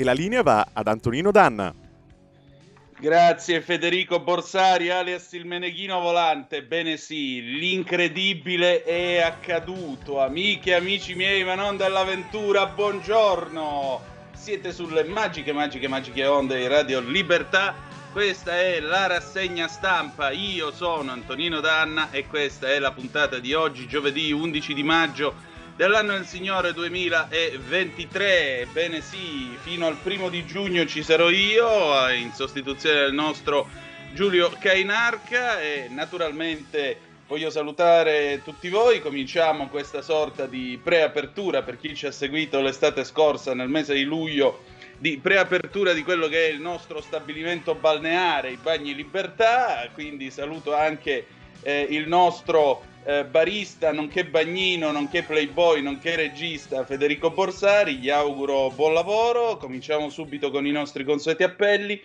E la linea va ad Antonino Danna. Grazie Federico Borsari, alias il Meneghino Volante. Bene sì, l'incredibile è accaduto. Amiche e amici miei, ma non dell'avventura, buongiorno. Siete sulle magiche onde di Radio Libertà. Questa è la rassegna stampa. Io sono Antonino Danna e questa è la puntata di oggi, giovedì 11 di maggio dell'anno del Signore 2023, bene sì, fino al 1° di giugno ci sarò io, in sostituzione del nostro Giulio Cainarca, e naturalmente voglio salutare tutti voi. Cominciamo questa sorta di preapertura, per chi ci ha seguito l'estate scorsa nel mese di luglio, di preapertura di quello che è il nostro stabilimento balneare, i Bagni Libertà, quindi saluto anche il nostro barista, nonché bagnino, nonché playboy, nonché regista Federico Borsari. Gli auguro buon lavoro. Cominciamo subito con i nostri consueti appelli.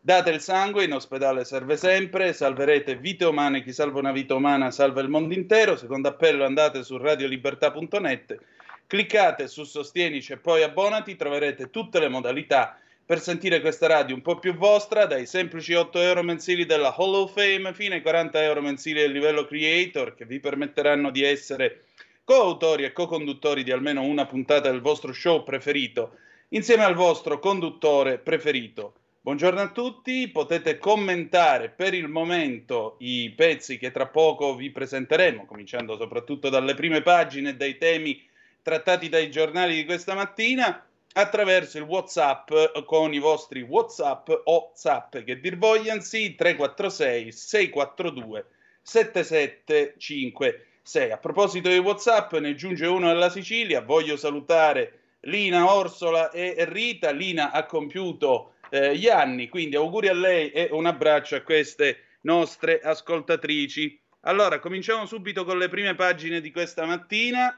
Date il sangue, in ospedale serve sempre. Salverete vite umane, chi salva una vita umana salva il mondo intero. Secondo appello, andate su radiolibertà.net, cliccate su sostienici e poi abbonati, troverete tutte le modalità per sentire questa radio un po' più vostra, dai semplici 8 euro mensili della Hall of Fame fino ai 40 euro mensili del livello Creator, che vi permetteranno di essere coautori e co-conduttori di almeno una puntata del vostro show preferito, insieme al vostro conduttore preferito. Buongiorno a tutti, potete commentare per il momento i pezzi che tra poco vi presenteremo, cominciando soprattutto dalle prime pagine e dai temi trattati dai giornali di questa mattina, attraverso il WhatsApp, con i vostri WhatsApp o Zap che dir vogliansi, 346 642 7756. A proposito di WhatsApp, ne giunge uno dalla Sicilia. Voglio salutare Lina, Orsola e Rita. Lina ha compiuto gli anni, quindi auguri a lei e un abbraccio a queste nostre ascoltatrici. Allora, cominciamo subito con le prime pagine di questa mattina.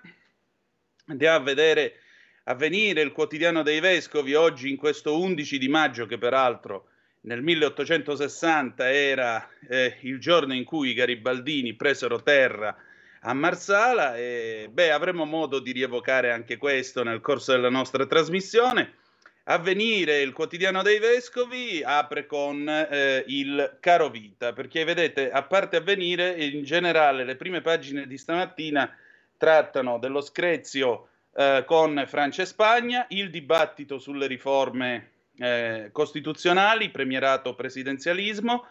Andiamo a vedere Avvenire, il quotidiano dei Vescovi, oggi in questo 11 di maggio, che peraltro nel 1860 era il giorno in cui i garibaldini presero terra a Marsala, e avremo modo di rievocare anche questo nel corso della nostra trasmissione. Avvenire, il quotidiano dei Vescovi, apre con il caro vita, perché vedete, a parte Avvenire, in generale le prime pagine di stamattina trattano dello screzio con Francia e Spagna, il dibattito sulle riforme costituzionali, premierato presidenzialismo,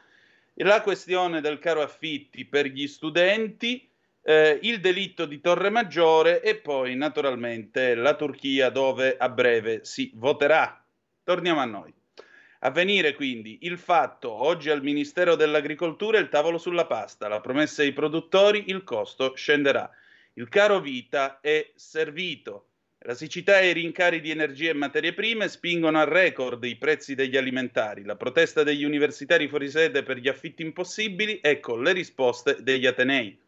la questione del caro affitti per gli studenti, il delitto di Torremaggiore e poi naturalmente la Turchia, dove a breve si voterà. Torniamo a noi. Avvenire quindi, il fatto, oggi al Ministero dell'Agricoltura il tavolo sulla pasta, la promessa ai produttori, il costo scenderà. Il caro vita è servito. La siccità e i rincari di energie e materie prime spingono al record i prezzi degli alimentari. La protesta degli universitari fuori sede per gli affitti impossibili, ecco le risposte degli Atenei.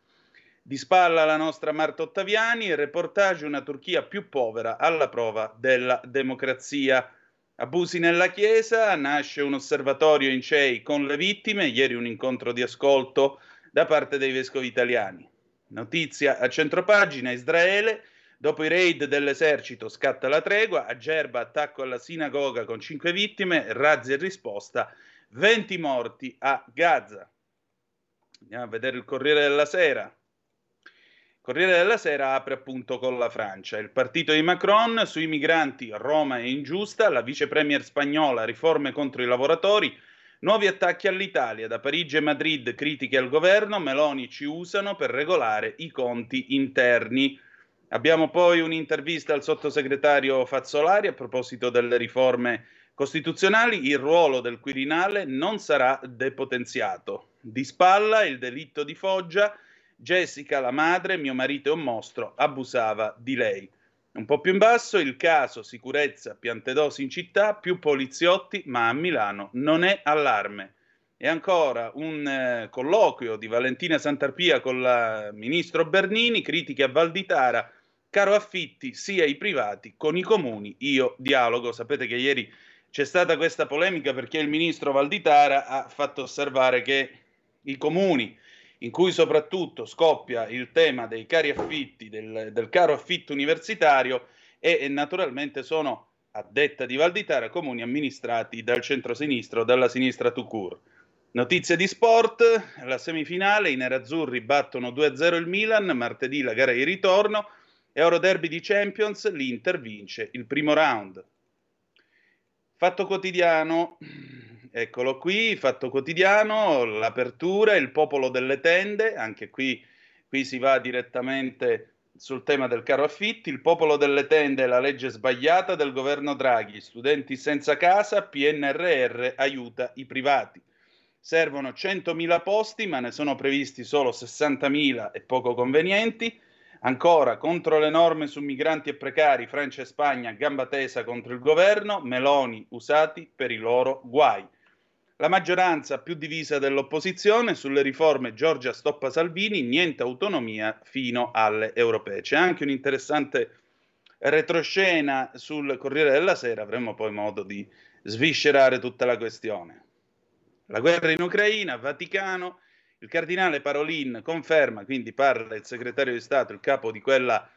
Di spalla alla nostra Marta Ottaviani, il reportage Una Turchia più povera alla prova della democrazia. Abusi nella Chiesa, nasce un osservatorio in CEI con le vittime, ieri un incontro di ascolto da parte dei vescovi italiani. Notizia a centropagina, Israele, dopo i raid dell'esercito scatta la tregua, a Gerba attacco alla sinagoga con 5 vittime, razzi e risposta, 20 morti a Gaza. Andiamo a vedere il Corriere della Sera. Il Corriere della Sera apre appunto con la Francia. Il partito di Macron sui migranti, Roma è ingiusta, la vice premier spagnola, riforme contro i lavoratori, nuovi attacchi all'Italia, da Parigi e Madrid critiche al governo, Meloni ci usano per regolare i conti interni. Abbiamo poi un'intervista al sottosegretario Fazzolari a proposito delle riforme costituzionali, il ruolo del Quirinale non sarà depotenziato. Di spalla il delitto di Foggia, Jessica la madre, mio marito è un mostro, abusava di lei. Un po' più in basso il caso sicurezza Piantedosi in città, più poliziotti ma a Milano non è allarme. E ancora un colloquio di Valentina Santarpia con il ministro Bernini, critiche a Val di Tara, caro affitti sia i privati, con i comuni io dialogo. Sapete che ieri c'è stata questa polemica perché il ministro Val di Tara ha fatto osservare che i comuni in cui soprattutto scoppia il tema dei cari affitti, del caro affitto universitario, e naturalmente sono, a detta di Val di Tara, comuni amministrati dal centro-sinistro, dalla sinistra tout court. Notizie di sport, la semifinale, i nerazzurri battono 2-0 il Milan, martedì la gara di ritorno, Euro Derby di Champions, l'Inter vince il primo round. Fatto Quotidiano, eccolo qui, Fatto Quotidiano, l'apertura, il popolo delle tende, anche qui si va direttamente sul tema del caro affitti, il popolo delle tende, la legge sbagliata del governo Draghi, studenti senza casa, PNRR aiuta i privati. Servono 100.000 posti, ma ne sono previsti solo 60.000 e poco convenienti. Ancora, contro le norme su migranti e precari, Francia e Spagna, gamba tesa contro il governo, Meloni usati per i loro guai. La maggioranza più divisa dell'opposizione, sulle riforme Giorgia stoppa Salvini, niente autonomia fino alle europee. C'è anche un interessante retroscena sul Corriere della Sera, avremo poi modo di sviscerare tutta la questione. La guerra in Ucraina, Vaticano, il cardinale Parolin conferma, quindi parla il segretario di Stato, il capo di quella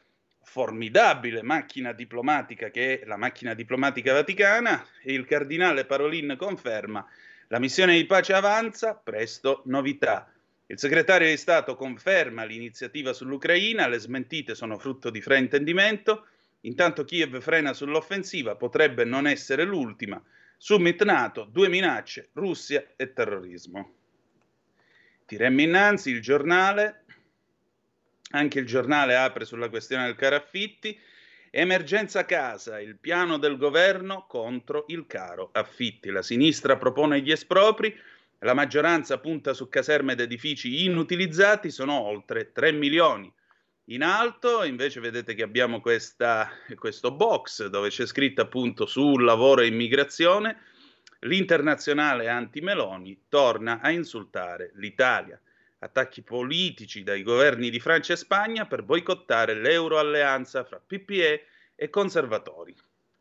formidabile macchina diplomatica che è la macchina diplomatica vaticana, e il cardinale Parolin conferma, la missione di pace avanza, presto novità. Il segretario di Stato conferma l'iniziativa sull'Ucraina, le smentite sono frutto di fraintendimento, intanto Kiev frena sull'offensiva, potrebbe non essere l'ultima. Summit NATO, due minacce, Russia e terrorismo. Tiremmo innanzi il giornale, anche il giornale apre sulla questione del caro affitti, emergenza casa, il piano del governo contro il caro affitti, la sinistra propone gli espropri, la maggioranza punta su caserme ed edifici inutilizzati, sono oltre 3 milioni. In alto invece vedete che abbiamo questo box dove c'è scritto appunto sul lavoro e immigrazione, l'internazionale anti-Meloni torna a insultare l'Italia, attacchi politici dai governi di Francia e Spagna per boicottare l'euroalleanza fra PPE e conservatori.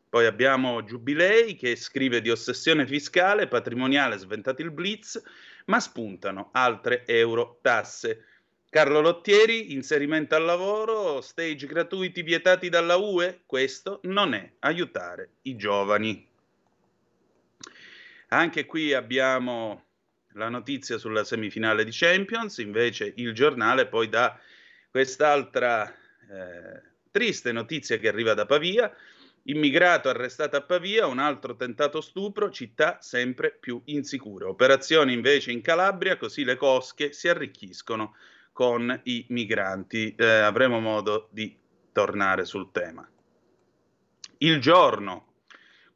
Poi abbiamo Giubilei che scrive di ossessione fiscale, patrimoniale sventato il blitz, ma spuntano altre euro tasse. Carlo Lottieri, inserimento al lavoro, stage gratuiti vietati dalla UE, questo non è aiutare i giovani. Anche qui abbiamo la notizia sulla semifinale di Champions, invece il giornale poi dà quest'altra triste notizia che arriva da Pavia, immigrato arrestato a Pavia, un altro tentato stupro, città sempre più insicure. Operazioni invece in Calabria, così le cosche si arricchiscono con i migranti. Avremo modo di tornare sul tema. Il giorno,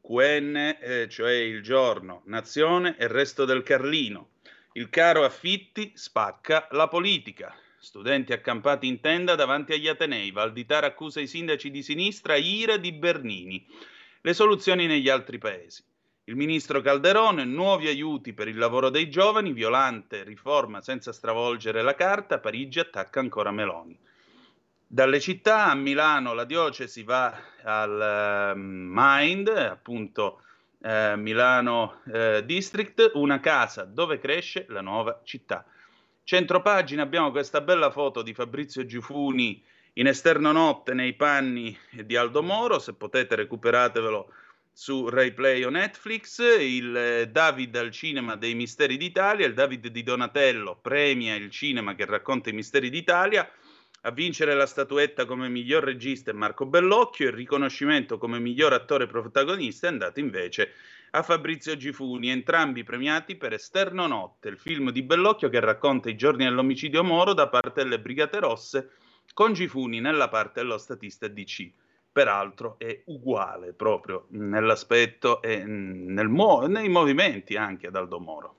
QN, cioè il giorno, Nazione e resto del Carlino. Il caro affitti spacca la politica. Studenti accampati in tenda davanti agli Atenei. Val di Tara accusa i sindaci di sinistra, ira di Bernini. Le soluzioni negli altri paesi. Il ministro Calderone, nuovi aiuti per il lavoro dei giovani, Violante, riforma senza stravolgere la carta, Parigi attacca ancora Meloni. Dalle città a Milano la diocesi va al Mind, appunto Milano District, una casa dove cresce la nuova città. Centropagina abbiamo questa bella foto di Fabrizio Giufuni in Esterno Notte nei panni di Aldo Moro, se potete recuperatevelo su RaiPlay o Netflix. Il David al cinema dei misteri d'Italia, il David di Donatello premia il cinema che racconta i misteri d'Italia. A vincere la statuetta come miglior regista è Marco Bellocchio, il riconoscimento come miglior attore protagonista è andato invece a Fabrizio Gifuni, entrambi premiati per Esterno Notte, il film di Bellocchio che racconta i giorni dell'omicidio Moro da parte delle Brigate Rosse, con Gifuni nella parte dello statista DC. Peraltro è uguale proprio nell'aspetto e nei movimenti anche ad Aldo Moro.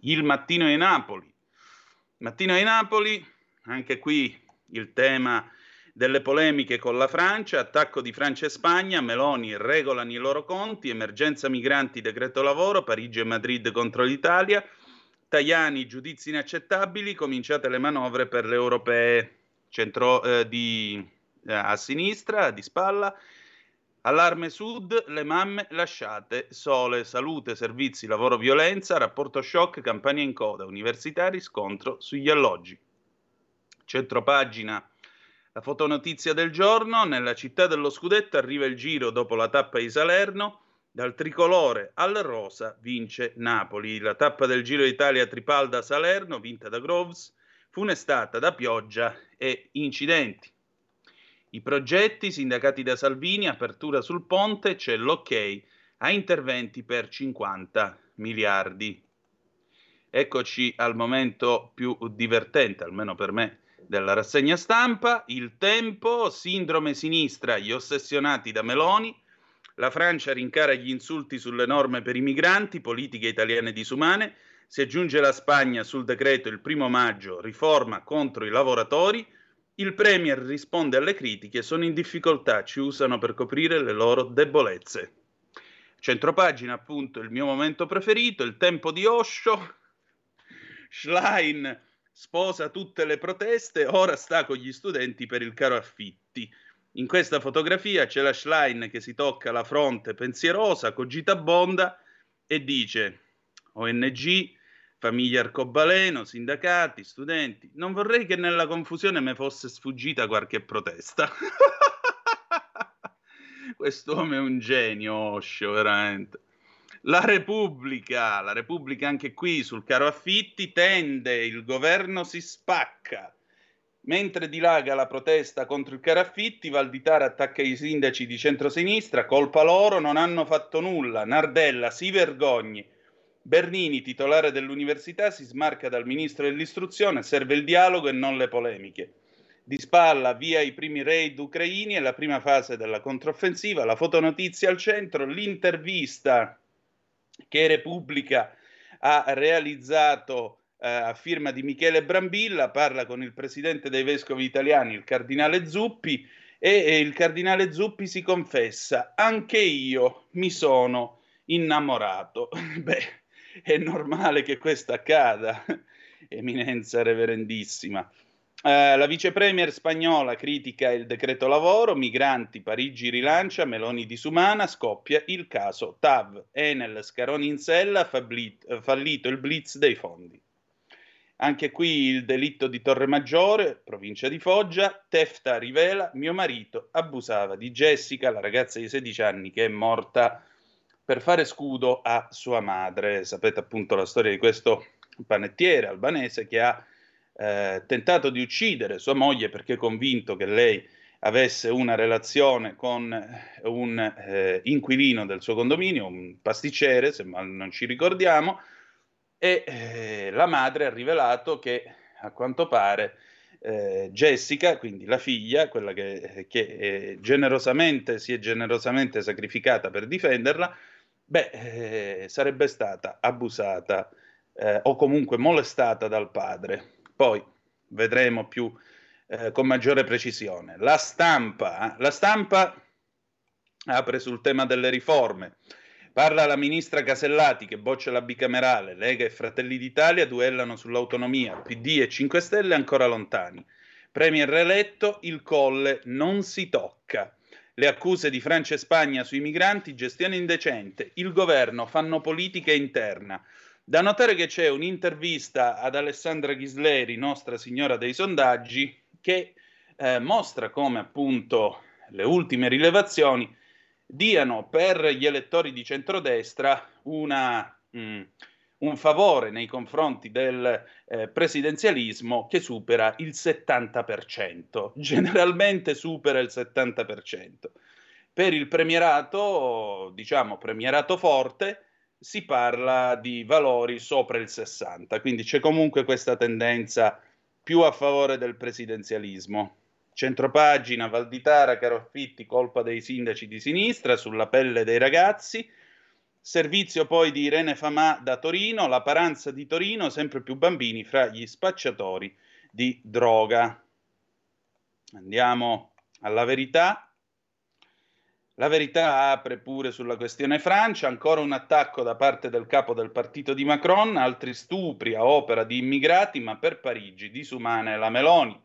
Il Mattino di Napoli. Mattino di Napoli, anche qui il tema delle polemiche con la Francia, attacco di Francia e Spagna, Meloni regolano i loro conti, emergenza migranti, decreto lavoro, Parigi e Madrid contro l'Italia, Tajani, giudizi inaccettabili, cominciate le manovre per le europee, a sinistra, di spalla, allarme sud, le mamme lasciate sole, salute, servizi, lavoro, violenza, rapporto shock, campagna in coda, universitari, scontro sugli alloggi. Centropagina, la fotonotizia del giorno, nella città dello scudetto arriva il giro dopo la tappa di Salerno, dal tricolore al rosa vince Napoli, la tappa del Giro d'Italia Tripalda Salerno vinta da Groves, funestata da pioggia e incidenti. I progetti sindacati da Salvini, apertura sul ponte, c'è l'ok a interventi per 50 miliardi. Eccoci al momento più divertente, almeno per me, della rassegna stampa. Il Tempo, sindrome sinistra, gli ossessionati da Meloni, la Francia rincara gli insulti sulle norme per i migranti, politiche italiane disumane, si aggiunge la Spagna sul decreto il 1° maggio, riforma contro i lavoratori, il Premier risponde alle critiche, sono in difficoltà, ci usano per coprire le loro debolezze. Centropagina, appunto, il mio momento preferito, il Tempo di Osho, Schlein sposa tutte le proteste, ora sta con gli studenti per il caro affitti. In questa fotografia c'è la Schlein che si tocca la fronte pensierosa, cogitabonda e dice ONG, famiglia arcobaleno, sindacati, studenti, non vorrei che nella confusione mi fosse sfuggita qualche protesta. Quest'uomo è un genio, Osho, veramente. La Repubblica anche qui sul caro affitti tende, il governo si spacca. Mentre dilaga la protesta contro il caro affitti, Valditara attacca i sindaci di centrosinistra, colpa loro, non hanno fatto nulla, Nardella si vergogni. Bernini, titolare dell'università, si smarca dal ministro dell'istruzione, serve il dialogo e non le polemiche. Di spalla via i primi raid ucraini e la prima fase della controffensiva, la fotonotizia al centro, l'intervista che Repubblica ha realizzato a firma di Michele Brambilla, parla con il presidente dei vescovi italiani, il cardinale Zuppi, e il cardinale Zuppi si confessa, anche io mi sono innamorato. Beh, è normale che questo accada, eminenza reverendissima. La vice premier spagnola critica il decreto lavoro, migranti, Parigi rilancia, Meloni disumana, scoppia il caso TAV, Enel, Scaroni in sella, fallito il blitz dei fondi. Anche qui il delitto di Torremaggiore, provincia di Foggia, Tefta rivela, mio marito abusava di Jessica, la ragazza di 16 anni che è morta per fare scudo a sua madre. Sapete appunto la storia di questo panettiere albanese che ha tentato di uccidere sua moglie perché convinto che lei avesse una relazione con un inquilino del suo condominio, un pasticcere, se mal non ci ricordiamo, e la madre ha rivelato che a quanto pare Jessica, quindi la figlia, quella che si è generosamente sacrificata per difenderla, sarebbe stata abusata o comunque molestata dal padre. Poi vedremo con maggiore precisione. La stampa apre sul tema delle riforme. Parla la ministra Casellati che boccia la bicamerale, Lega e Fratelli d'Italia duellano sull'autonomia, PD e 5 Stelle ancora lontani. Premier eletto, il Colle non si tocca. Le accuse di Francia e Spagna sui migranti, gestione indecente, il governo fanno politica interna. Da notare che c'è un'intervista ad Alessandra Ghisleri, Nostra Signora dei Sondaggi, che mostra come appunto le ultime rilevazioni diano per gli elettori di centrodestra un favore nei confronti del presidenzialismo che supera il 70%, generalmente supera il 70%. Per il premierato, diciamo premierato forte, si parla di valori sopra il 60%, quindi c'è comunque questa tendenza più a favore del presidenzialismo. Centropagina, Val di Tara, Carofitti, colpa dei sindaci di sinistra, sulla pelle dei ragazzi. Servizio poi di Irene Famà da Torino, la paranza di Torino, sempre più bambini fra gli spacciatori di droga. Andiamo alla Verità. La Verità apre pure sulla questione Francia, ancora un attacco da parte del capo del partito di Macron, altri stupri a opera di immigrati, ma per Parigi disumana è la Meloni.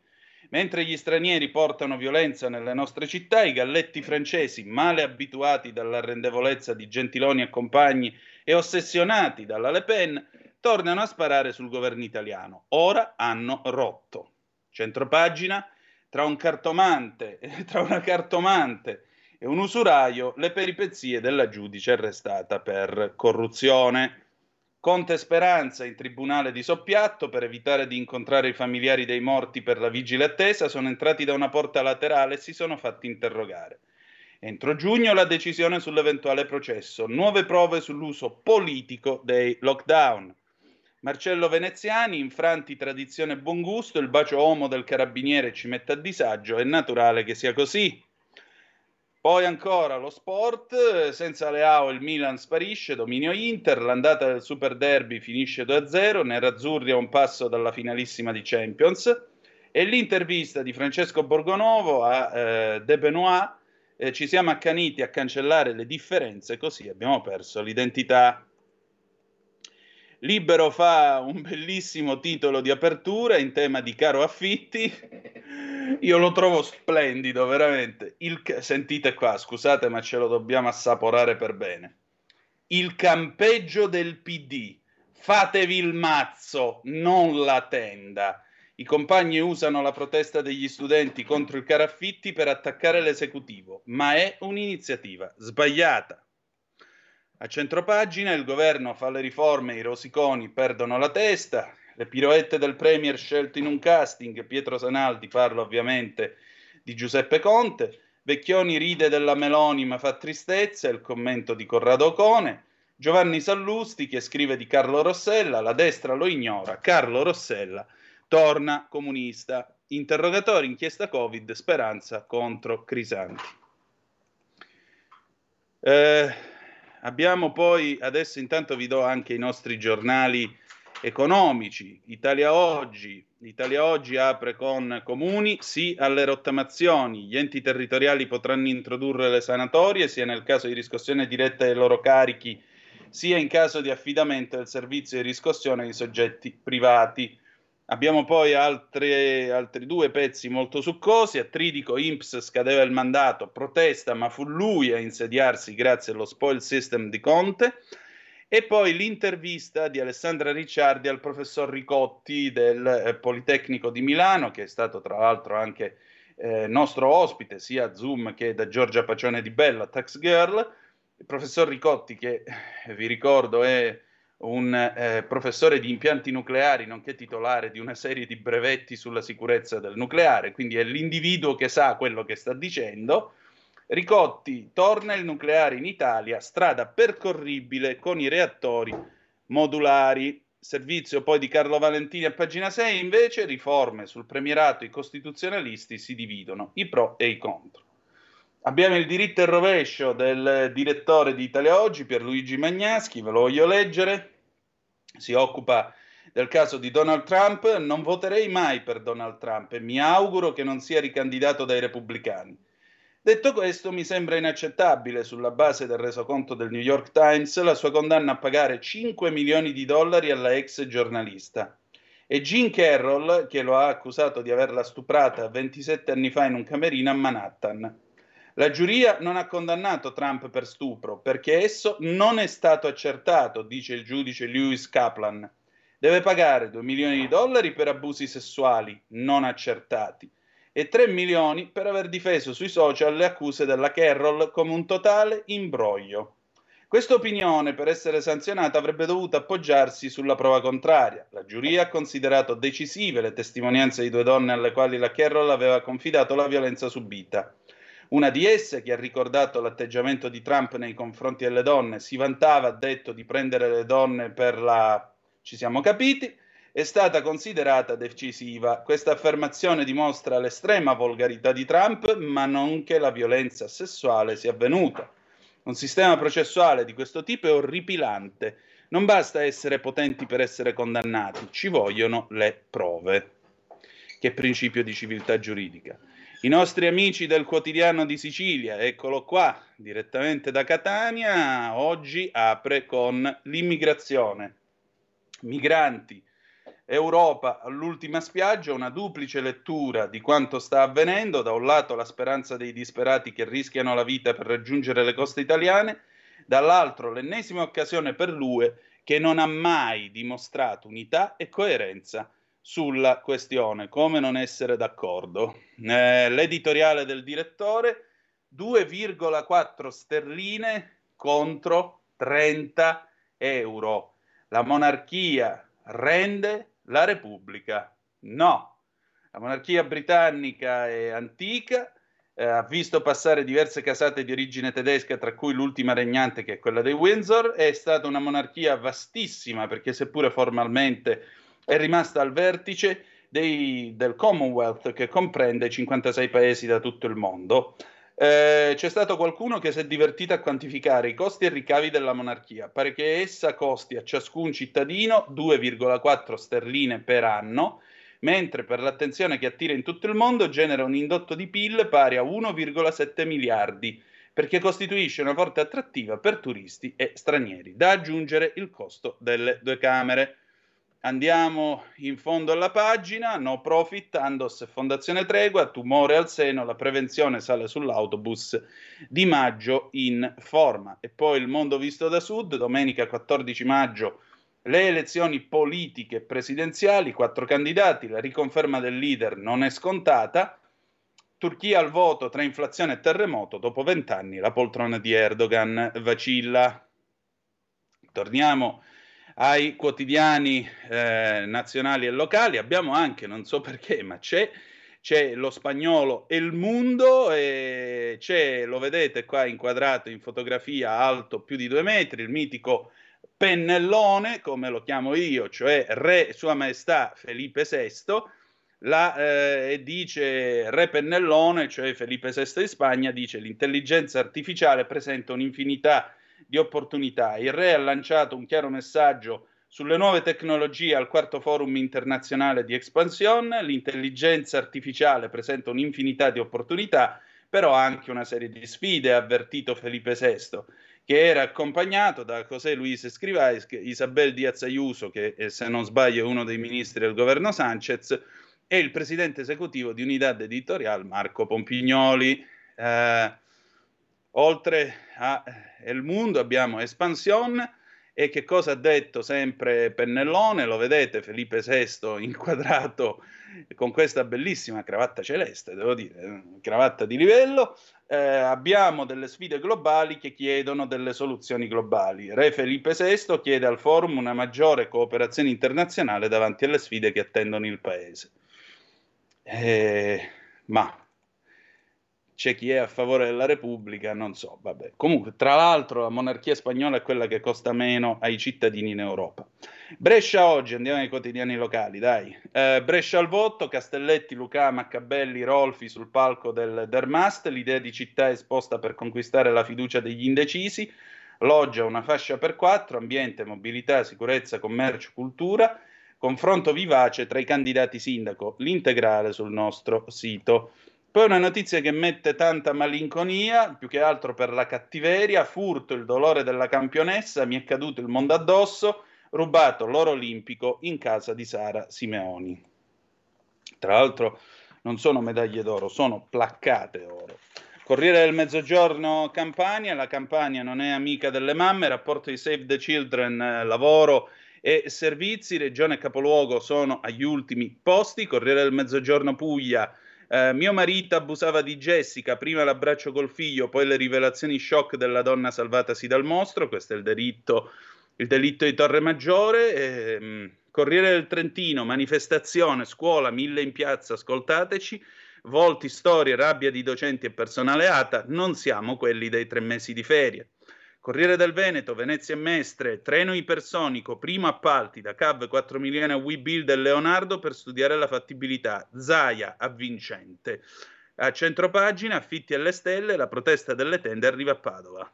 Mentre gli stranieri portano violenza nelle nostre città, i galletti francesi, male abituati dall'arrendevolezza di Gentiloni e compagni e ossessionati dalla Le Pen, tornano a sparare sul governo italiano. Ora hanno rotto. Centropagina, tra una cartomante e un usuraio, le peripezie della giudice arrestata per corruzione. Conte Speranza in tribunale di Soppiatto per evitare di incontrare i familiari dei morti per la vigile attesa sono entrati da una porta laterale e si sono fatti interrogare. Entro giugno la decisione sull'eventuale processo, nuove prove sull'uso politico dei lockdown. Marcello Veneziani, infranti tradizione e buon gusto, il bacio omo del carabiniere ci mette a disagio, è naturale che sia così. Poi ancora lo sport, senza Leao il Milan sparisce, dominio Inter, l'andata del Super Derby finisce 2-0, nerazzurri a un passo dalla finalissima di Champions, e l'intervista di Francesco Borgonovo a De Benoit, ci siamo accaniti a cancellare le differenze, così abbiamo perso l'identità. Libero fa un bellissimo titolo di apertura in tema di caro affitti. Io lo trovo splendido, veramente. Sentite qua, scusate, ma ce lo dobbiamo assaporare per bene. Il campeggio del PD. Fatevi il mazzo, non la tenda. I compagni usano la protesta degli studenti contro il caro affitti per attaccare l'esecutivo, ma è un'iniziativa sbagliata. A centropagina il governo fa le riforme, i rosiconi perdono la testa. Le piroette del premier scelto in un casting, Pietro Sanaldi parla ovviamente di Giuseppe Conte, Vecchioni ride della Meloni ma fa tristezza, il commento di Corrado Ocone, Giovanni Sallusti che scrive di Carlo Rossella, la destra lo ignora, Carlo Rossella torna comunista, interrogatori, inchiesta Covid, Speranza contro Crisanti. Abbiamo poi, adesso intanto vi do anche i nostri giornali economici. Italia Oggi apre con comuni, sì alle rottamazioni, gli enti territoriali potranno introdurre le sanatorie sia nel caso di riscossione diretta dei loro carichi sia in caso di affidamento del servizio di riscossione di soggetti privati. Abbiamo poi altri due pezzi molto succosi. A Tridico INPS scadeva il mandato, protesta ma fu lui a insediarsi grazie allo spoil system di Conte. E poi l'intervista di Alessandra Ricciardi al professor Ricotti del Politecnico di Milano, che è stato tra l'altro anche nostro ospite, sia a Zoom che da Giorgia Pacione di Bella, Tax Girl. Il professor Ricotti, che vi ricordo è un professore di impianti nucleari, nonché titolare di una serie di brevetti sulla sicurezza del nucleare, quindi è l'individuo che sa quello che sta dicendo. Ricotti, torna il nucleare in Italia, strada percorribile con i reattori modulari. Servizio poi di Carlo Valentini a pagina 6, invece, riforme sul premierato, i costituzionalisti si dividono, i pro e i contro. Abbiamo il diritto e il rovescio del direttore di Italia Oggi, Pierluigi Magnaschi, ve lo voglio leggere, si occupa del caso di Donald Trump. Non voterei mai per Donald Trump e mi auguro che non sia ricandidato dai repubblicani. Detto questo, mi sembra inaccettabile, sulla base del resoconto del New York Times, la sua condanna a pagare $5 milioni alla ex giornalista. E Jean Carroll, che lo ha accusato di averla stuprata 27 anni fa in un camerino a Manhattan. La giuria non ha condannato Trump per stupro, perché esso non è stato accertato, dice il giudice Lewis Kaplan. Deve pagare $2 milioni per abusi sessuali non accertati e $3 milioni per aver difeso sui social le accuse della Carroll come un totale imbroglio. Questa opinione, per essere sanzionata, avrebbe dovuto appoggiarsi sulla prova contraria. La giuria ha considerato decisive le testimonianze di due donne alle quali la Carroll aveva confidato la violenza subita. Una di esse, che ha ricordato l'atteggiamento di Trump nei confronti delle donne, si vantava, ha detto, di prendere le donne per la... ci siamo capiti, è stata considerata decisiva. Questa affermazione dimostra l'estrema volgarità di Trump, ma non che la violenza sessuale sia avvenuta. Un sistema processuale di questo tipo è orripilante. Non basta essere potenti per essere condannati, ci vogliono le prove. Che principio di civiltà giuridica. I nostri amici del Quotidiano di Sicilia, eccolo qua, direttamente da Catania, oggi apre con l'immigrazione. Migranti, Europa all'ultima spiaggia, una duplice lettura di quanto sta avvenendo, da un lato la speranza dei disperati che rischiano la vita per raggiungere le coste italiane, dall'altro l'ennesima occasione per l'UE che non ha mai dimostrato unità e coerenza sulla questione. Come non essere d'accordo? L'editoriale del direttore, 2,4 sterline contro 30 euro. La monarchia rende, la Repubblica no. La monarchia britannica è antica, ha visto passare diverse casate di origine tedesca, tra cui l'ultima regnante che è quella dei Windsor. È stata una monarchia vastissima, perché seppure formalmente è rimasta al vertice del Commonwealth, che comprende 56 paesi da tutto il mondo. C'è stato qualcuno che si è divertito a quantificare i costi e ricavi della monarchia. Pare che essa costi a ciascun cittadino 2,4 sterline per anno, mentre per l'attenzione che attira in tutto il mondo genera un indotto di PIL pari a 1,7 miliardi, perché costituisce una forte attrattiva per turisti e stranieri. Da aggiungere il costo delle due camere. Andiamo in fondo alla pagina, no profit, Andos e Fondazione Tregua, tumore al seno, la prevenzione sale sull'autobus, Di Maggio in forma. E poi il mondo visto da sud, domenica 14 maggio, le elezioni politiche presidenziali, 4 candidati, la riconferma del leader non è scontata, Turchia al voto tra inflazione e terremoto, dopo 20 anni la poltrona di Erdogan vacilla. Torniamo ai quotidiani nazionali e locali. Abbiamo anche, non so perché, ma c'è lo spagnolo El Mundo, e c'è, lo vedete qua inquadrato in fotografia, alto più di 2 metri, il mitico Pennellone, come lo chiamo io, cioè Re Sua Maestà Felipe VI, e dice Re Pennellone, cioè Felipe VI di Spagna, dice l'intelligenza artificiale presenta un'infinità di opportunità. Il re ha lanciato un chiaro messaggio sulle nuove tecnologie al 4° forum internazionale di espansione. L'intelligenza artificiale presenta un'infinità di opportunità, però anche una serie di sfide, ha avvertito Felipe VI, che era accompagnato da José Luis Escrivá, Isabel Díaz Ayuso, che se non sbaglio è uno dei ministri del governo Sanchez, e il presidente esecutivo di Unidad Editorial Marco Pompignoli. Oltre a El Mundo abbiamo Expansión, e che cosa ha detto sempre Pennellone? Lo vedete Felipe VI inquadrato con questa bellissima cravatta celeste, devo dire, cravatta di livello. Abbiamo delle sfide globali che chiedono delle soluzioni globali. Re Felipe VI chiede al forum una maggiore cooperazione internazionale davanti alle sfide che attendono il paese. Ma c'è chi è a favore della Repubblica, non so, vabbè. Comunque, tra l'altro, la monarchia spagnola è quella che costa meno ai cittadini in Europa. Brescia oggi, andiamo ai quotidiani locali, dai. Brescia al voto, Castelletti, Lucà, Maccabelli, Rolfi sul palco del Dermast, l'idea di città esposta per conquistare la fiducia degli indecisi, Loggia, una fascia per 4, ambiente, mobilità, sicurezza, commercio, cultura, confronto vivace tra i candidati sindaco, l'integrale sul nostro sito. Poi una notizia che mette tanta malinconia, più che altro per la cattiveria: furto, il dolore della campionessa, mi è caduto il mondo addosso, rubato l'oro olimpico in casa di Sara Simeoni. Tra l'altro non sono medaglie d'oro, sono placcate oro. Corriere del Mezzogiorno Campania: la Campania non è amica delle mamme, rapporto di Save the Children, lavoro e servizi, regione e capoluogo sono agli ultimi posti. Corriere del Mezzogiorno Puglia: mio marito abusava di Jessica, prima l'abbraccio col figlio, poi le rivelazioni shock della donna salvatasi dal mostro. Questo è il delitto di Torremaggiore. Corriere del Trentino: manifestazione, scuola, 1000 in piazza, ascoltateci. Volti, storie, rabbia di docenti e personale ATA, non siamo quelli dei 3 mesi di ferie. Corriere del Veneto: Venezia e Mestre, treno ipersonico, primo appalti da CAV, 4 milioni a WeBuild e Leonardo per studiare la fattibilità, Zaia avvincente. A centropagina: affitti alle stelle, la protesta delle tende arriva a Padova.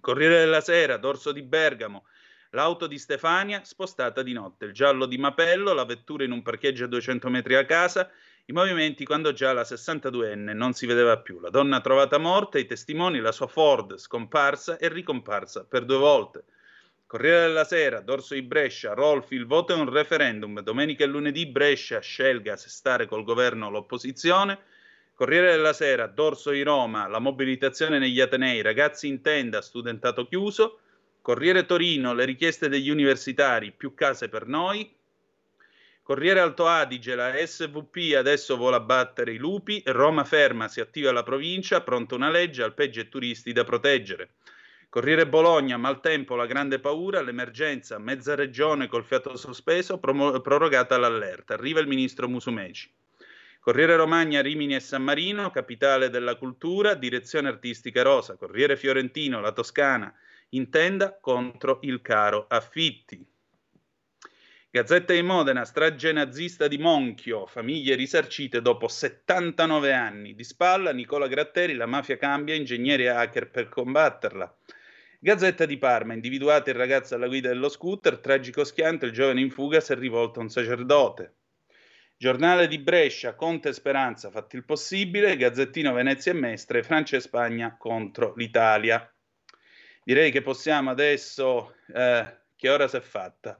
Corriere della Sera: Dorso di Bergamo, l'auto di Stefania spostata di notte, il giallo di Mapello, la vettura in un parcheggio a 200 metri da casa, i movimenti quando già la 62enne non si vedeva più, la donna trovata morta, i testimoni, la sua Ford scomparsa e ricomparsa per 2 volte. Corriere della Sera: Dorso di Brescia, Rolfi, il voto è un referendum, domenica e lunedì Brescia scelga se stare col governo o l'opposizione. Corriere della Sera: Dorso di Roma, la mobilitazione negli Atenei, ragazzi in tenda, studentato chiuso. Corriere Torino: le richieste degli universitari, più case per noi. Corriere Alto Adige: la SVP adesso vola battere i lupi, Roma ferma, si attiva la provincia, pronta una legge, alpeggi e turisti da proteggere. Corriere Bologna: maltempo, la grande paura, l'emergenza, mezza regione col fiato sospeso, prorogata l'allerta, arriva il ministro Musumeci. Corriere Romagna: Rimini e San Marino, capitale della cultura, direzione artistica rosa. Corriere Fiorentino: la Toscana in tenda contro il caro affitti. Gazzetta di Modena: strage nazista di Monchio, famiglie risarcite dopo 79 anni. Di spalla Nicola Gratteri: la mafia cambia, ingegneri e hacker per combatterla. Gazzetta di Parma: individuato il ragazzo alla guida dello scooter, tragico schianto, il giovane in fuga si è rivolto a un sacerdote. Giornale di Brescia: Conte e Speranza, fatti il possibile. Gazzettino Venezia e Mestre: Francia e Spagna contro l'Italia. Direi che possiamo adesso, che ora si è fatta?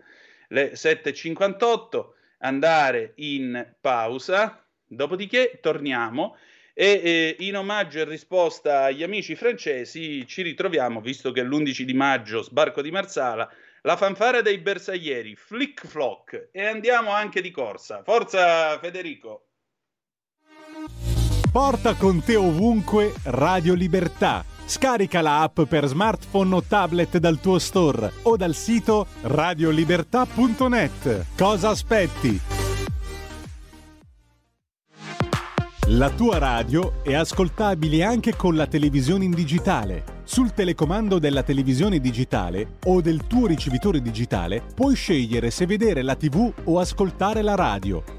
Le 7.58, andare in pausa, dopodiché torniamo e in omaggio e risposta agli amici francesi ci ritroviamo, visto che l'11 di maggio sbarco di Marsala, la fanfara dei bersaglieri, Flick Flock, e andiamo anche di corsa. Forza Federico! Porta con te ovunque Radio Libertà. Scarica la app per smartphone o tablet dal tuo store o dal sito radiolibertà.net. Cosa aspetti? La tua radio è ascoltabile anche con la televisione in digitale. Sul telecomando della televisione digitale o del tuo ricevitore digitale puoi scegliere se vedere la TV o ascoltare la radio.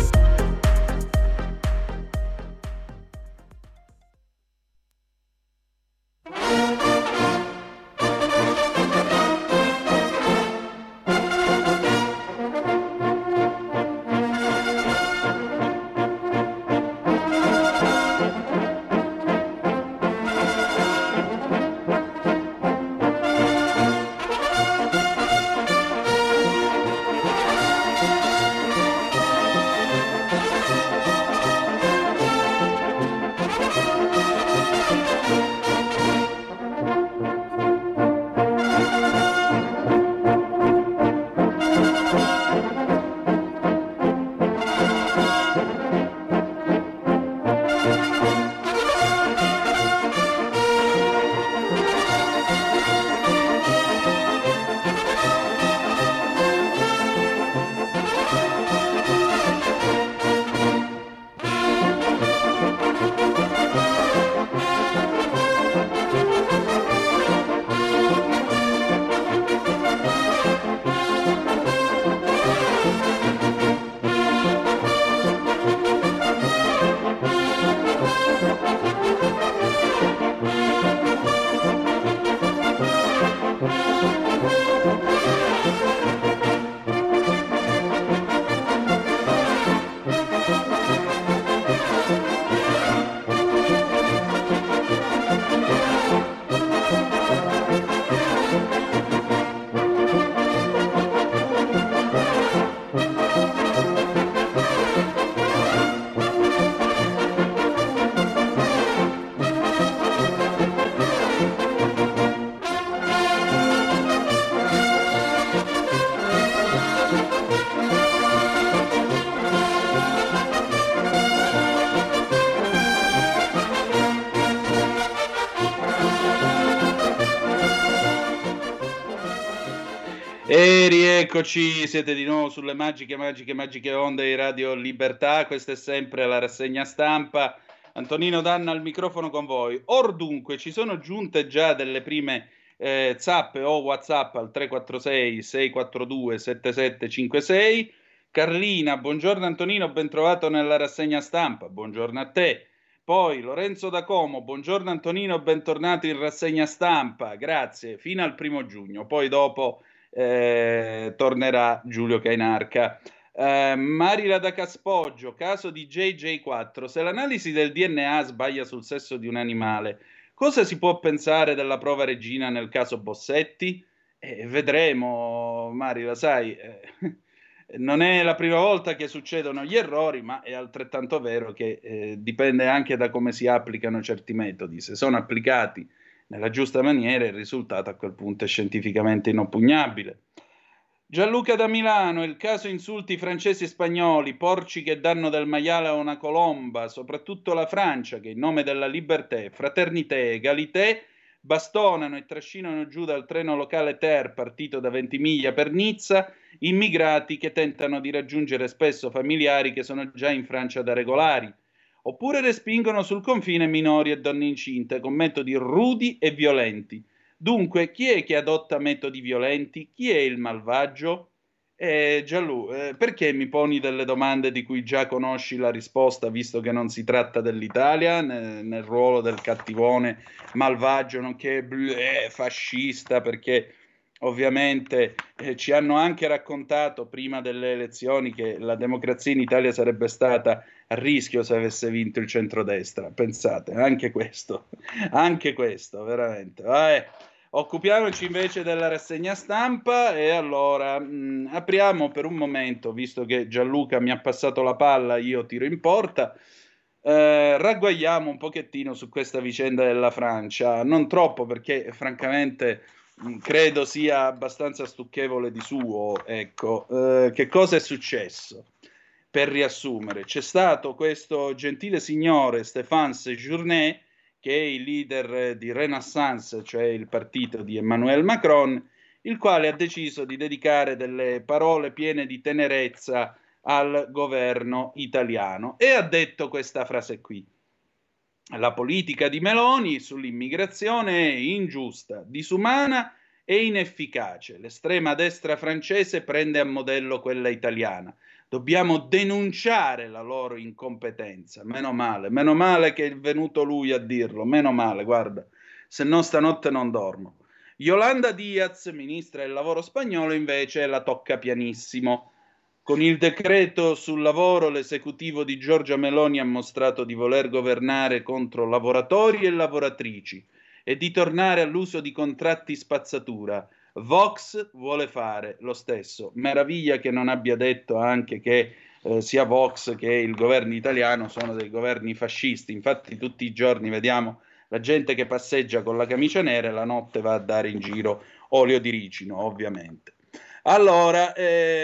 E rieccoci, siete di nuovo sulle magiche onde di Radio Libertà. Questa è sempre la rassegna stampa. Antonino Danna al microfono con voi. Or dunque, ci sono giunte già delle prime zappe o WhatsApp al 346-642-7756. Carlina, buongiorno Antonino, ben trovato nella rassegna stampa. Buongiorno a te. Poi Lorenzo da Como, buongiorno Antonino, bentornato in rassegna stampa. Grazie, fino al 1° giugno. Poi dopo tornerà Giulio Cainarca. Marila da Caspoggio, caso di JJ4. Se l'analisi del DNA sbaglia sul sesso di un animale, cosa si può pensare della prova regina nel caso Bossetti? Vedremo, Marila, sai, non è la prima volta che succedono gli errori, ma è altrettanto vero che dipende anche da come si applicano certi metodi. Se sono applicati nella giusta maniera, il risultato a quel punto è scientificamente inoppugnabile. Gianluca da Milano, il caso insulti francesi e spagnoli, porci che danno del maiale a una colomba, soprattutto la Francia che in nome della libertà, fraternità e egalité bastonano e trascinano giù dal treno locale Ter partito da Ventimiglia per Nizza immigrati che tentano di raggiungere spesso familiari che sono già in Francia da regolari. Oppure respingono sul confine minori e donne incinte con metodi rudi e violenti. Dunque, chi è che adotta metodi violenti? Chi è il malvagio? Gianlu, perché mi poni delle domande di cui già conosci la risposta, visto che non si tratta dell'Italia, nel ruolo del cattivone malvagio, nonché fascista, perché ovviamente ci hanno anche raccontato prima delle elezioni che la democrazia in Italia sarebbe stata a rischio se avesse vinto il centrodestra. Pensate, anche questo, veramente. Vabbè. Occupiamoci invece della rassegna stampa e allora apriamo per un momento, visto che Gianluca mi ha passato la palla, io tiro in porta. Ragguagliamo un pochettino su questa vicenda della Francia, non troppo perché francamente credo sia abbastanza stucchevole di suo, ecco. Che cosa è successo? Per riassumere, c'è stato questo gentile signore Stéphane Séjourné, che è il leader di Renaissance, cioè il partito di Emmanuel Macron, il quale ha deciso di dedicare delle parole piene di tenerezza al governo italiano e ha detto questa frase qui: la politica di Meloni sull'immigrazione è ingiusta, disumana e inefficace. L'estrema destra francese prende a modello quella italiana. Dobbiamo denunciare la loro incompetenza. Meno male che è venuto lui a dirlo, meno male, guarda, se no stanotte non dormo. Yolanda Díaz, ministra del lavoro spagnolo, invece la tocca pianissimo. Con il decreto sul lavoro l'esecutivo di Giorgia Meloni ha mostrato di voler governare contro lavoratori e lavoratrici e di tornare all'uso di contratti spazzatura. Vox vuole fare lo stesso. Meraviglia che non abbia detto anche che sia Vox che il governo italiano sono dei governi fascisti. Infatti tutti i giorni vediamo la gente che passeggia con la camicia nera e la notte va a dare in giro olio di ricino, ovviamente. Allora,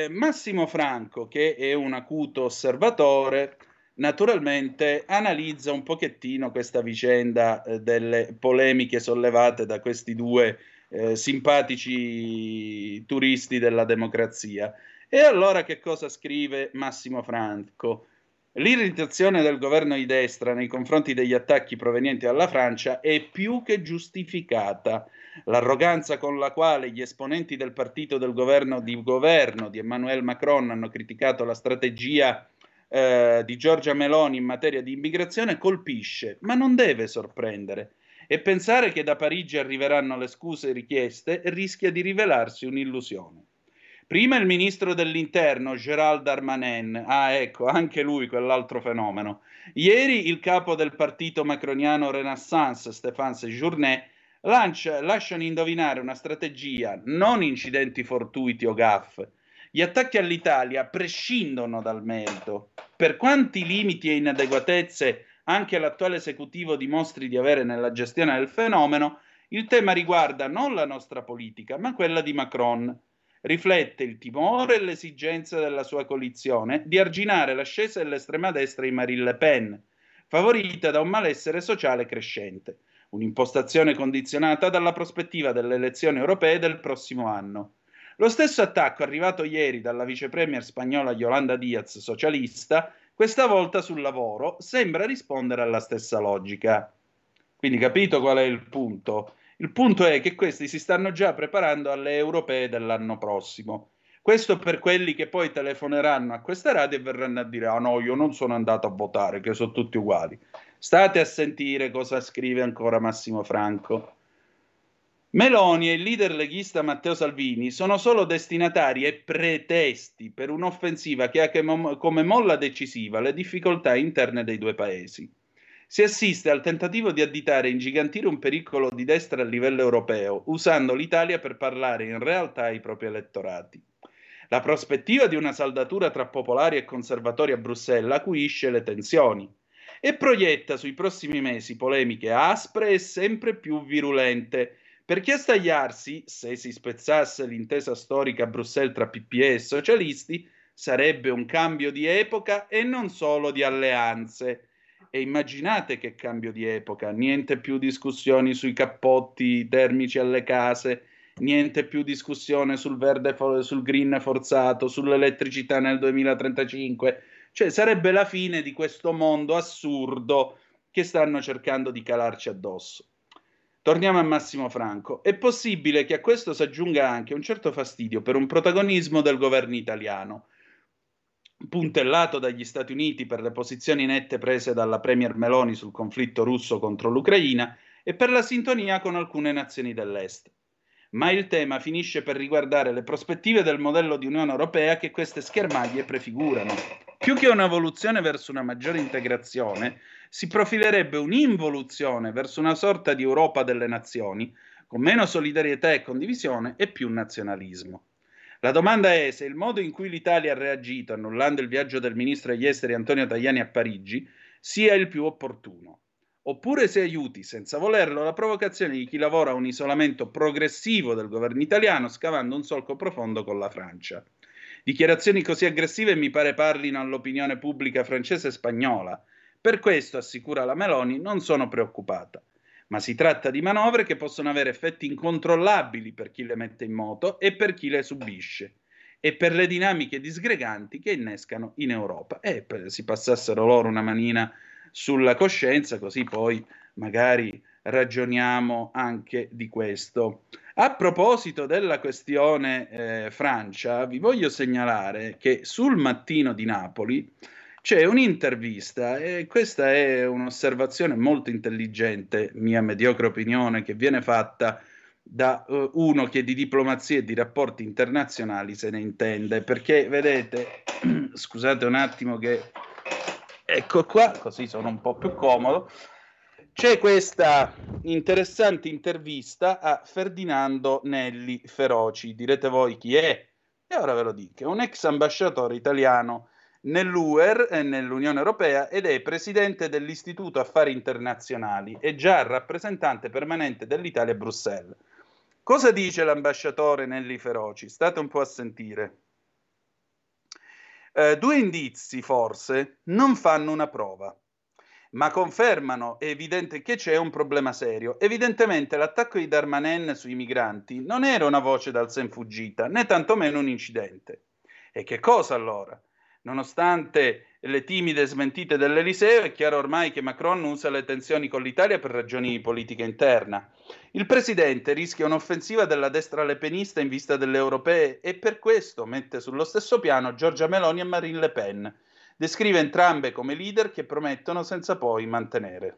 Massimo Franco, che è un acuto osservatore, naturalmente analizza un pochettino questa vicenda delle polemiche sollevate da questi due simpatici turisti della democrazia. E allora che cosa scrive Massimo Franco? L'irritazione del governo di destra nei confronti degli attacchi provenienti dalla Francia è più che giustificata. L'arroganza con la quale gli esponenti del partito del governo di Emmanuel Macron hanno criticato la strategia di Giorgia Meloni in materia di immigrazione colpisce, ma non deve sorprendere. E pensare che da Parigi arriveranno le scuse richieste rischia di rivelarsi un'illusione. Prima il ministro dell'interno Gérald Darmanin, ecco, anche lui quell'altro fenomeno. Ieri il capo del partito macroniano Renaissance, Stéphane Séjourné, lasciano indovinare una strategia, non incidenti fortuiti o gaffe. Gli attacchi all'Italia prescindono dal merito. Per quanti limiti e inadeguatezze anche l'attuale esecutivo dimostri di avere nella gestione del fenomeno, il tema riguarda non la nostra politica, ma quella di Macron. Riflette il timore e l'esigenza della sua coalizione di arginare l'ascesa dell'estrema destra di Marine Le Pen, favorita da un malessere sociale crescente, un'impostazione condizionata dalla prospettiva delle elezioni europee del prossimo anno. Lo stesso attacco è arrivato ieri dalla vicepremier spagnola Yolanda Díaz, socialista, questa volta sul lavoro, sembra rispondere alla stessa logica. Quindi capito qual è il punto? Il punto è che questi si stanno già preparando alle europee dell'anno prossimo. Questo per quelli che poi telefoneranno a questa radio e verranno a dire «Ah no, io non sono andato a votare, che sono tutti uguali». State a sentire cosa scrive ancora Massimo Franco. Meloni e il leader leghista Matteo Salvini sono solo destinatari e pretesti per un'offensiva che ha come molla decisiva le difficoltà interne dei due paesi. Si assiste al tentativo di additare e ingigantire un pericolo di destra a livello europeo, usando l'Italia per parlare in realtà ai propri elettorati. La prospettiva di una saldatura tra popolari e conservatori a Bruxelles acuisce le tensioni e proietta sui prossimi mesi polemiche aspre e sempre più virulente, perché a stagliarsi, se si spezzasse l'intesa storica a Bruxelles tra PPE e socialisti, sarebbe un cambio di epoca e non solo di alleanze. E immaginate che cambio di epoca, niente più discussioni sui cappotti termici alle case, niente più discussione sul verde, sul green forzato, sull'elettricità nel 2035, cioè sarebbe la fine di questo mondo assurdo che stanno cercando di calarci addosso. Torniamo a Massimo Franco. È possibile che a questo si aggiunga anche un certo fastidio per un protagonismo del governo italiano, puntellato dagli Stati Uniti per le posizioni nette prese dalla Premier Meloni sul conflitto russo contro l'Ucraina e per la sintonia con alcune nazioni dell'Est. Ma il tema finisce per riguardare le prospettive del modello di Unione Europea che queste schermaglie prefigurano. Più che un'evoluzione verso una maggiore integrazione, si profilerebbe un'involuzione verso una sorta di Europa delle nazioni, con meno solidarietà e condivisione e più nazionalismo. La domanda è se il modo in cui l'Italia ha reagito, annullando il viaggio del ministro degli esteri Antonio Tajani a Parigi, sia il più opportuno, oppure se aiuti, senza volerlo, la provocazione di chi lavora a un isolamento progressivo del governo italiano, scavando un solco profondo con la Francia. Dichiarazioni così aggressive mi pare parlino all'opinione pubblica francese e spagnola. Per questo, assicura la Meloni, non sono preoccupata. Ma si tratta di manovre che possono avere effetti incontrollabili per chi le mette in moto e per chi le subisce, e per le dinamiche disgreganti che innescano in Europa. E si passassero loro una manina sulla coscienza, così poi magari ragioniamo anche di questo. A proposito della questione Francia, vi voglio segnalare che sul Mattino di Napoli c'è un'intervista, e questa è un'osservazione molto intelligente, mia mediocre opinione, che viene fatta da uno che di diplomazia e di rapporti internazionali se ne intende, perché vedete, scusate un attimo che ecco qua, così sono un po' più comodo, c'è questa interessante intervista a Ferdinando Nelli Feroci, direte voi chi è? E ora ve lo dico, è un ex ambasciatore italiano nell'UER e nell'Unione Europea ed è presidente dell'Istituto Affari Internazionali e già rappresentante permanente dell'Italia a Bruxelles. Cosa dice l'ambasciatore Nelli Feroci? State un po' a sentire. Due indizi forse non fanno una prova, ma confermano, è evidente che c'è un problema serio. Evidentemente l'attacco di Darmanin sui migranti non era una voce dal sen fuggita, né tantomeno un incidente. E che cosa allora? Nonostante le timide smentite dell'Eliseo, è chiaro ormai che Macron usa le tensioni con l'Italia per ragioni di politica interna. Il presidente rischia un'offensiva della destra lepenista in vista delle europee e per questo mette sullo stesso piano Giorgia Meloni e Marine Le Pen. Descrive entrambe come leader che promettono senza poi mantenere.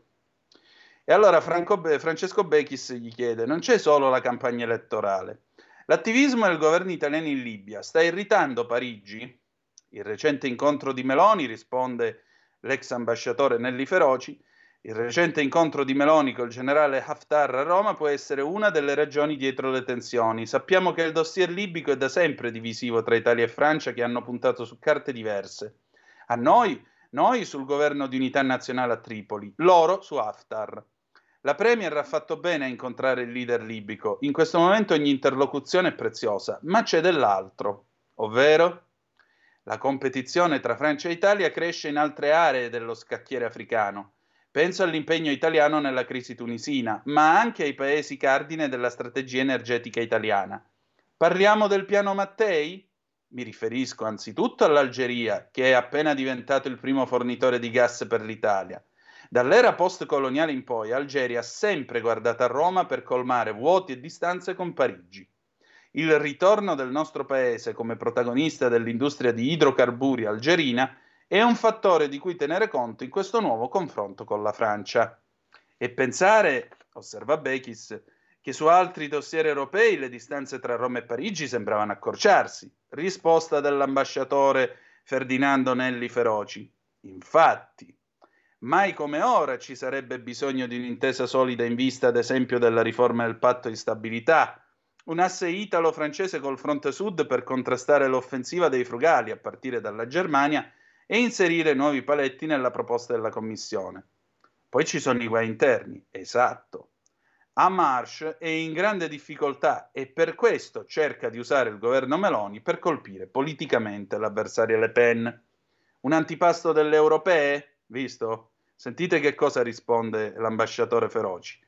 E allora Francesco Bechis gli chiede: non c'è solo la campagna elettorale. L'attivismo del governo italiano in Libia sta irritando Parigi? Il recente incontro di Meloni, risponde l'ex ambasciatore Nelli Feroci, il recente incontro di Meloni col generale Haftar a Roma può essere una delle ragioni dietro le tensioni. Sappiamo che il dossier libico è da sempre divisivo tra Italia e Francia, che hanno puntato su carte diverse. A noi sul governo di unità nazionale a Tripoli, loro su Haftar. La Premier ha fatto bene a incontrare il leader libico. In questo momento ogni interlocuzione è preziosa, ma c'è dell'altro, ovvero... La competizione tra Francia e Italia cresce in altre aree dello scacchiere africano. Penso all'impegno italiano nella crisi tunisina, ma anche ai paesi cardine della strategia energetica italiana. Parliamo del piano Mattei? Mi riferisco anzitutto all'Algeria, che è appena diventato il primo fornitore di gas per l'Italia. Dall'era post-coloniale in poi, Algeria ha sempre guardato a Roma per colmare vuoti e distanze con Parigi. Il ritorno del nostro paese come protagonista dell'industria di idrocarburi algerina è un fattore di cui tenere conto in questo nuovo confronto con la Francia. E pensare, osserva Bekis, che su altri dossier europei le distanze tra Roma e Parigi sembravano accorciarsi. Risposta dell'ambasciatore Ferdinando Nelli Feroci. Infatti, mai come ora ci sarebbe bisogno di un'intesa solida in vista, ad esempio, della riforma del patto di stabilità, un asse italo-francese col fronte sud per contrastare l'offensiva dei frugali a partire dalla Germania e inserire nuovi paletti nella proposta della Commissione. Poi ci sono i guai interni, esatto. Amarche è in grande difficoltà e per questo cerca di usare il governo Meloni per colpire politicamente l'avversaria Le Pen. Un antipasto delle europee? Visto? Sentite che cosa risponde l'ambasciatore Feroci.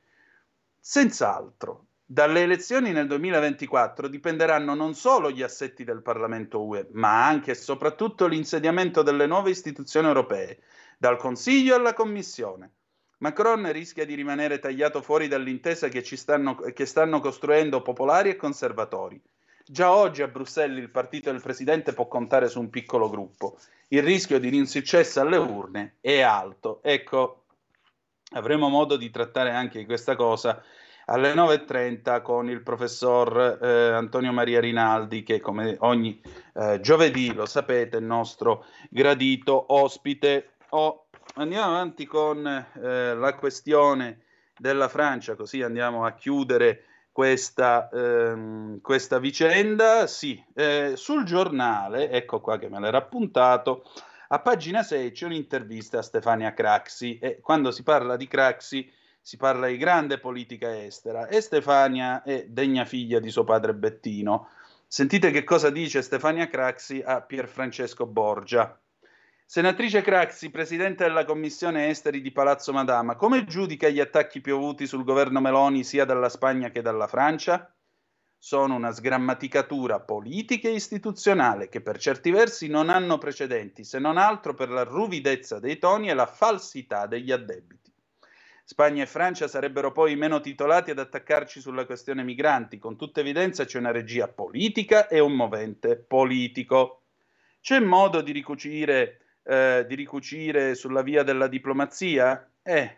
Senz'altro, dalle elezioni nel 2024 dipenderanno non solo gli assetti del Parlamento UE, ma anche e soprattutto l'insediamento delle nuove istituzioni europee, dal Consiglio alla Commissione. Macron rischia di rimanere tagliato fuori dall'intesa che stanno costruendo popolari e conservatori. Già oggi a Bruxelles il partito del presidente può contare su un piccolo gruppo. Il rischio di insuccesso alle urne è alto. Ecco, avremo modo di trattare anche questa cosa alle 9:30 con il professor Antonio Maria Rinaldi, che come ogni giovedì, lo sapete, è il nostro gradito ospite. Andiamo avanti con la questione della Francia, così andiamo a chiudere questa vicenda. Sì, sul giornale, ecco qua che me l'era appuntato, a pagina 6 c'è un'intervista a Stefania Craxi, e quando si parla di Craxi si parla di grande politica estera, e Stefania è degna figlia di suo padre Bettino. Sentite che cosa dice Stefania Craxi a Pierfrancesco Borgia. Senatrice Craxi, Presidente della Commissione Esteri di Palazzo Madama, come giudica gli attacchi piovuti sul governo Meloni sia dalla Spagna che dalla Francia? Sono una sgrammaticatura politica e istituzionale che per certi versi non hanno precedenti, se non altro per la ruvidezza dei toni e la falsità degli addebiti. Spagna e Francia sarebbero poi i meno titolati ad attaccarci sulla questione migranti, con tutta evidenza c'è una regia politica e un movente politico. C'è modo di ricucire sulla via della diplomazia?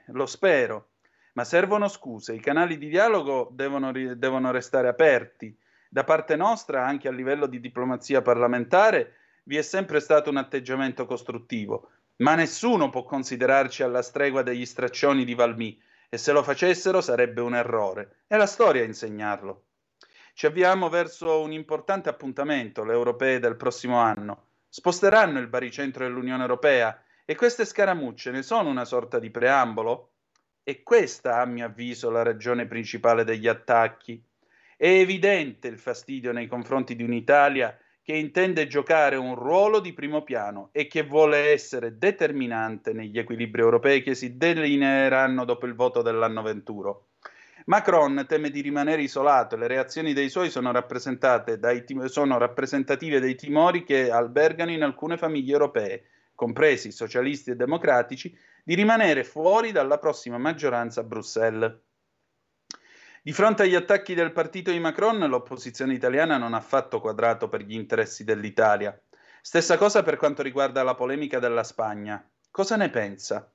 Lo spero, ma servono scuse, i canali di dialogo devono restare aperti. Da parte nostra, anche a livello di diplomazia parlamentare, vi è sempre stato un atteggiamento costruttivo, ma nessuno può considerarci alla stregua degli straccioni di Valmy, e se lo facessero sarebbe un errore, è la storia a insegnarlo. Ci avviamo verso un importante appuntamento, le europee del prossimo anno. Sposteranno il baricentro dell'Unione Europea, e queste scaramucce ne sono una sorta di preambolo? E questa, a mio avviso, è la ragione principale degli attacchi. È evidente il fastidio nei confronti di un'Italia che intende giocare un ruolo di primo piano e che vuole essere determinante negli equilibri europei che si delineeranno dopo il voto dell'anno 21. Macron teme di rimanere isolato, le reazioni dei suoi sono rappresentative dei timori che albergano in alcune famiglie europee, compresi socialisti e democratici, di rimanere fuori dalla prossima maggioranza a Bruxelles. Di fronte agli attacchi del partito di Macron, l'opposizione italiana non ha affatto quadrato per gli interessi dell'Italia. Stessa cosa per quanto riguarda la polemica della Spagna. Cosa ne pensa?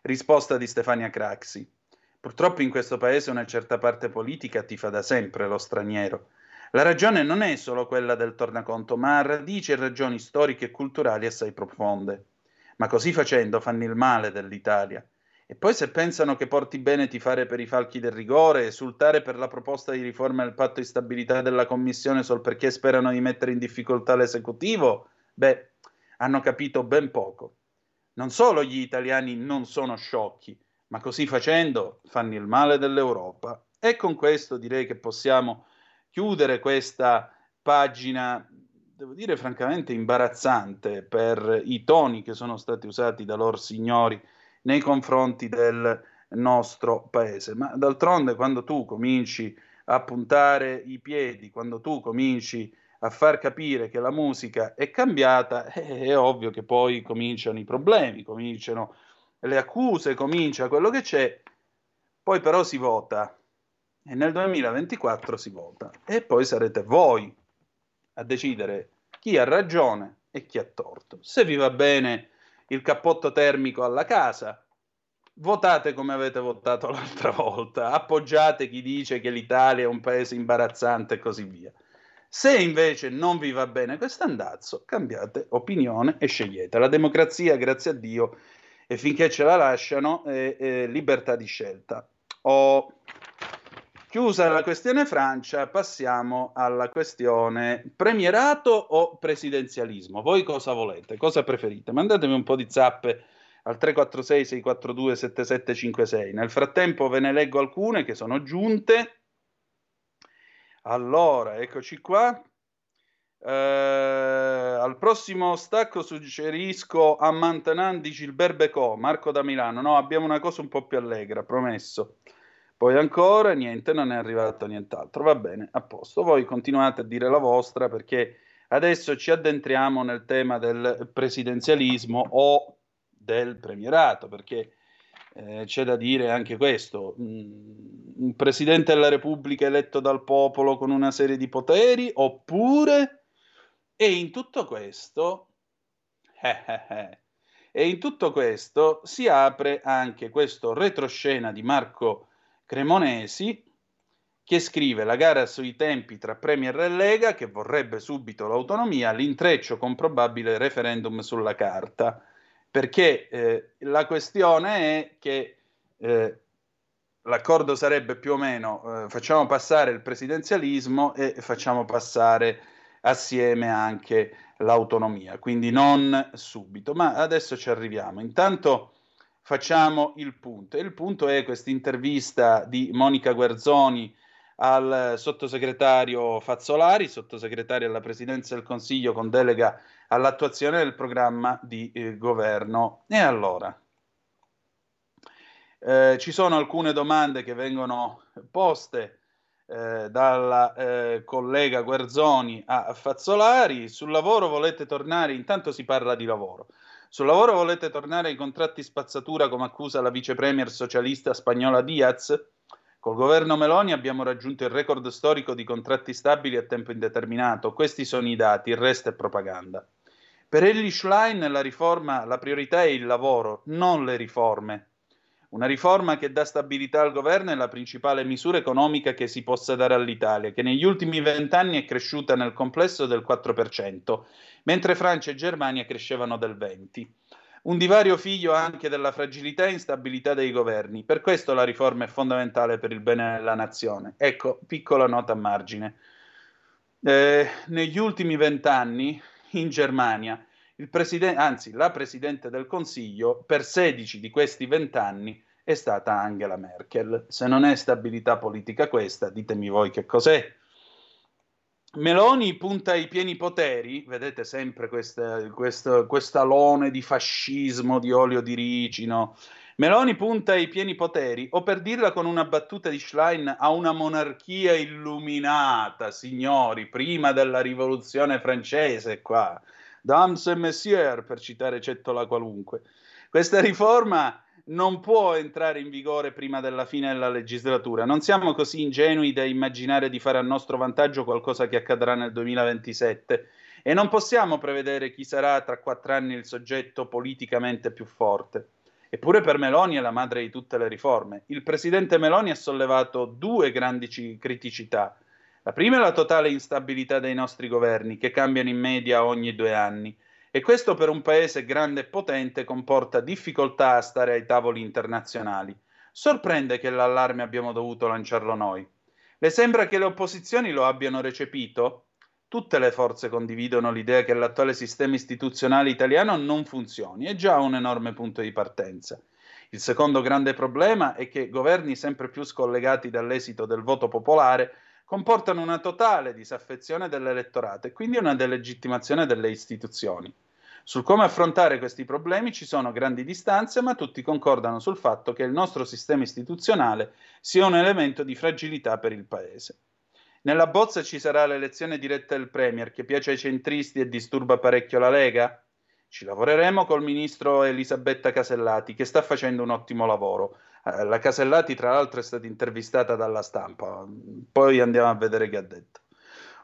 Risposta di Stefania Craxi. Purtroppo in questo paese una certa parte politica tifa da sempre lo straniero. La ragione non è solo quella del tornaconto, ma ha radici e ragioni storiche e culturali assai profonde. Ma così facendo fanno il male dell'Italia. E poi se pensano che porti bene tifare per i falchi del rigore, esultare per la proposta di riforma del patto di stabilità della Commissione sol perché sperano di mettere in difficoltà l'esecutivo, hanno capito ben poco. Non solo gli italiani non sono sciocchi, ma così facendo fanno il male dell'Europa. E con questo direi che possiamo chiudere questa pagina, devo dire francamente imbarazzante per i toni che sono stati usati da lor signori nei confronti del nostro paese. Ma d'altronde quando tu cominci a puntare i piedi, quando tu cominci a far capire che la musica è cambiata, è ovvio che poi cominciano i problemi, cominciano le accuse, comincia quello che c'è, poi però si vota, e nel 2024 si vota, e poi sarete voi a decidere chi ha ragione e chi ha torto. Se vi va bene il cappotto termico alla casa, votate come avete votato l'altra volta, appoggiate chi dice che l'Italia è un paese imbarazzante e così via. Se invece non vi va bene quest'andazzo, cambiate opinione e scegliete. La democrazia, grazie a Dio, e finché ce la lasciano, è libertà di scelta. Ho chiusa la questione Francia, passiamo alla questione premierato o presidenzialismo. Voi cosa volete? Cosa preferite? Mandatemi un po' di zappe al 346-642-7756. Nel frattempo ve ne leggo alcune che sono giunte. Allora, eccoci qua. Al prossimo stacco suggerisco a Mantanan di Gilbert Becot, Marco da Milano. No, abbiamo una cosa un po' più allegra, promesso. Poi ancora, niente, non è arrivato nient'altro. Va bene, a posto. Voi continuate a dire la vostra, perché adesso ci addentriamo nel tema del presidenzialismo o del premierato, perché c'è da dire anche questo. Un presidente della Repubblica eletto dal popolo con una serie di poteri, oppure, e in tutto questo si apre anche questo retroscena di Marco Cremonesi, che scrive: la gara sui tempi tra Premier e Lega, che vorrebbe subito l'autonomia, l'intreccio con probabile referendum sulla carta. Perché la questione è che l'accordo sarebbe più o meno facciamo passare il presidenzialismo e facciamo passare assieme anche l'autonomia, quindi non subito, ma adesso ci arriviamo. Intanto facciamo il punto, e il punto è questa intervista di Monica Guerzoni al sottosegretario Fazzolari, sottosegretario alla Presidenza del Consiglio con delega all'attuazione del programma di governo. E allora, ci sono alcune domande che vengono poste dalla collega Guerzoni a Fazzolari. Sul lavoro volete tornare, intanto si parla di lavoro, sul lavoro volete tornare ai contratti spazzatura come accusa la vice premier socialista spagnola Diaz? Col governo Meloni abbiamo raggiunto il record storico di contratti stabili a tempo indeterminato. Questi sono i dati, il resto è propaganda. Per Elly Schlein la riforma, la priorità è il lavoro, non le riforme. Una riforma che dà stabilità al governo è la principale misura economica che si possa dare all'Italia, che negli ultimi 20 anni è cresciuta nel complesso del 4%, mentre Francia e Germania crescevano del 20%. Un divario figlio anche della fragilità e instabilità dei governi. Per questo la riforma è fondamentale per il bene della nazione. Ecco, piccola nota a margine. Negli ultimi 20 anni in Germania, la Presidente del Consiglio, per 16 di questi 20 anni, è stata Angela Merkel. Se non è stabilità politica questa, ditemi voi che cos'è. Meloni punta ai pieni poteri, vedete sempre quest'alone di fascismo, di olio di ricino. Meloni punta ai pieni poteri, o per dirla con una battuta di Schlein, a una monarchia illuminata, signori, prima della rivoluzione francese qua. Dames et messieurs, per citare Cettola qualunque. Questa riforma non può entrare in vigore prima della fine della legislatura. Non siamo così ingenui da immaginare di fare a nostro vantaggio qualcosa che accadrà nel 2027 e non possiamo prevedere chi sarà tra 4 anni il soggetto politicamente più forte. Eppure per Meloni è la madre di tutte le riforme. Il presidente Meloni ha sollevato 2 grandi criticità. La prima è la totale instabilità dei nostri governi, che cambiano in media ogni 2 anni. E questo per un paese grande e potente comporta difficoltà a stare ai tavoli internazionali. Sorprende che l'allarme abbiamo dovuto lanciarlo noi. Le sembra che le opposizioni lo abbiano recepito? Tutte le forze condividono l'idea che l'attuale sistema istituzionale italiano non funzioni, è già un enorme punto di partenza. Il secondo grande problema è che governi sempre più scollegati dall'esito del voto popolare comportano una totale disaffezione dell'elettorato e quindi una delegittimazione delle istituzioni. Sul come affrontare questi problemi ci sono grandi distanze, ma tutti concordano sul fatto che il nostro sistema istituzionale sia un elemento di fragilità per il Paese. Nella bozza ci sarà l'elezione diretta del Premier, che piace ai centristi e disturba parecchio la Lega? Ci lavoreremo col ministro Elisabetta Casellati, che sta facendo un ottimo lavoro. La Casellati, tra l'altro, è stata intervistata dalla Stampa, poi andiamo a vedere che ha detto.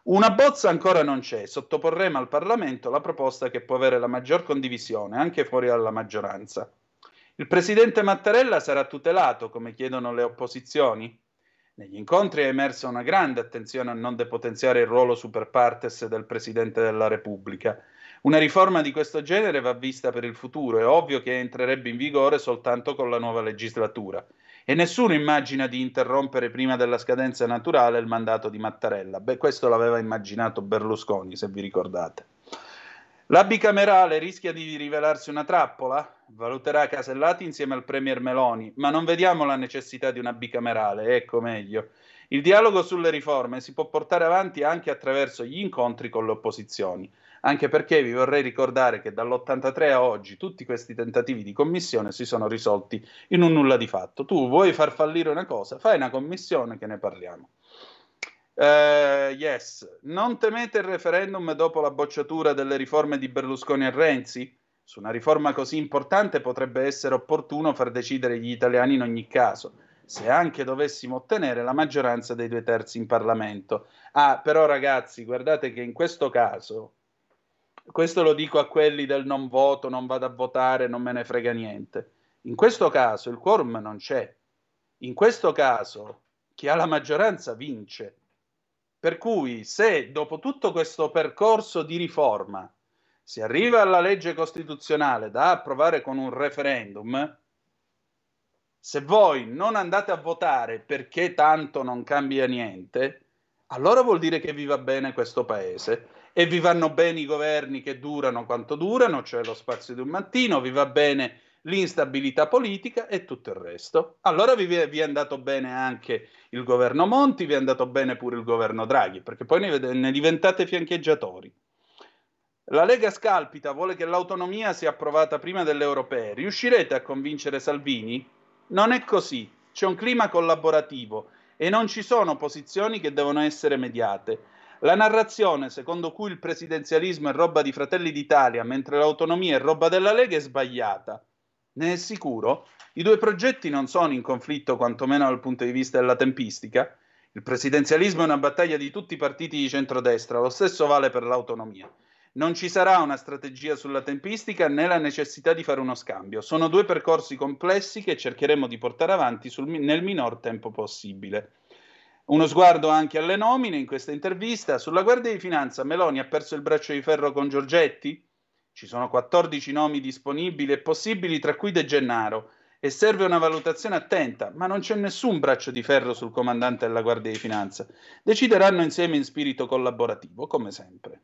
Una bozza ancora non c'è, sottoporremo al Parlamento la proposta che può avere la maggior condivisione, anche fuori dalla maggioranza. Il presidente Mattarella sarà tutelato, come chiedono le opposizioni? Negli incontri è emersa una grande attenzione a non depotenziare il ruolo super partes del Presidente della Repubblica. Una riforma di questo genere va vista per il futuro, è ovvio che entrerebbe in vigore soltanto con la nuova legislatura. E nessuno immagina di interrompere prima della scadenza naturale il mandato di Mattarella. Beh, questo l'aveva immaginato Berlusconi, se vi ricordate. La bicamerale rischia di rivelarsi una trappola? Valuterà Casellati insieme al Premier Meloni, ma non vediamo la necessità di una bicamerale, ecco meglio. Il dialogo sulle riforme si può portare avanti anche attraverso gli incontri con le opposizioni, anche perché vi vorrei ricordare che dall'83 a oggi tutti questi tentativi di commissione si sono risolti in un nulla di fatto. Tu vuoi far fallire una cosa, fai una commissione che ne parliamo. Non temete il referendum dopo la bocciatura delle riforme di Berlusconi e Renzi? Su una riforma così importante potrebbe essere opportuno far decidere gli italiani in ogni caso, se anche dovessimo ottenere la maggioranza dei 2/3 in Parlamento. Ah, però ragazzi, guardate che in questo caso, questo lo dico a quelli del non voto, non vado a votare, non me ne frega niente, in questo caso il quorum non c'è, in questo caso chi ha la maggioranza vince. Per cui se dopo tutto questo percorso di riforma si arriva alla legge costituzionale da approvare con un referendum, se voi non andate a votare perché tanto non cambia niente, allora vuol dire che vi va bene questo Paese e vi vanno bene i governi che durano quanto durano, cioè lo spazio di un mattino, vi va bene l'instabilità politica e tutto il resto. Allora vi è andato bene anche il governo Monti, vi è andato bene pure il governo Draghi, perché poi ne diventate fiancheggiatori. La Lega scalpita, vuole che l'autonomia sia approvata prima delle europee. Riuscirete a convincere Salvini? Non è così, c'è un clima collaborativo e non ci sono posizioni che devono essere mediate. La narrazione secondo cui il presidenzialismo è roba di Fratelli d'Italia mentre l'autonomia è roba della Lega è sbagliata. Ne è sicuro? I due progetti non sono in conflitto, quantomeno dal punto di vista della tempistica. Il presidenzialismo è una battaglia di tutti i partiti di centrodestra, lo stesso vale per l'autonomia. Non ci sarà una strategia sulla tempistica né la necessità di fare uno scambio. Sono due percorsi complessi che cercheremo di portare avanti nel minor tempo possibile. Uno sguardo anche alle nomine in questa intervista. Sulla Guardia di Finanza Meloni ha perso il braccio di ferro con Giorgetti? Ci sono 14 nomi disponibili e possibili, tra cui De Gennaro, e serve una valutazione attenta, ma non c'è nessun braccio di ferro sul comandante della Guardia di Finanza. Decideranno insieme in spirito collaborativo, come sempre.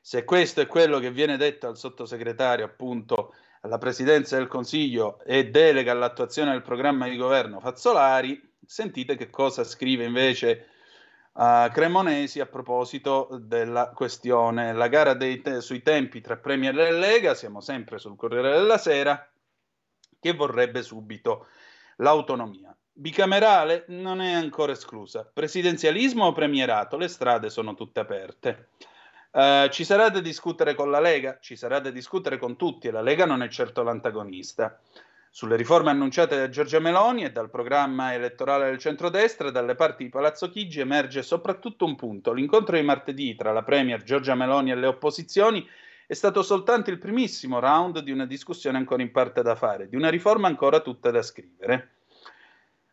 Se questo è quello che viene detto al sottosegretario, appunto, alla Presidenza del Consiglio e delega all'attuazione del programma di governo Fazzolari, sentite che cosa scrive invece Cremonesi a proposito della questione. La gara sui tempi tra Premier e Lega, siamo sempre sul Corriere della Sera, che vorrebbe subito l'autonomia. Bicamerale non è ancora esclusa. Presidenzialismo o premierato? Le strade sono tutte aperte. Ci sarà da discutere con la Lega? Ci sarà da discutere con tutti e la Lega non è certo l'antagonista. Sulle riforme annunciate da Giorgia Meloni e dal programma elettorale del centrodestra, dalle parti di Palazzo Chigi emerge soprattutto un punto. L'incontro di martedì tra la Premier Giorgia Meloni e le opposizioni è stato soltanto il primissimo round di una discussione ancora in parte da fare, di una riforma ancora tutta da scrivere.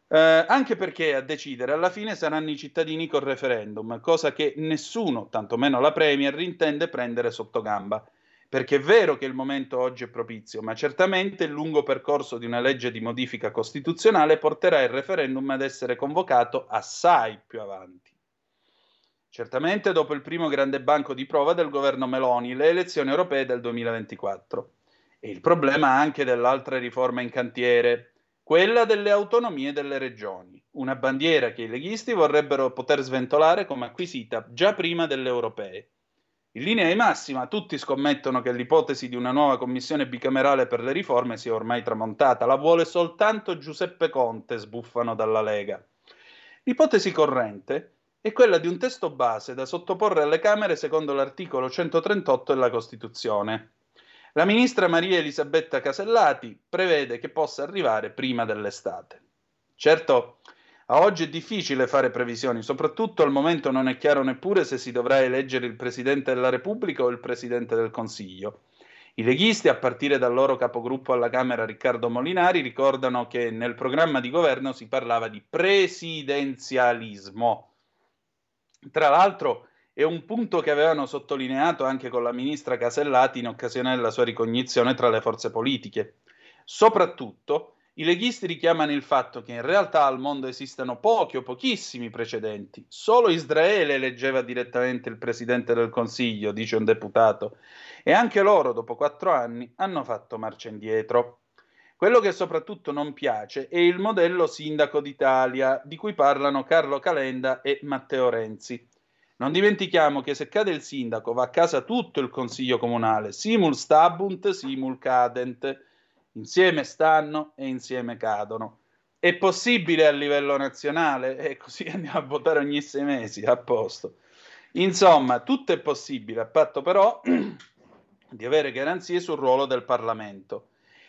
Anche perché a decidere alla fine saranno i cittadini col referendum, cosa che nessuno, tantomeno la Premier, intende prendere sotto gamba. Perché è vero che il momento oggi è propizio, ma certamente il lungo percorso di una legge di modifica costituzionale porterà il referendum ad essere convocato assai più avanti. Certamente dopo il primo grande banco di prova del governo Meloni, le elezioni europee del 2024. E il problema anche dell'altra riforma in cantiere, quella delle autonomie delle regioni, una bandiera che i leghisti vorrebbero poter sventolare come acquisita già prima delle europee. In linea di massima, tutti scommettono che l'ipotesi di una nuova commissione bicamerale per le riforme sia ormai tramontata, la vuole soltanto Giuseppe Conte, sbuffano dalla Lega. L'ipotesi corrente è quella di un testo base da sottoporre alle Camere secondo l'articolo 138 della Costituzione. La ministra Maria Elisabetta Casellati prevede che possa arrivare prima dell'estate. Certo, a oggi è difficile fare previsioni, soprattutto al momento non è chiaro neppure se si dovrà eleggere il Presidente della Repubblica o il Presidente del Consiglio. I leghisti, a partire dal loro capogruppo alla Camera Riccardo Molinari, ricordano che nel programma di governo si parlava di presidenzialismo. Tra l'altro è un punto che avevano sottolineato anche con la ministra Casellati in occasione della sua ricognizione tra le forze politiche. Soprattutto i leghisti richiamano il fatto che in realtà al mondo esistano pochi o pochissimi precedenti. Solo Israele eleggeva direttamente il Presidente del Consiglio, dice un deputato, e anche loro, dopo 4 anni, hanno fatto marcia indietro. Quello che soprattutto non piace è il modello sindaco d'Italia, di cui parlano Carlo Calenda e Matteo Renzi. Non dimentichiamo che se cade il sindaco va a casa tutto il Consiglio Comunale, simul stabunt, simul cadent. Insieme stanno e insieme cadono. È possibile a livello nazionale? E così andiamo a votare ogni 6 mesi, a posto. Insomma, tutto è possibile, a patto però di avere garanzie sul ruolo del Parlamento.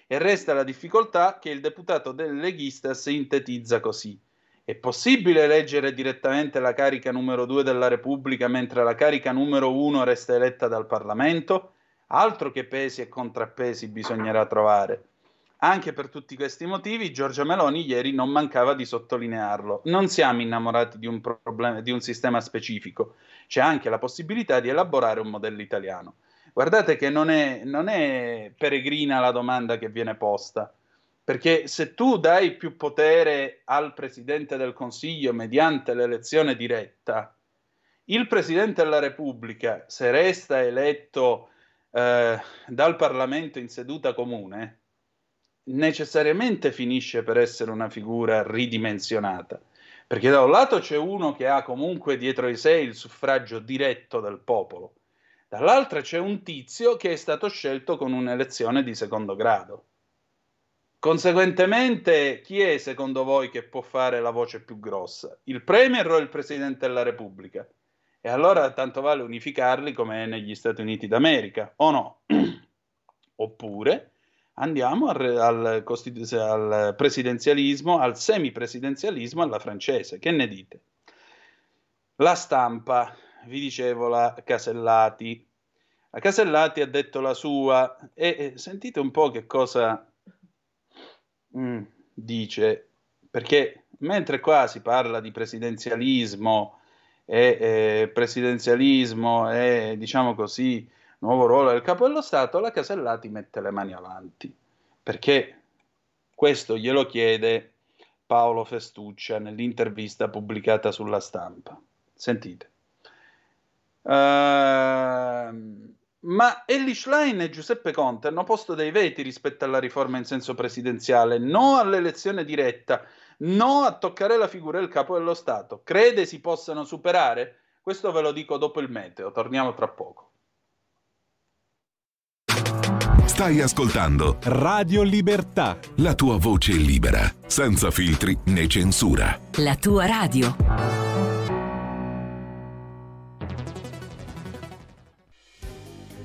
E resta la difficoltà che il deputato del leghista sintetizza così. È possibile eleggere direttamente la carica numero 2 della Repubblica mentre la carica numero 1 resta eletta dal Parlamento? Altro che pesi e contrappesi bisognerà trovare. Anche per tutti questi motivi Giorgia Meloni ieri non mancava di sottolinearlo. Non siamo innamorati di un sistema specifico. C'è anche la possibilità di elaborare un modello italiano. Guardate che non è peregrina la domanda che viene posta, perché se tu dai più potere al Presidente del Consiglio mediante l'elezione diretta, il Presidente della Repubblica, se resta eletto dal Parlamento in seduta comune, necessariamente finisce per essere una figura ridimensionata, perché da un lato c'è uno che ha comunque dietro di sé il suffragio diretto del popolo, dall'altra c'è un tizio che è stato scelto con un'elezione di secondo grado. Conseguentemente, chi è secondo voi che può fare la voce più grossa? Il Premier o il Presidente della Repubblica? E allora tanto vale unificarli come negli Stati Uniti d'America, o no? Oppure andiamo al presidenzialismo, al semipresidenzialismo alla francese. Che ne dite? La stampa, vi dicevo, la Casellati. La Casellati ha detto la sua e sentite un po' che cosa dice, perché mentre qua si parla di presidenzialismo, e diciamo così nuovo ruolo del capo dello Stato, la Casellati mette le mani avanti, perché questo glielo chiede Paolo Festuccia nell'intervista pubblicata sulla Stampa. Sentite. Ma Elly Schlein e Giuseppe Conte hanno posto dei veti rispetto alla riforma in senso presidenziale, no all'elezione diretta, no a toccare la figura del capo dello Stato. Crede si possano superare? Questo ve lo dico dopo il meteo, torniamo tra poco. Stai ascoltando Radio Libertà, la tua voce libera, senza filtri né censura. La tua radio.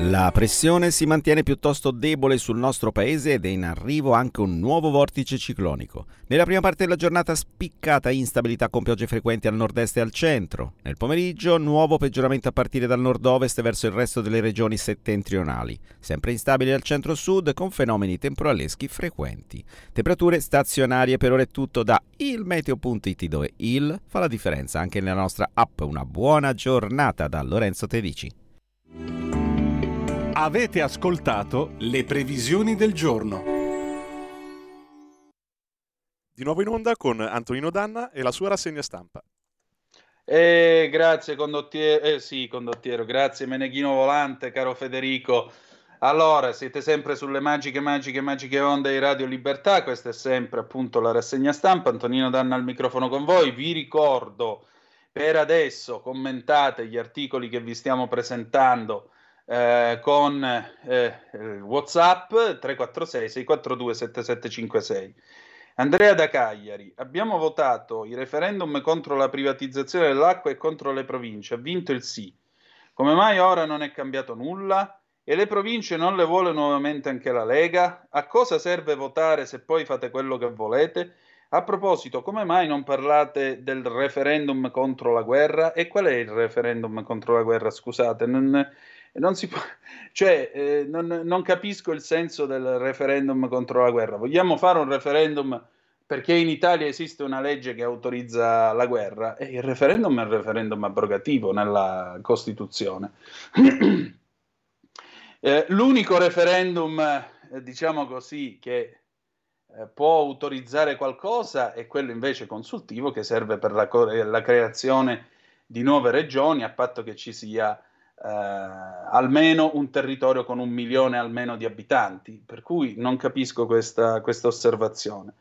La pressione si mantiene piuttosto debole sul nostro paese ed è in arrivo anche un nuovo vortice ciclonico. Nella prima parte della giornata spiccata instabilità con piogge frequenti al nord-est e al centro. Nel pomeriggio nuovo peggioramento a partire dal nord-ovest verso il resto delle regioni settentrionali. Sempre instabile al centro-sud con fenomeni temporaleschi frequenti. Temperature stazionarie per ora è tutto da ilmeteo.it dove il fa la differenza anche nella nostra app. Una buona giornata da Lorenzo Tedici. Avete ascoltato le previsioni del giorno. Di nuovo in onda con Antonino Danna e la sua rassegna stampa. Grazie condottiero, grazie Meneghino Volante, caro Federico. Allora, siete sempre sulle magiche onde di Radio Libertà, questa è sempre appunto la rassegna stampa, Antonino Danna al microfono con voi. Vi ricordo, per adesso commentate gli articoli che vi stiamo presentando con WhatsApp 346 642 7756. Andrea da Cagliari: abbiamo votato i referendum contro la privatizzazione dell'acqua e contro le province, ha vinto il sì, come mai ora non è cambiato nulla? E le province non le vuole nuovamente anche la Lega? A cosa serve votare se poi fate quello che volete? A proposito, come mai non parlate del referendum contro la guerra? E qual è il referendum contro la guerra? Scusate, non si può, cioè non capisco il senso del referendum contro la guerra. Vogliamo fare un referendum perché in Italia esiste una legge che autorizza la guerra e il referendum è un referendum abrogativo nella Costituzione. L'unico referendum, diciamo così, che può autorizzare qualcosa è quello invece consultivo, che serve per la creazione di nuove regioni, a patto che ci sia almeno un territorio con 1 milione almeno di abitanti, per cui non capisco questa osservazione.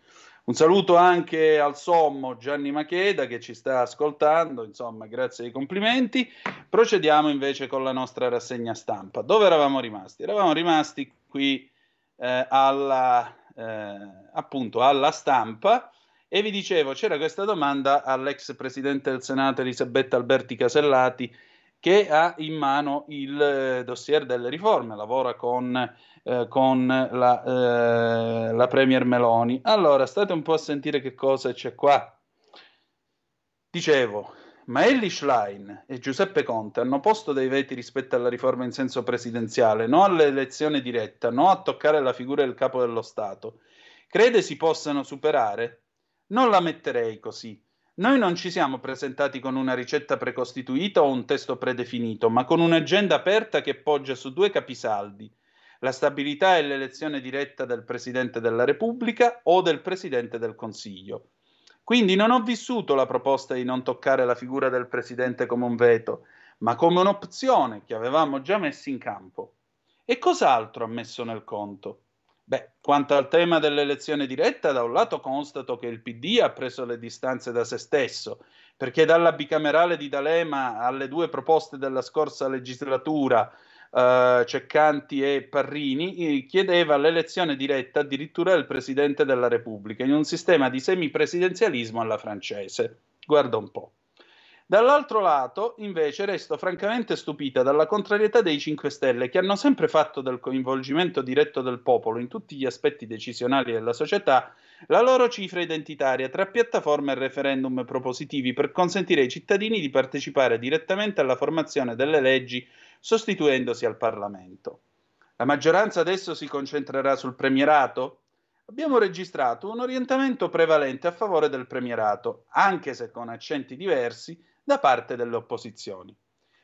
Un saluto anche al sommo Gianni Macheda che ci sta ascoltando, insomma grazie ai complimenti. Procediamo invece con la nostra rassegna stampa. Dove eravamo rimasti? Eravamo rimasti qui alla stampa e vi dicevo c'era questa domanda all'ex presidente del Senato Elisabetta Alberti Casellati, che ha in mano il dossier delle riforme, lavora con la Premier Meloni. Allora, state un po' a sentire che cosa c'è qua. Dicevo, Elly Schlein e Giuseppe Conte hanno posto dei veti rispetto alla riforma in senso presidenziale, no all'elezione diretta, no a toccare la figura del capo dello Stato. Crede si possano superare? Non la metterei così. Noi non ci siamo presentati con una ricetta precostituita o un testo predefinito, ma con un'agenda aperta che poggia su 2 capisaldi, la stabilità e l'elezione diretta del Presidente della Repubblica o del Presidente del Consiglio. Quindi non ho vissuto la proposta di non toccare la figura del Presidente come un veto, ma come un'opzione che avevamo già messo in campo. E cos'altro ha messo nel conto? Beh, quanto al tema dell'elezione diretta, da un lato constato che il PD ha preso le distanze da se stesso, perché dalla bicamerale di D'Alema alle 2 proposte della scorsa legislatura, Ceccanti e Parrini, chiedeva l'elezione diretta addirittura del Presidente della Repubblica, in un sistema di semipresidenzialismo alla francese. Guarda un po'. Dall'altro lato, invece, resto francamente stupita dalla contrarietà dei 5 Stelle, che hanno sempre fatto del coinvolgimento diretto del popolo in tutti gli aspetti decisionali della società la loro cifra identitaria tra piattaforme e referendum propositivi per consentire ai cittadini di partecipare direttamente alla formazione delle leggi sostituendosi al Parlamento. La maggioranza adesso si concentrerà sul premierato? Abbiamo registrato un orientamento prevalente a favore del premierato, anche se con accenti diversi, da parte delle opposizioni.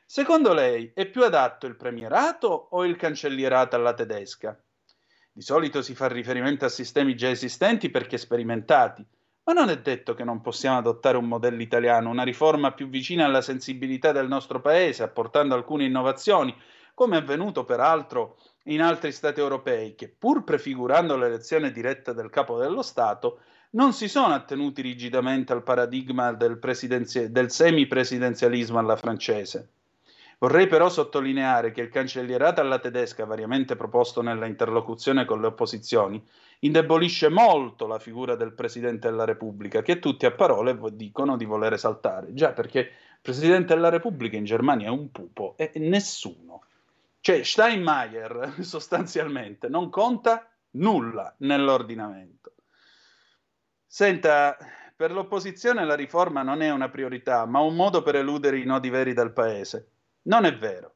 Secondo lei è più adatto il premierato o il cancellierato alla tedesca? Di solito si fa riferimento a sistemi già esistenti perché sperimentati, ma non è detto che non possiamo adottare un modello italiano, una riforma più vicina alla sensibilità del nostro paese, apportando alcune innovazioni, come è avvenuto peraltro in altri stati europei, che pur prefigurando l'elezione diretta del capo dello Stato, non si sono attenuti rigidamente al paradigma del semipresidenzialismo alla francese. Vorrei però sottolineare che il cancellierato alla tedesca, variamente proposto nella interlocuzione con le opposizioni, indebolisce molto la figura del Presidente della Repubblica, che tutti a parole dicono di voler esaltare. Già, perché il Presidente della Repubblica in Germania è un pupo e nessuno Cioè Steinmeier sostanzialmente non conta nulla nell'ordinamento. Senta, per l'opposizione la riforma non è una priorità, ma un modo per eludere i nodi veri del paese. Non è vero.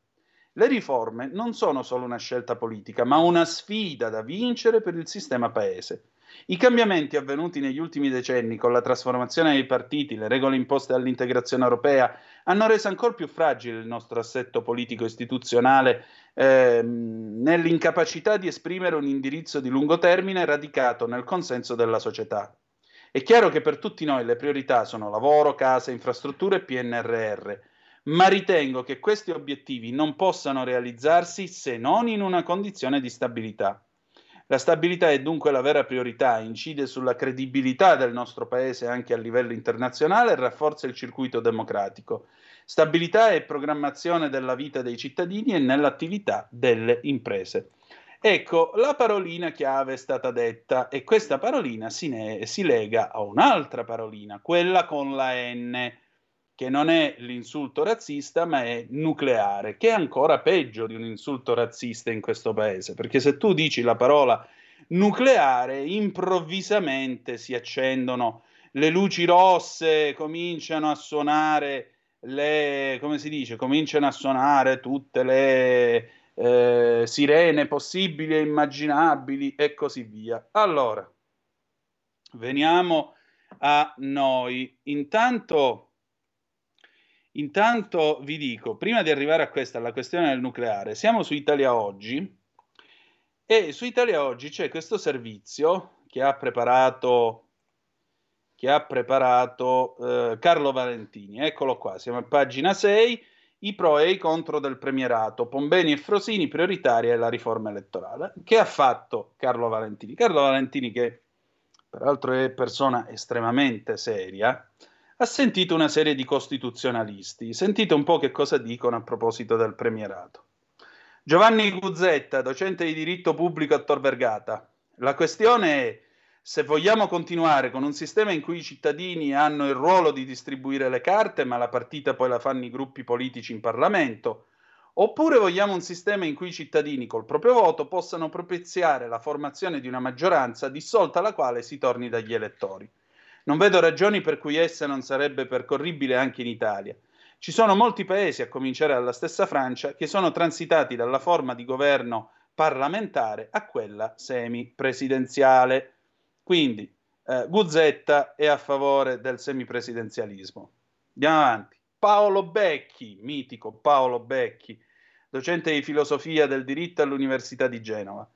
Le riforme non sono solo una scelta politica, ma una sfida da vincere per il sistema paese. I cambiamenti avvenuti negli ultimi decenni con la trasformazione dei partiti, le regole imposte all'integrazione europea, hanno reso ancora più fragile il nostro assetto politico-istituzionale nell'incapacità di esprimere un indirizzo di lungo termine radicato nel consenso della società. È chiaro che per tutti noi le priorità sono lavoro, casa, infrastrutture e PNRR, ma ritengo che questi obiettivi non possano realizzarsi se non in una condizione di stabilità. La stabilità è dunque la vera priorità, incide sulla credibilità del nostro Paese anche a livello internazionale e rafforza il circuito democratico. Stabilità e programmazione della vita dei cittadini e nell'attività delle imprese. Ecco, la parolina chiave è stata detta e questa parolina si lega a un'altra parolina, quella con la N, che non è l'insulto razzista ma è nucleare, che è ancora peggio di un insulto razzista in questo paese, perché se tu dici la parola nucleare improvvisamente si accendono le luci rosse, cominciano a suonare le, come si dice, cominciano a suonare tutte le sirene possibili e immaginabili e così via. Allora, veniamo a noi. Intanto vi dico, prima di arrivare a questa, alla questione del nucleare, siamo su Italia Oggi e su Italia Oggi c'è questo servizio che ha preparato, Carlo Valentini. Eccolo qua, siamo a pagina 6, i pro e i contro del premierato, Pombeni e Frosini, prioritaria e la riforma elettorale. Che ha fatto Carlo Valentini? Carlo Valentini, che peraltro è persona estremamente seria, ha sentito una serie di costituzionalisti. Sentite un po' che cosa dicono a proposito del premierato. Giovanni Guzzetta, docente di diritto pubblico a Tor Vergata. La questione è se vogliamo continuare con un sistema in cui i cittadini hanno il ruolo di distribuire le carte, ma la partita poi la fanno i gruppi politici in Parlamento, oppure vogliamo un sistema in cui i cittadini col proprio voto possano propiziare la formazione di una maggioranza dissolta la quale si torni dagli elettori. Non vedo ragioni per cui essa non sarebbe percorribile anche in Italia. Ci sono molti paesi, a cominciare dalla stessa Francia, che sono transitati dalla forma di governo parlamentare a quella semipresidenziale. Quindi Guzzetta è a favore del semipresidenzialismo. Andiamo avanti. Paolo Becchi, mitico Paolo Becchi, docente di filosofia del diritto all'Università di Genova.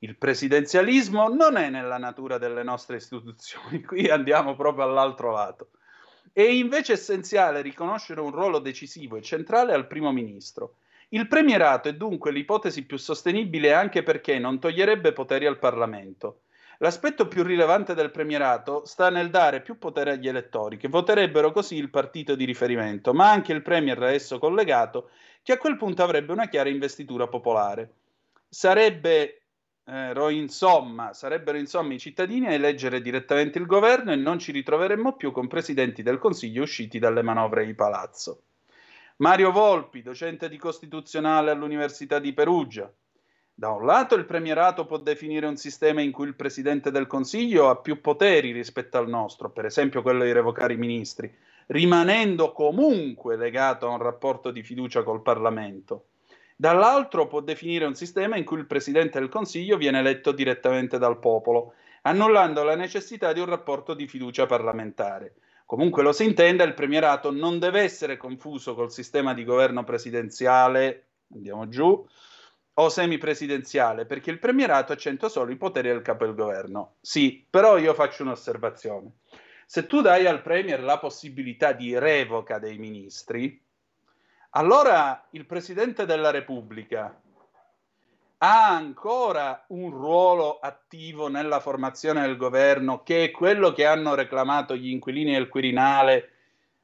Il presidenzialismo non è nella natura delle nostre istituzioni, qui andiamo proprio all'altro lato. È invece essenziale riconoscere un ruolo decisivo e centrale al primo ministro. Il premierato è dunque l'ipotesi più sostenibile anche perché non toglierebbe poteri al Parlamento. L'aspetto più rilevante del premierato sta nel dare più potere agli elettori, che voterebbero così il partito di riferimento, ma anche il premier a esso collegato, che a quel punto avrebbe una chiara investitura popolare. Sarebbero insomma i cittadini a eleggere direttamente il governo e non ci ritroveremmo più con presidenti del Consiglio usciti dalle manovre di palazzo. Mario Volpi, docente di Costituzionale all'Università di Perugia. Da un lato il premierato può definire un sistema in cui il presidente del Consiglio ha più poteri rispetto al nostro, per esempio quello di revocare i ministri, rimanendo comunque legato a un rapporto di fiducia col Parlamento. Dall'altro può definire un sistema in cui il Presidente del Consiglio viene eletto direttamente dal popolo, annullando la necessità di un rapporto di fiducia parlamentare. Comunque lo si intenda, il premierato non deve essere confuso col sistema di governo presidenziale, andiamo giù, o semipresidenziale, perché il premierato accentua solo i poteri del capo del governo. Sì, però io faccio un'osservazione. Se tu dai al premier la possibilità di revoca dei ministri, allora il Presidente della Repubblica ha ancora un ruolo attivo nella formazione del governo, che è quello che hanno reclamato gli inquilini del Quirinale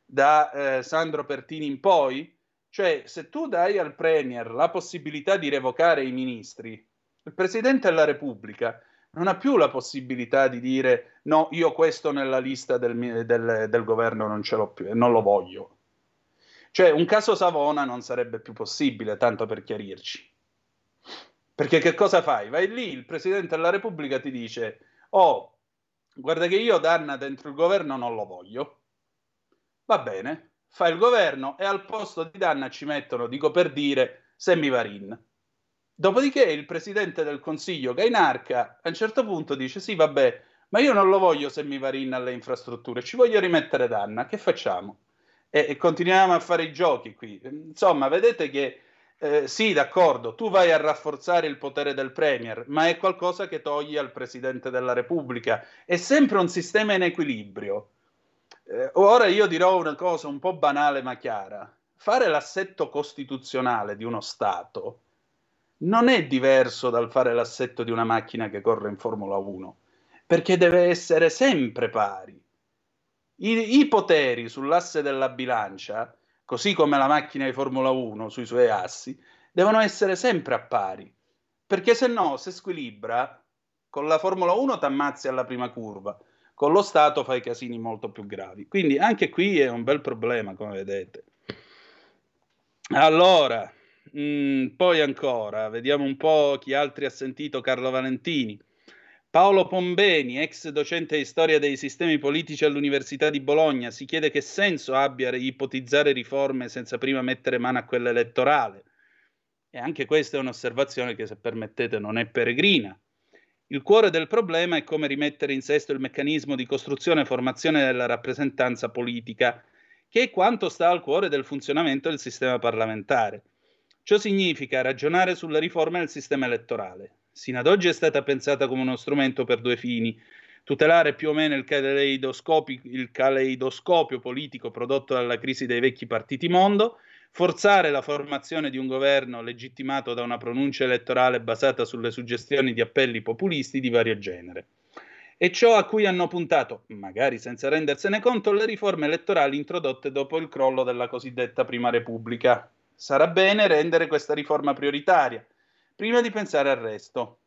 da Sandro Pertini in poi? Cioè, se tu dai al Premier la possibilità di revocare i ministri, il Presidente della Repubblica non ha più la possibilità di dire no, io questo nella lista del governo non ce l'ho più e non lo voglio. Cioè un caso Savona non sarebbe più possibile, tanto per chiarirci. Perché che cosa fai? Vai lì, il Presidente della Repubblica ti dice: oh, guarda che io D'Anna dentro il governo non lo voglio. Va bene, fa il governo e al posto di D'Anna ci mettono, dico per dire, Semi Varin. Dopodiché il Presidente del Consiglio Gainarca a un certo punto dice: sì, vabbè, ma io non lo voglio Semi Varin alle infrastrutture, ci voglio rimettere D'Anna, che facciamo? E continuiamo a fare i giochi qui. Insomma, vedete che sì, d'accordo, tu vai a rafforzare il potere del Premier, ma è qualcosa che togli al Presidente della Repubblica. È sempre un sistema in equilibrio. Ora io dirò una cosa un po' banale ma chiara. Fare l'assetto costituzionale di uno Stato non è diverso dal fare l'assetto di una macchina che corre in Formula 1, perché deve essere sempre pari. I poteri sull'asse della bilancia, così come la macchina di Formula 1 sui suoi assi, devono essere sempre a pari, perché se no, se squilibra, con la Formula 1 ti ammazzi alla prima curva, con lo Stato fai casini molto più gravi. Quindi anche qui è un bel problema, come vedete. Allora, poi ancora, vediamo un po' chi altri ha sentito. Carlo Valentini. Paolo Pombeni, ex docente di storia dei sistemi politici all'Università di Bologna, si chiede che senso abbia ipotizzare riforme senza prima mettere mano a quella elettorale. E anche questa è un'osservazione che, se permettete, non è peregrina. Il cuore del problema è come rimettere in sesto il meccanismo di costruzione e formazione della rappresentanza politica, che è quanto sta al cuore del funzionamento del sistema parlamentare. Ciò significa ragionare sulle riforme del sistema elettorale. Sino ad oggi è stata pensata come uno strumento per due fini: tutelare più o meno il caleidoscopio politico prodotto dalla crisi dei vecchi partiti mondo, forzare la formazione di un governo legittimato da una pronuncia elettorale basata sulle suggestioni di appelli populisti di vario genere. E ciò a cui hanno puntato, magari senza rendersene conto, le riforme elettorali introdotte dopo il crollo della cosiddetta Prima Repubblica. Sarà bene rendere questa riforma prioritaria prima di pensare al resto.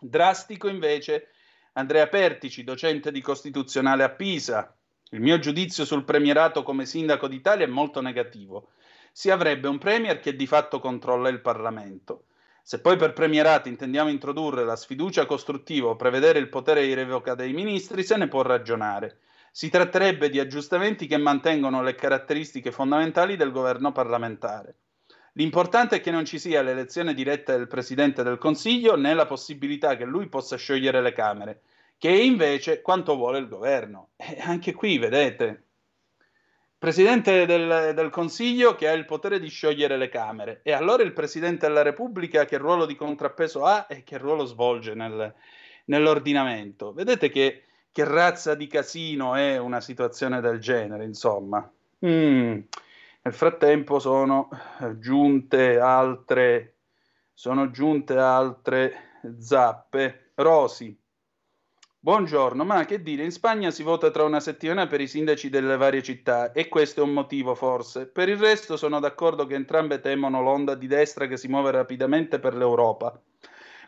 Drastico invece Andrea Pertici, docente di Costituzionale a Pisa. Il mio giudizio sul premierato come sindaco d'Italia è molto negativo. Si avrebbe un premier che di fatto controlla il Parlamento. Se poi per premierato intendiamo introdurre la sfiducia costruttiva o prevedere il potere di revoca dei ministri, se ne può ragionare. Si tratterebbe di aggiustamenti che mantengono le caratteristiche fondamentali del governo parlamentare. L'importante è che non ci sia l'elezione diretta del Presidente del Consiglio né la possibilità che lui possa sciogliere le Camere, che è invece quanto vuole il governo. E anche qui, vedete, Presidente del Consiglio che ha il potere di sciogliere le Camere. E allora il Presidente della Repubblica che ruolo di contrappeso ha e che ruolo svolge nell'ordinamento? Vedete che razza di casino è una situazione del genere, insomma. Nel frattempo sono giunte altre zappe. Rosi, buongiorno, ma che dire, in Spagna si vota tra una settimana per i sindaci delle varie città e questo è un motivo forse. Per il resto sono d'accordo che entrambe temono l'onda di destra che si muove rapidamente per l'Europa.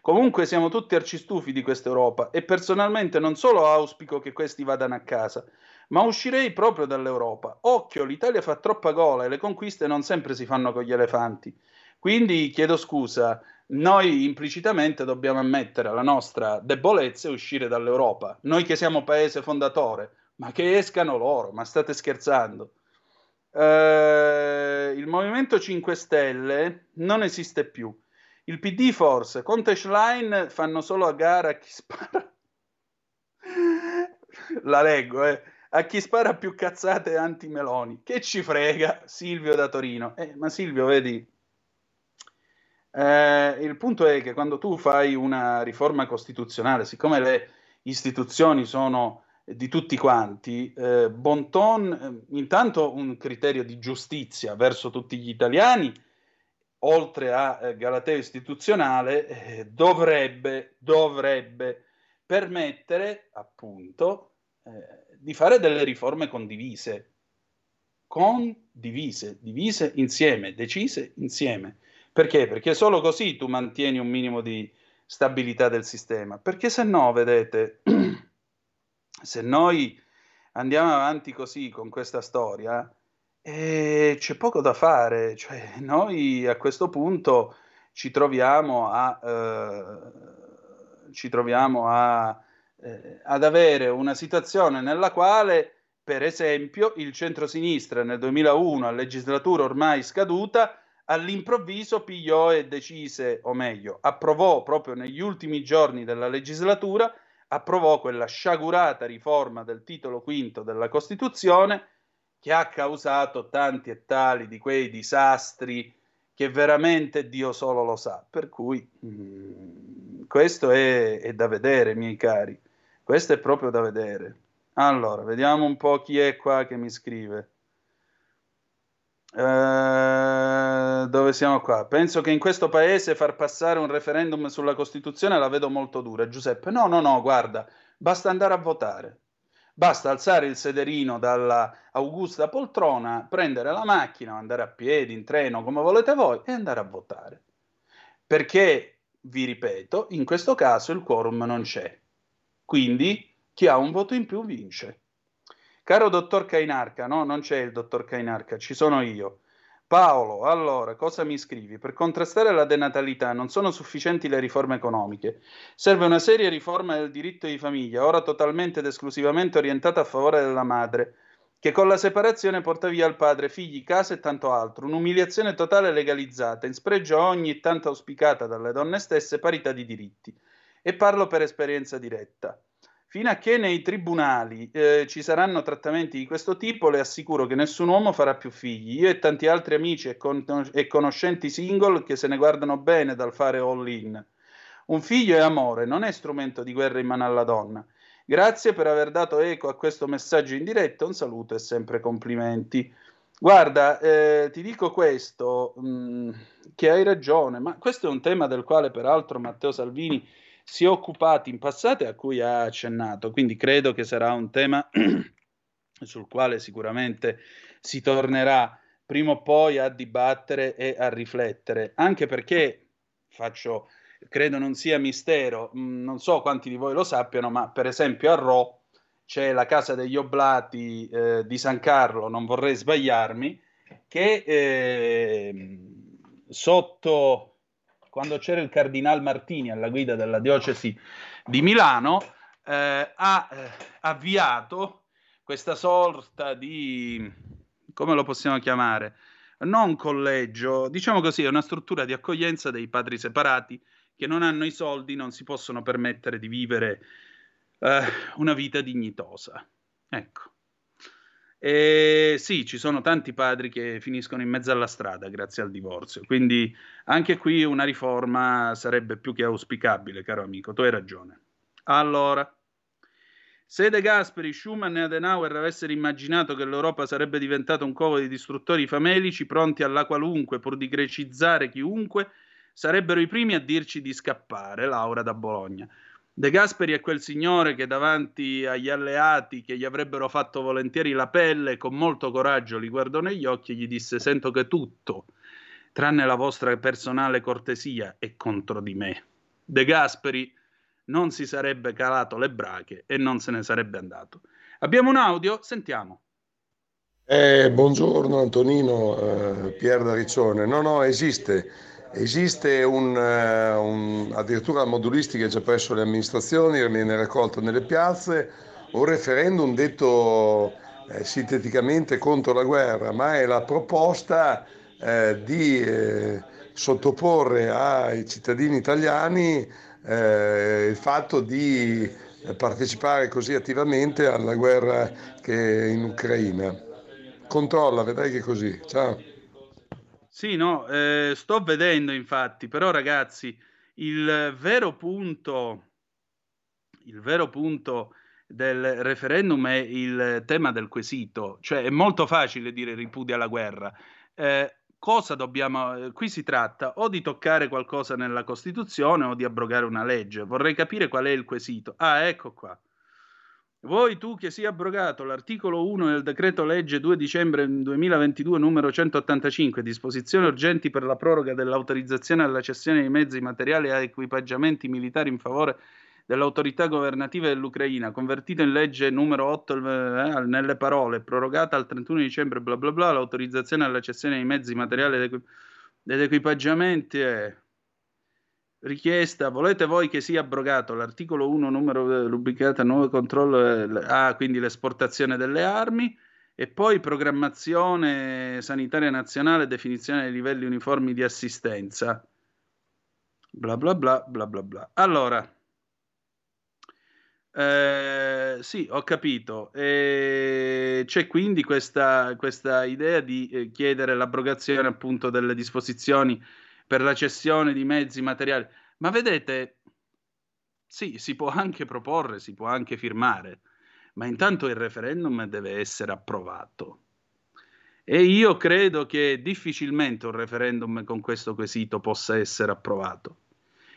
Comunque siamo tutti arcistufi di questa Europa e personalmente non solo auspico che questi vadano a casa, ma uscirei proprio dall'Europa. Occhio, l'Italia fa troppa gola e le conquiste non sempre si fanno con gli elefanti. Quindi chiedo scusa, noi implicitamente dobbiamo ammettere la nostra debolezza e uscire dall'Europa. Noi che siamo paese fondatore, ma che escano loro, ma state scherzando. Il Movimento 5 Stelle non esiste più. Il PD forse, Conte e Schlein fanno solo a gara chi spara. La leggo, A chi spara più cazzate anti-Meloni. Che ci frega, Silvio da Torino. Ma Silvio, vedi, il punto è che quando tu fai una riforma costituzionale, siccome le istituzioni sono di tutti quanti, Bonton, intanto un criterio di giustizia verso tutti gli italiani, oltre a galateo istituzionale, dovrebbe permettere, appunto, di fare delle riforme condivise insieme, decise insieme. Perché? Perché solo così tu mantieni un minimo di stabilità del sistema. Perché se no, vedete, se noi andiamo avanti così con questa storia, c'è poco da fare. Cioè, noi a questo punto ci troviamo ad avere una situazione nella quale, per esempio, il centrosinistra nel 2001, a legislatura ormai scaduta, all'improvviso pigliò e decise, o meglio, approvò proprio negli ultimi giorni della legislatura, approvò quella sciagurata riforma del titolo quinto della Costituzione che ha causato tanti e tali di quei disastri che veramente Dio solo lo sa. Per cui questo è da vedere, miei cari, questo è proprio da vedere. Allora, vediamo un po' chi è qua che mi scrive. Dove siamo qua? Penso che in questo paese far passare un referendum sulla Costituzione la vedo molto dura, Giuseppe. No, guarda, basta andare a votare. Basta alzare il sederino dalla augusta poltrona, prendere la macchina, andare a piedi, in treno, come volete voi, e andare a votare. Perché, vi ripeto, in questo caso il quorum non c'è. Quindi chi ha un voto in più vince. Caro dottor Cainarca, no, non c'è il dottor Cainarca, ci sono io. Paolo, allora, cosa mi scrivi? Per contrastare la denatalità non sono sufficienti le riforme economiche. Serve una seria riforma del diritto di famiglia, ora totalmente ed esclusivamente orientata a favore della madre, che con la separazione porta via al padre figli, casa e tanto altro. Un'umiliazione totale legalizzata, in spregio a ogni tanto auspicata dalle donne stesse parità di diritti. E parlo per esperienza diretta. Fino a che nei tribunali ci saranno trattamenti di questo tipo, le assicuro che nessun uomo farà più figli. Io e tanti altri amici e conoscenti single che se ne guardano bene dal fare all-in. Un figlio è amore, non è strumento di guerra in mano alla donna. Grazie per aver dato eco a questo messaggio in diretta, un saluto e sempre complimenti. Guarda, ti dico questo, che hai ragione, ma questo è un tema del quale peraltro Matteo Salvini si è occupato in passato e a cui ha accennato, quindi credo che sarà un tema sul quale sicuramente si tornerà prima o poi a dibattere e a riflettere, anche perché, credo non sia mistero, non so quanti di voi lo sappiano, ma per esempio a Rho c'è la Casa degli Oblati di San Carlo, non vorrei sbagliarmi, che sotto... quando c'era il Cardinal Martini alla guida della diocesi di Milano, ha avviato questa sorta di, come lo possiamo chiamare, non collegio, diciamo così, è una struttura di accoglienza dei padri separati che non hanno i soldi, non si possono permettere di vivere una vita dignitosa. Ecco. E sì, ci sono tanti padri che finiscono in mezzo alla strada grazie al divorzio, quindi anche qui una riforma sarebbe più che auspicabile, caro amico, tu hai ragione. Allora, se De Gasperi, Schumann e Adenauer avessero immaginato che l'Europa sarebbe diventata un covo di distruttori famelici pronti alla qualunque pur di grecizzare chiunque, sarebbero i primi a dirci di scappare. Laura da Bologna. De Gasperi è quel signore che davanti agli alleati che gli avrebbero fatto volentieri la pelle, con molto coraggio li guardò negli occhi e gli disse: sento che tutto, tranne la vostra personale cortesia, è contro di me. De Gasperi non si sarebbe calato le brache e non se ne sarebbe andato. Abbiamo un audio? Sentiamo. Buongiorno Antonino, Pier da Riccione. No, esiste addirittura modulistica già presso le amministrazioni, viene raccolta nelle piazze, un referendum detto sinteticamente contro la guerra, ma è la proposta di sottoporre ai cittadini italiani il fatto di partecipare così attivamente alla guerra che è in Ucraina. Controlla, vedrai che è così. Ciao. Sì, no, sto vedendo infatti, però ragazzi, il vero punto del referendum è il tema del quesito, cioè è molto facile dire ripudia la guerra. Qui si tratta o di toccare qualcosa nella Costituzione o di abrogare una legge, vorrei capire qual è il quesito. Ah, ecco qua. Vuoi tu che sia abrogato l'articolo 1 del decreto legge 2 dicembre 2022 numero 185, disposizioni urgenti per la proroga dell'autorizzazione alla cessione di mezzi, materiali e equipaggiamenti militari in favore dell'autorità governativa dell'Ucraina, convertito in legge numero 8 nelle parole, prorogata al 31 dicembre bla bla bla, l'autorizzazione alla cessione di mezzi, materiali ed equipaggiamenti Richiesta, volete voi che sia abrogato l'articolo 1, numero rubricata nuovo controllo, quindi l'esportazione delle armi, e poi programmazione sanitaria nazionale, definizione dei livelli uniformi di assistenza, bla bla bla bla bla bla. Allora, sì, ho capito, c'è quindi questa idea di chiedere l'abrogazione appunto delle disposizioni per la cessione di mezzi materiali, ma vedete, sì, si può anche proporre, si può anche firmare, ma intanto il referendum deve essere approvato. E io credo che difficilmente un referendum con questo quesito possa essere approvato,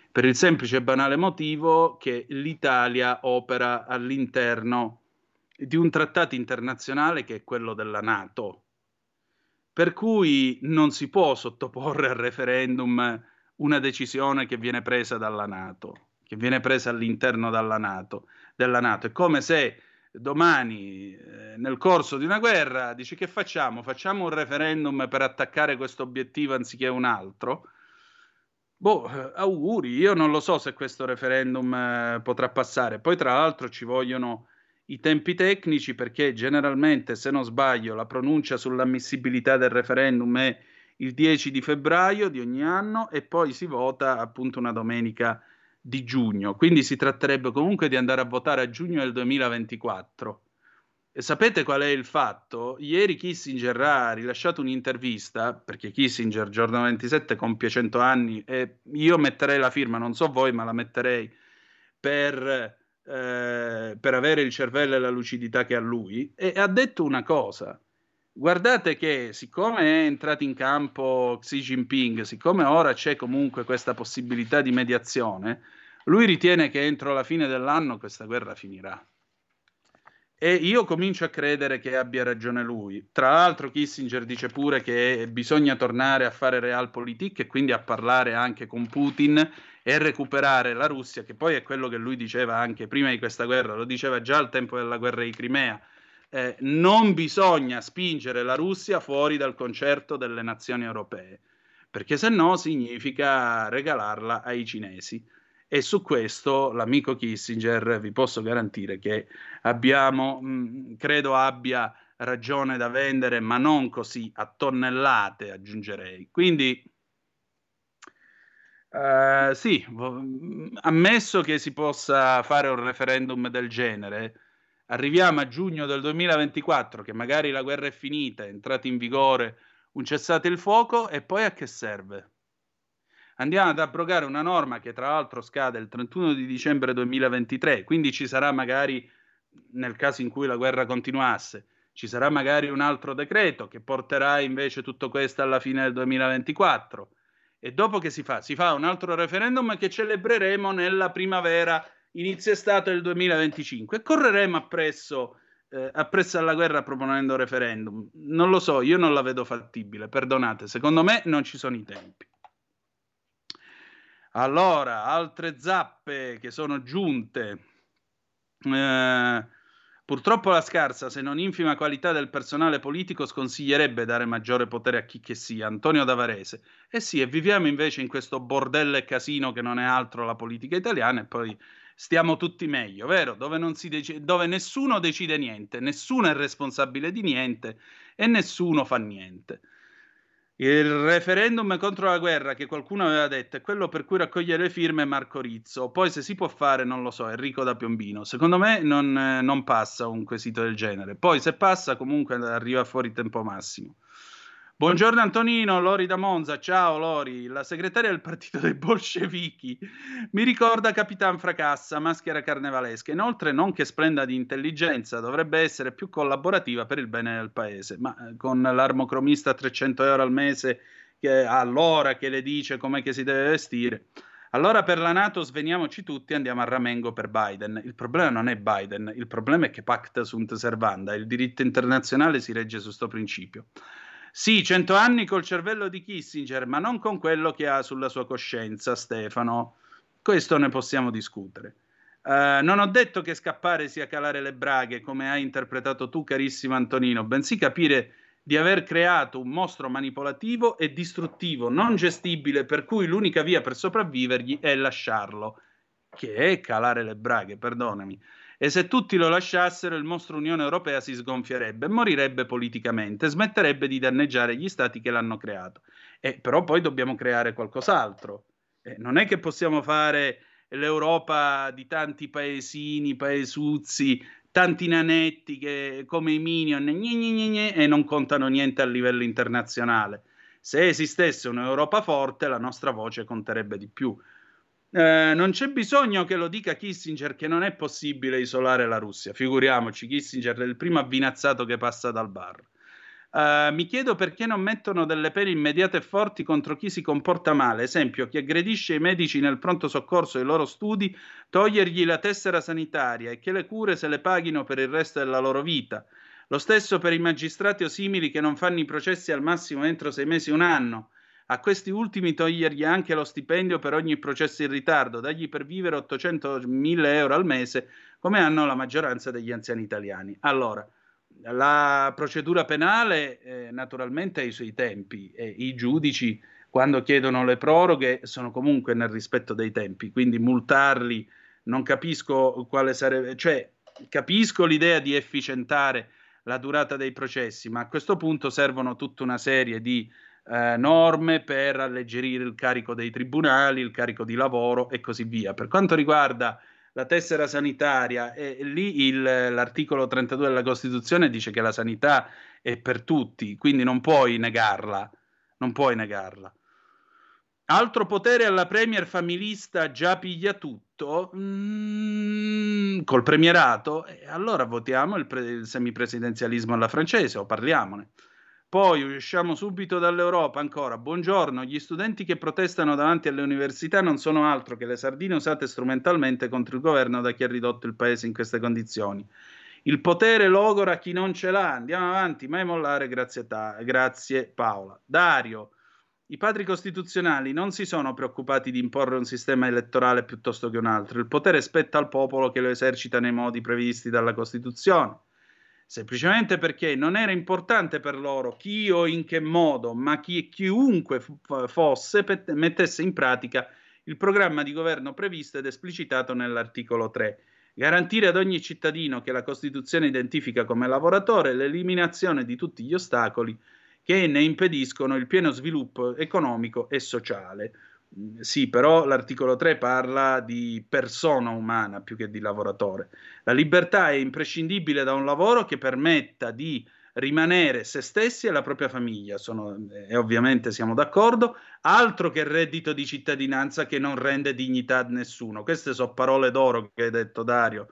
per il semplice e banale motivo che l'Italia opera all'interno di un trattato internazionale che è quello della NATO, per cui non si può sottoporre al referendum una decisione che viene presa dalla NATO, che viene presa all'interno della NATO. È come se domani, nel corso di una guerra, dici: che facciamo? Facciamo un referendum per attaccare questo obiettivo anziché un altro? Boh, auguri, io non lo so se questo referendum potrà passare. Poi tra l'altro ci vogliono i tempi tecnici, perché generalmente, se non sbaglio, la pronuncia sull'ammissibilità del referendum è il 10 di febbraio di ogni anno e poi si vota appunto una domenica di giugno, quindi si tratterebbe comunque di andare a votare a giugno del 2024. E sapete qual è il fatto? Ieri Kissinger ha rilasciato un'intervista, perché Kissinger giorno 27 compie 100 anni e io metterei la firma, non so voi, ma la metterei per avere il cervello e la lucidità che ha lui, e ha detto una cosa: guardate che siccome è entrato in campo Xi Jinping, siccome ora c'è comunque questa possibilità di mediazione, lui ritiene che entro la fine dell'anno questa guerra finirà, e io comincio a credere che abbia ragione lui. Tra l'altro Kissinger dice pure che bisogna tornare a fare realpolitik e quindi a parlare anche con Putin e recuperare la Russia, che poi è quello che lui diceva anche prima di questa guerra, lo diceva già al tempo della guerra di Crimea. Non bisogna spingere la Russia fuori dal concerto delle nazioni europee, perché se no significa regalarla ai cinesi. E su questo l'amico Kissinger vi posso garantire che credo abbia ragione da vendere, ma non così, a tonnellate aggiungerei. Quindi sì, ammesso che si possa fare un referendum del genere, arriviamo a giugno del 2024, che magari la guerra è finita, è entrato in vigore un cessate il fuoco, e poi a che serve? Andiamo ad abrogare una norma che tra l'altro scade il 31 di dicembre 2023, quindi ci sarà magari, nel caso in cui la guerra continuasse, ci sarà magari un altro decreto che porterà invece tutto questo alla fine del 2024. E dopo che si fa? Si fa un altro referendum che celebreremo nella primavera, inizio estate del 2025. E correremo appresso alla guerra proponendo referendum. Non lo so, io non la vedo fattibile, perdonate. Secondo me non ci sono i tempi. Allora, altre zappe che sono giunte. Purtroppo la scarsa, se non infima qualità del personale politico sconsiglierebbe dare maggiore potere a chi che sia. Antonio Davarese. Eh sì, e viviamo invece in questo bordello e casino che non è altro la politica italiana, e poi stiamo tutti meglio, vero? Dove nessuno decide niente, nessuno è responsabile di niente e nessuno fa niente. Il referendum contro la guerra che qualcuno aveva detto è quello per cui raccogliere le firme Marco Rizzo. Poi se si può fare, non lo so, Enrico da Piombino. Secondo me non passa un quesito del genere. Poi se passa comunque arriva fuori tempo massimo. Buongiorno Antonino, Lori da Monza. Ciao Lori. La segretaria del partito dei bolscevichi mi ricorda Capitan Fracassa, maschera carnevalesca. Inoltre, non che splenda di intelligenza, dovrebbe essere più collaborativa per il bene del paese, ma con l'armocromista a 300 euro al mese che le dice com'è che si deve vestire. Allora per la NATO sveniamoci tutti e andiamo a ramengo per Biden. Il problema non è Biden, il problema è che pacta sunt servanda, il diritto internazionale si regge su sto principio. Sì, 100 anni col cervello di Kissinger, ma non con quello che ha sulla sua coscienza, Stefano. Questo ne possiamo discutere. Non ho detto che scappare sia calare le braghe, come hai interpretato tu, carissimo Antonino, bensì capire di aver creato un mostro manipolativo e distruttivo, non gestibile, per cui l'unica via per sopravvivergli è lasciarlo, che è calare le braghe, perdonami. E se tutti lo lasciassero, il mostro Unione Europea si sgonfierebbe, morirebbe politicamente, smetterebbe di danneggiare gli stati che l'hanno creato. Però poi dobbiamo creare qualcos'altro. Non è che possiamo fare l'Europa di tanti paesini, paesuzzi, tanti nanetti che come i Minion e non contano niente a livello internazionale. Se esistesse un'Europa forte, la nostra voce conterebbe di più. Non c'è bisogno che lo dica Kissinger che non è possibile isolare la Russia. Figuriamoci, Kissinger è il primo avvinazzato che passa dal bar. Mi chiedo perché non mettono delle pene immediate e forti contro chi si comporta male, esempio chi aggredisce i medici nel pronto soccorso e i loro studi, togliergli la tessera sanitaria e che le cure se le paghino per il resto della loro vita. Lo stesso per i magistrati o simili che non fanno i processi al massimo entro 6 mesi, 1 anno. A questi ultimi togliergli anche lo stipendio per ogni processo in ritardo, dagli per vivere 800.000 euro al mese, come hanno la maggioranza degli anziani italiani. Allora, la procedura penale naturalmente ha i suoi tempi e i giudici quando chiedono le proroghe sono comunque nel rispetto dei tempi, quindi multarli non capisco quale sarebbe, cioè capisco l'idea di efficientare la durata dei processi, ma a questo punto servono tutta una serie di norme per alleggerire il carico dei tribunali, il carico di lavoro e così via. Per quanto riguarda la tessera sanitaria, lì l'articolo 32 della Costituzione dice che la sanità è per tutti, quindi non puoi negarla, non puoi negarla. Altro potere alla premier familista già piglia tutto, col premierato, allora votiamo il semipresidenzialismo alla francese o parliamone. Poi usciamo subito dall'Europa ancora. Buongiorno, gli studenti che protestano davanti alle università non sono altro che le sardine usate strumentalmente contro il governo da chi ha ridotto il paese in queste condizioni. Il potere logora chi non ce l'ha, andiamo avanti, mai mollare, grazie Paola. Dario, i padri costituzionali non si sono preoccupati di imporre un sistema elettorale piuttosto che un altro, il potere spetta al popolo che lo esercita nei modi previsti dalla Costituzione. Semplicemente perché non era importante per loro chi o in che modo, ma chiunque fosse mettesse in pratica il programma di governo previsto ed esplicitato nell'articolo 3. Garantire ad ogni cittadino che la Costituzione identifica come lavoratore l'eliminazione di tutti gli ostacoli che ne impediscono il pieno sviluppo economico e sociale. Sì, però l'articolo 3 parla di persona umana più che di lavoratore. La libertà è imprescindibile da un lavoro che permetta di rimanere se stessi e la propria famiglia. E ovviamente siamo d'accordo, altro che il reddito di cittadinanza che non rende dignità a nessuno. Queste sono parole d'oro che hai detto, Dario.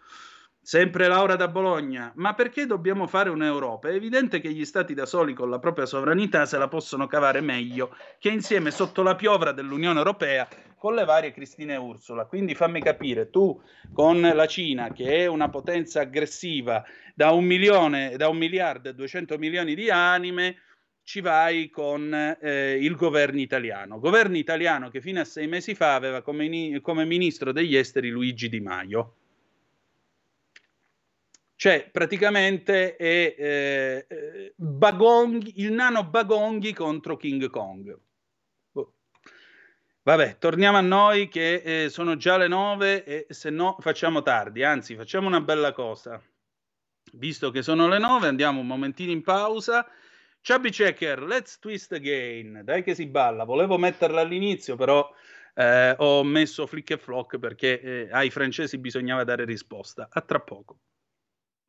Sempre Laura da Bologna, ma perché dobbiamo fare un'Europa? È evidente che gli stati da soli con la propria sovranità se la possono cavare meglio che insieme sotto la piovra dell'Unione Europea con le varie Cristina e Ursula. Quindi fammi capire, tu con la Cina che è una potenza aggressiva da 1.200.000.000 di anime, ci vai con il governo italiano che fino a 6 mesi fa aveva come ministro degli esteri Luigi Di Maio. Cioè, praticamente è il nano Bagonghi contro King Kong. Oh. Vabbè, torniamo a noi che sono già le 9 e se no facciamo tardi. Anzi, facciamo una bella cosa. Visto che sono le 9, andiamo un momentino in pausa. Chubby Checker, Let's Twist Again. Dai che si balla. Volevo metterla all'inizio, però ho messo Flick e Flock perché ai francesi bisognava dare risposta. A tra poco.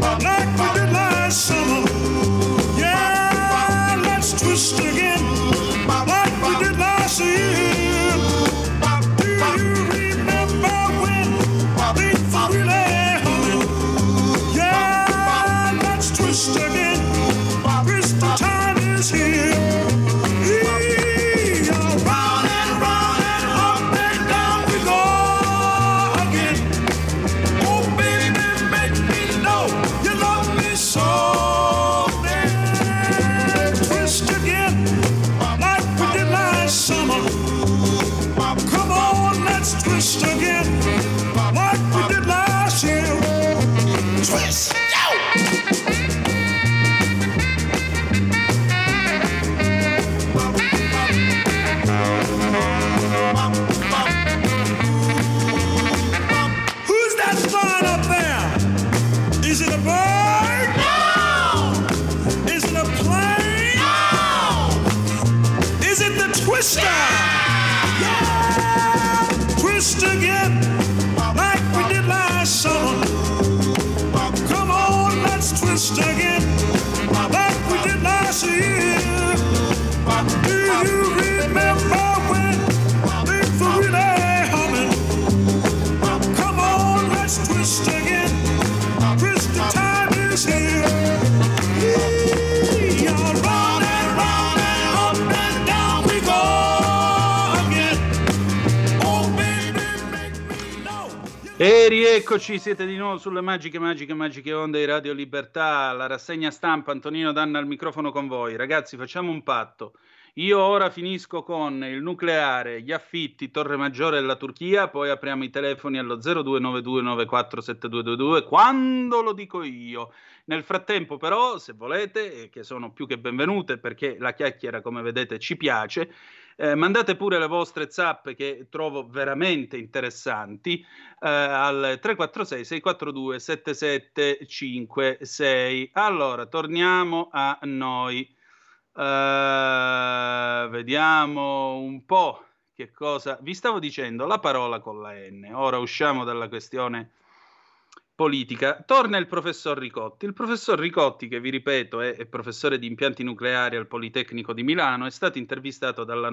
Bobby. Twist up! Yeah! Twist again, like we did last summer. Come on, let's twist again, like we did last year. Do you remember when things were really humming? Come on, let's twist again. Twist, the time is here. E rieccoci, siete di nuovo sulle magiche onde di Radio Libertà, la rassegna stampa, Antonino Danna al microfono con voi. Ragazzi, facciamo un patto. Io ora finisco con il nucleare, gli affitti, Torre Maggiore e la Turchia, poi apriamo i telefoni allo 0292947222 quando lo dico io. Nel frattempo però, se volete, che sono più che benvenute perché la chiacchiera, come vedete, ci piace, mandate pure le vostre zappe che trovo veramente interessanti al 346-642-7756. Allora, torniamo a noi. Vediamo un po' che cosa... Vi stavo dicendo la parola con la N. Ora usciamo dalla questione politica. Torna il professor Ricotti. Il professor Ricotti, che vi ripeto è professore di impianti nucleari al Politecnico di Milano, è stato intervistato dalla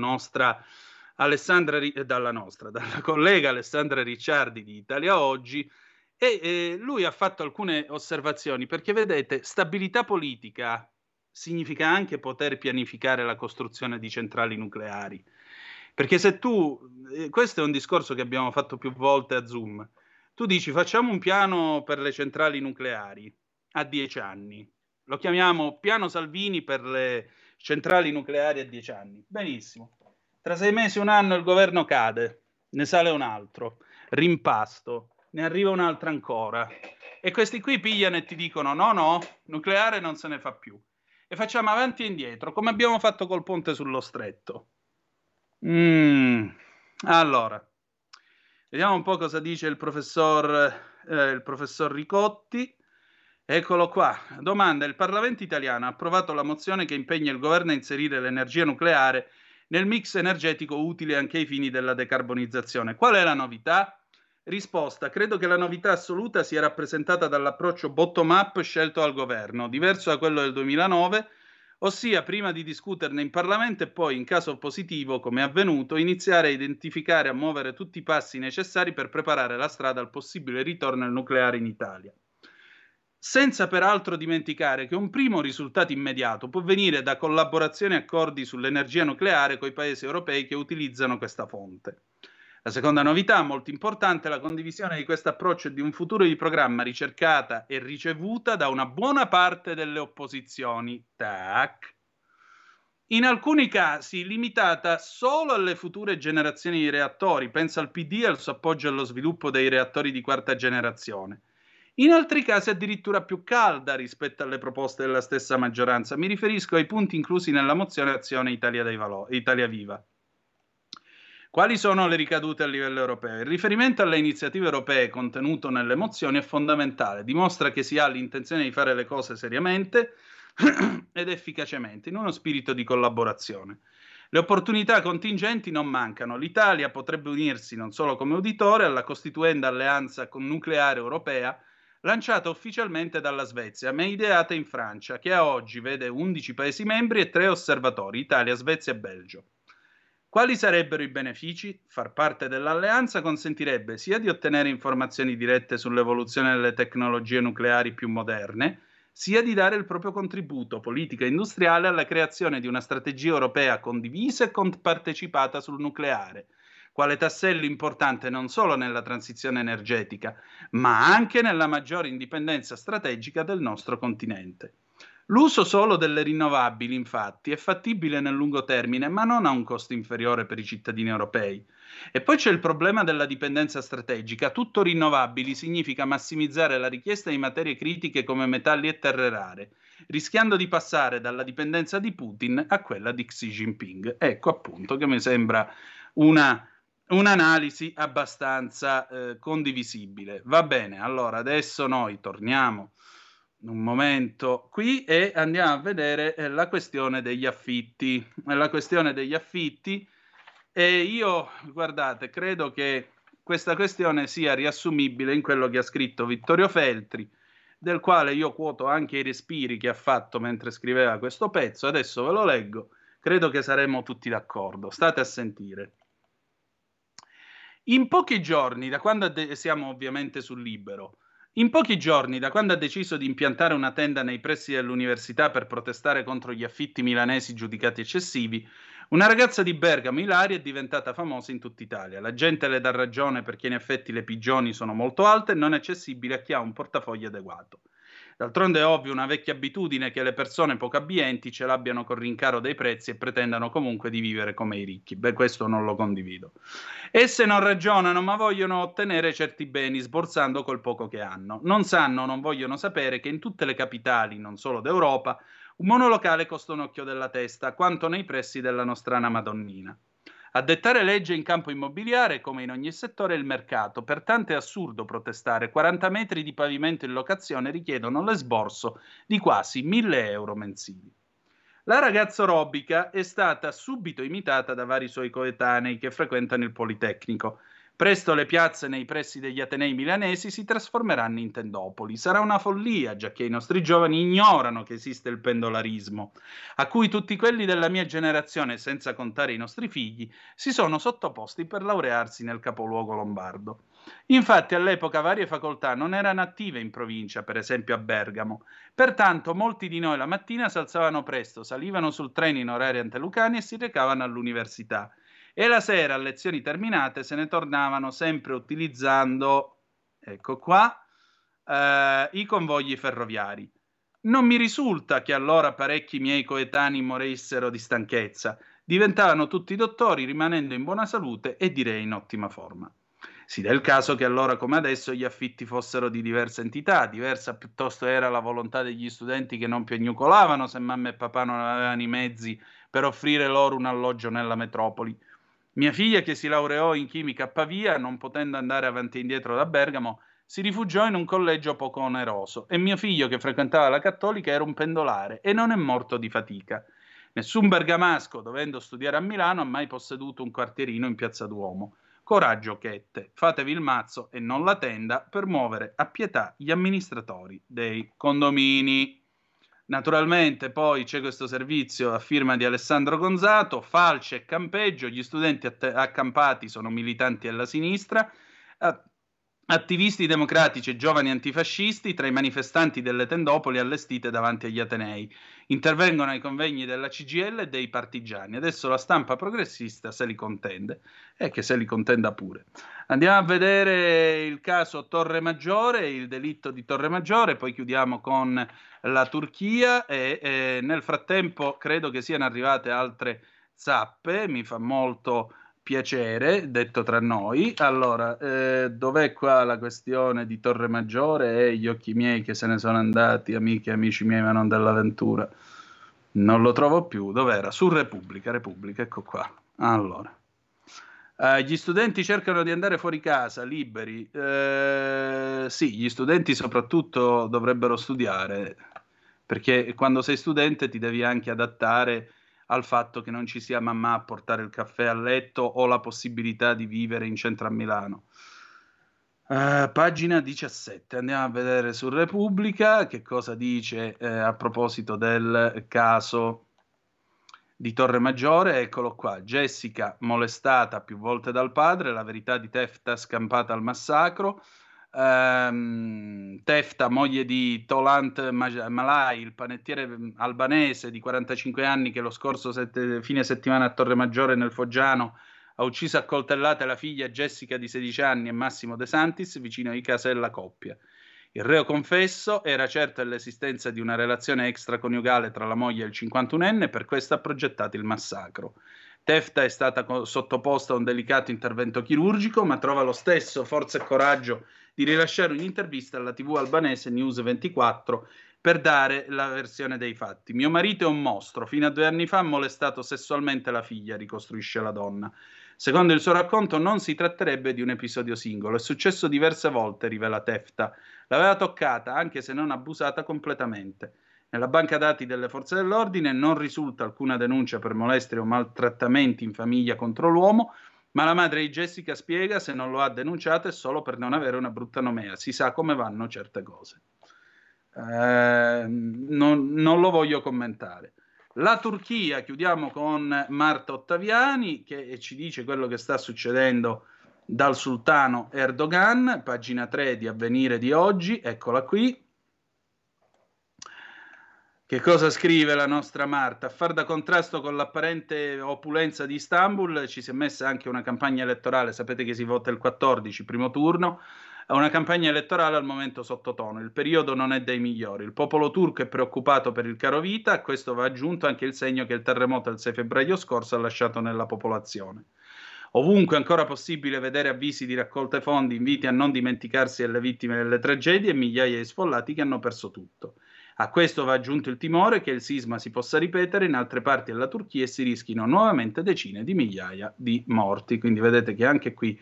collega Alessandra Ricciardi di Italia Oggi, e lui ha fatto alcune osservazioni, perché vedete, stabilità politica significa anche poter pianificare la costruzione di centrali nucleari, perché se tu, questo è un discorso che abbiamo fatto più volte a Zoom, tu dici facciamo un piano per le centrali nucleari a 10 anni, lo chiamiamo piano Salvini per le centrali nucleari a 10 anni, benissimo, tra 6 mesi, un anno il governo cade, ne sale un altro, rimpasto, ne arriva un altro ancora, e questi qui pigliano e ti dicono no, nucleare non se ne fa più, e facciamo avanti e indietro come abbiamo fatto col ponte sullo stretto. Allora vediamo un po' cosa dice il professor Ricotti. Eccolo qua. Domanda: il Parlamento italiano ha approvato la mozione che impegna il governo a inserire l'energia nucleare nel mix energetico utile anche ai fini della decarbonizzazione. Qual è la novità? Risposta: credo che la novità assoluta sia rappresentata dall'approccio bottom-up scelto dal governo, diverso da quello del 2009, ossia prima di discuterne in Parlamento e poi, in caso positivo, come è avvenuto, iniziare a identificare e a muovere tutti i passi necessari per preparare la strada al possibile ritorno al nucleare in Italia. Senza peraltro dimenticare che un primo risultato immediato può venire da collaborazioni e accordi sull'energia nucleare con i paesi europei che utilizzano questa fonte. La seconda novità, molto importante, è la condivisione di questo approccio e di un futuro di programma ricercata e ricevuta da una buona parte delle opposizioni. Tac. In alcuni casi limitata solo alle future generazioni di reattori, pensa al PD e al suo appoggio allo sviluppo dei reattori di quarta generazione. In altri casi addirittura più calda rispetto alle proposte della stessa maggioranza. Mi riferisco ai punti inclusi nella mozione Azione Italia Viva. Quali sono le ricadute a livello europeo? Il riferimento alle iniziative europee contenuto nelle mozioni è fondamentale, dimostra che si ha l'intenzione di fare le cose seriamente ed efficacemente, in uno spirito di collaborazione. Le opportunità contingenti non mancano. L'Italia potrebbe unirsi non solo come uditore alla costituenda alleanza nucleare europea, lanciata ufficialmente dalla Svezia, ma ideata in Francia, che a oggi vede 11 Paesi membri e 3 osservatori, Italia, Svezia e Belgio. Quali sarebbero i benefici? Far parte dell'alleanza consentirebbe sia di ottenere informazioni dirette sull'evoluzione delle tecnologie nucleari più moderne, sia di dare il proprio contributo politico e industriale alla creazione di una strategia europea condivisa e compartecipata sul nucleare, quale tassello importante non solo nella transizione energetica, ma anche nella maggiore indipendenza strategica del nostro continente. L'uso solo delle rinnovabili, infatti, è fattibile nel lungo termine, ma non ha un costo inferiore per i cittadini europei. E poi c'è il problema della dipendenza strategica. Tutto rinnovabili significa massimizzare la richiesta di materie critiche come metalli e terre rare, rischiando di passare dalla dipendenza di Putin a quella di Xi Jinping. Ecco appunto che mi sembra un'analisi abbastanza condivisibile. Va bene, allora adesso noi torniamo un momento qui e andiamo a vedere la questione degli affitti. La questione degli affitti E io, guardate, credo che questa questione sia riassumibile in quello che ha scritto Vittorio Feltri, del quale io quoto anche i respiri che ha fatto mentre scriveva questo pezzo. Adesso ve lo leggo, credo che saremo tutti d'accordo. State a sentire. In pochi giorni, da quando siamo ovviamente sul Libero, in pochi giorni da quando ha deciso di impiantare una tenda nei pressi dell'università per protestare contro gli affitti milanesi giudicati eccessivi, una ragazza di Bergamo, Ilaria, è diventata famosa in tutta Italia. La gente le dà ragione perché in effetti le pigioni sono molto alte e non accessibili a chi ha un portafoglio adeguato. D'altronde è ovvio una vecchia abitudine che le persone poco abbienti ce l'abbiano col rincaro dei prezzi e pretendano comunque di vivere come i ricchi. Beh, questo non lo condivido. Esse non ragionano, ma vogliono ottenere certi beni sborsando col poco che hanno. Non sanno, non vogliono sapere che in tutte le capitali, non solo d'Europa, un monolocale costa un occhio della testa, quanto nei pressi della nostrana Madonnina. A dettare legge in campo immobiliare, come in ogni settore, è il mercato. Pertanto è assurdo protestare. 40 metri di pavimento in locazione richiedono l'esborso di quasi 1.000 euro mensili. La ragazza robica è stata subito imitata da vari suoi coetanei che frequentano il Politecnico. Presto le piazze nei pressi degli atenei milanesi si trasformeranno in tendopoli. Sarà una follia, giacché i nostri giovani ignorano che esiste il pendolarismo, a cui tutti quelli della mia generazione, senza contare i nostri figli, si sono sottoposti per laurearsi nel capoluogo lombardo. Infatti all'epoca varie facoltà non erano attive in provincia, per esempio a Bergamo. Pertanto molti di noi la mattina si alzavano presto, salivano sul treno in orari antelucani e si recavano all'università. E la sera, a lezioni terminate, se ne tornavano sempre utilizzando, ecco qua, i convogli ferroviari. Non mi risulta che allora parecchi miei coetanei morissero di stanchezza. Diventavano tutti dottori, rimanendo in buona salute e direi in ottima forma. Si dà il caso che allora come adesso gli affitti fossero di diversa entità, diversa piuttosto era la volontà degli studenti che non piagnucolavano se mamma e papà non avevano i mezzi per offrire loro un alloggio nella metropoli. Mia figlia, che si laureò in chimica a Pavia, non potendo andare avanti e indietro da Bergamo, si rifugiò in un collegio poco oneroso e mio figlio, che frequentava la Cattolica, era un pendolare e non è morto di fatica. Nessun bergamasco, dovendo studiare a Milano, ha mai posseduto un quartierino in Piazza Duomo. Coraggio, chette, fatevi il mazzo e non la tenda per muovere a pietà gli amministratori dei condomini. Naturalmente poi c'è questo servizio a firma di Alessandro Gonzato, falce e campeggio, gli studenti accampati sono militanti alla sinistra, attivisti democratici e giovani antifascisti tra i manifestanti delle tendopoli allestite davanti agli atenei. Intervengono ai convegni della CGIL e dei partigiani. Adesso la stampa progressista se li contende, e che se li contenda pure. Andiamo a vedere il caso Torremaggiore, il delitto di Torremaggiore, poi chiudiamo con la Turchia e nel frattempo credo che siano arrivate altre zappe, mi fa molto piacere, detto tra noi. Allora, dov'è qua la questione di Torremaggiore e gli occhi miei che se ne sono andati, amiche e amici miei, ma non dell'avventura? Non lo trovo più. Dov'era? Su Repubblica, ecco qua. Allora, gli studenti cercano di andare fuori casa, liberi. Sì, gli studenti soprattutto dovrebbero studiare, perché quando sei studente ti devi anche adattare al fatto che non ci sia mamma a portare il caffè a letto o la possibilità di vivere in centro a Milano. Pagina 17, andiamo a vedere su Repubblica che cosa dice a proposito del caso di Torremaggiore. Eccolo qua, Jessica molestata più volte dal padre, la verità di Tefta scampata al massacro. Tefta, moglie di Tolant Malai, il panettiere albanese di 45 anni che lo scorso fine settimana a Torremaggiore nel Foggiano ha ucciso a coltellate la figlia Jessica di 16 anni e Massimo De Santis vicino ai Casella Coppia. Il reo confesso era certo dell'esistenza di una relazione extraconiugale tra la moglie e il 51enne e per questo ha progettato il massacro. Tefta è stata sottoposta a un delicato intervento chirurgico, ma trova lo stesso forza e coraggio di rilasciare un'intervista alla TV albanese News 24 per dare la versione dei fatti. Mio marito è un mostro, fino a 2 anni fa ha molestato sessualmente la figlia, ricostruisce la donna. Secondo il suo racconto non si tratterebbe di un episodio singolo, è successo diverse volte, rivela Tefta. L'aveva toccata, anche se non abusata completamente. Nella banca dati delle forze dell'ordine non risulta alcuna denuncia per molestie o maltrattamenti in famiglia contro l'uomo, ma la madre di Jessica spiega se non lo ha denunciato è solo per non avere una brutta nomea, si sa come vanno certe cose. Non lo voglio commentare. La Turchia, chiudiamo con Marta Ottaviani che ci dice quello che sta succedendo dal sultano Erdogan, pagina 3 di Avvenire di oggi, eccola qui. Che cosa scrive la nostra Marta? A far da contrasto con l'apparente opulenza di Istanbul ci si è messa anche una campagna elettorale, sapete che si vota il 14, primo turno, una campagna elettorale al momento sottotono, il periodo non è dei migliori, il popolo turco è preoccupato per il caro vita, a questo va aggiunto anche il segno che il terremoto del 6 febbraio scorso ha lasciato nella popolazione. Ovunque ancora possibile vedere avvisi di raccolta fondi, inviti a non dimenticarsi delle vittime delle tragedie e migliaia di sfollati che hanno perso tutto. A questo va aggiunto il timore che il sisma si possa ripetere in altre parti della Turchia e si rischino nuovamente decine di migliaia di morti. Quindi vedete che anche qui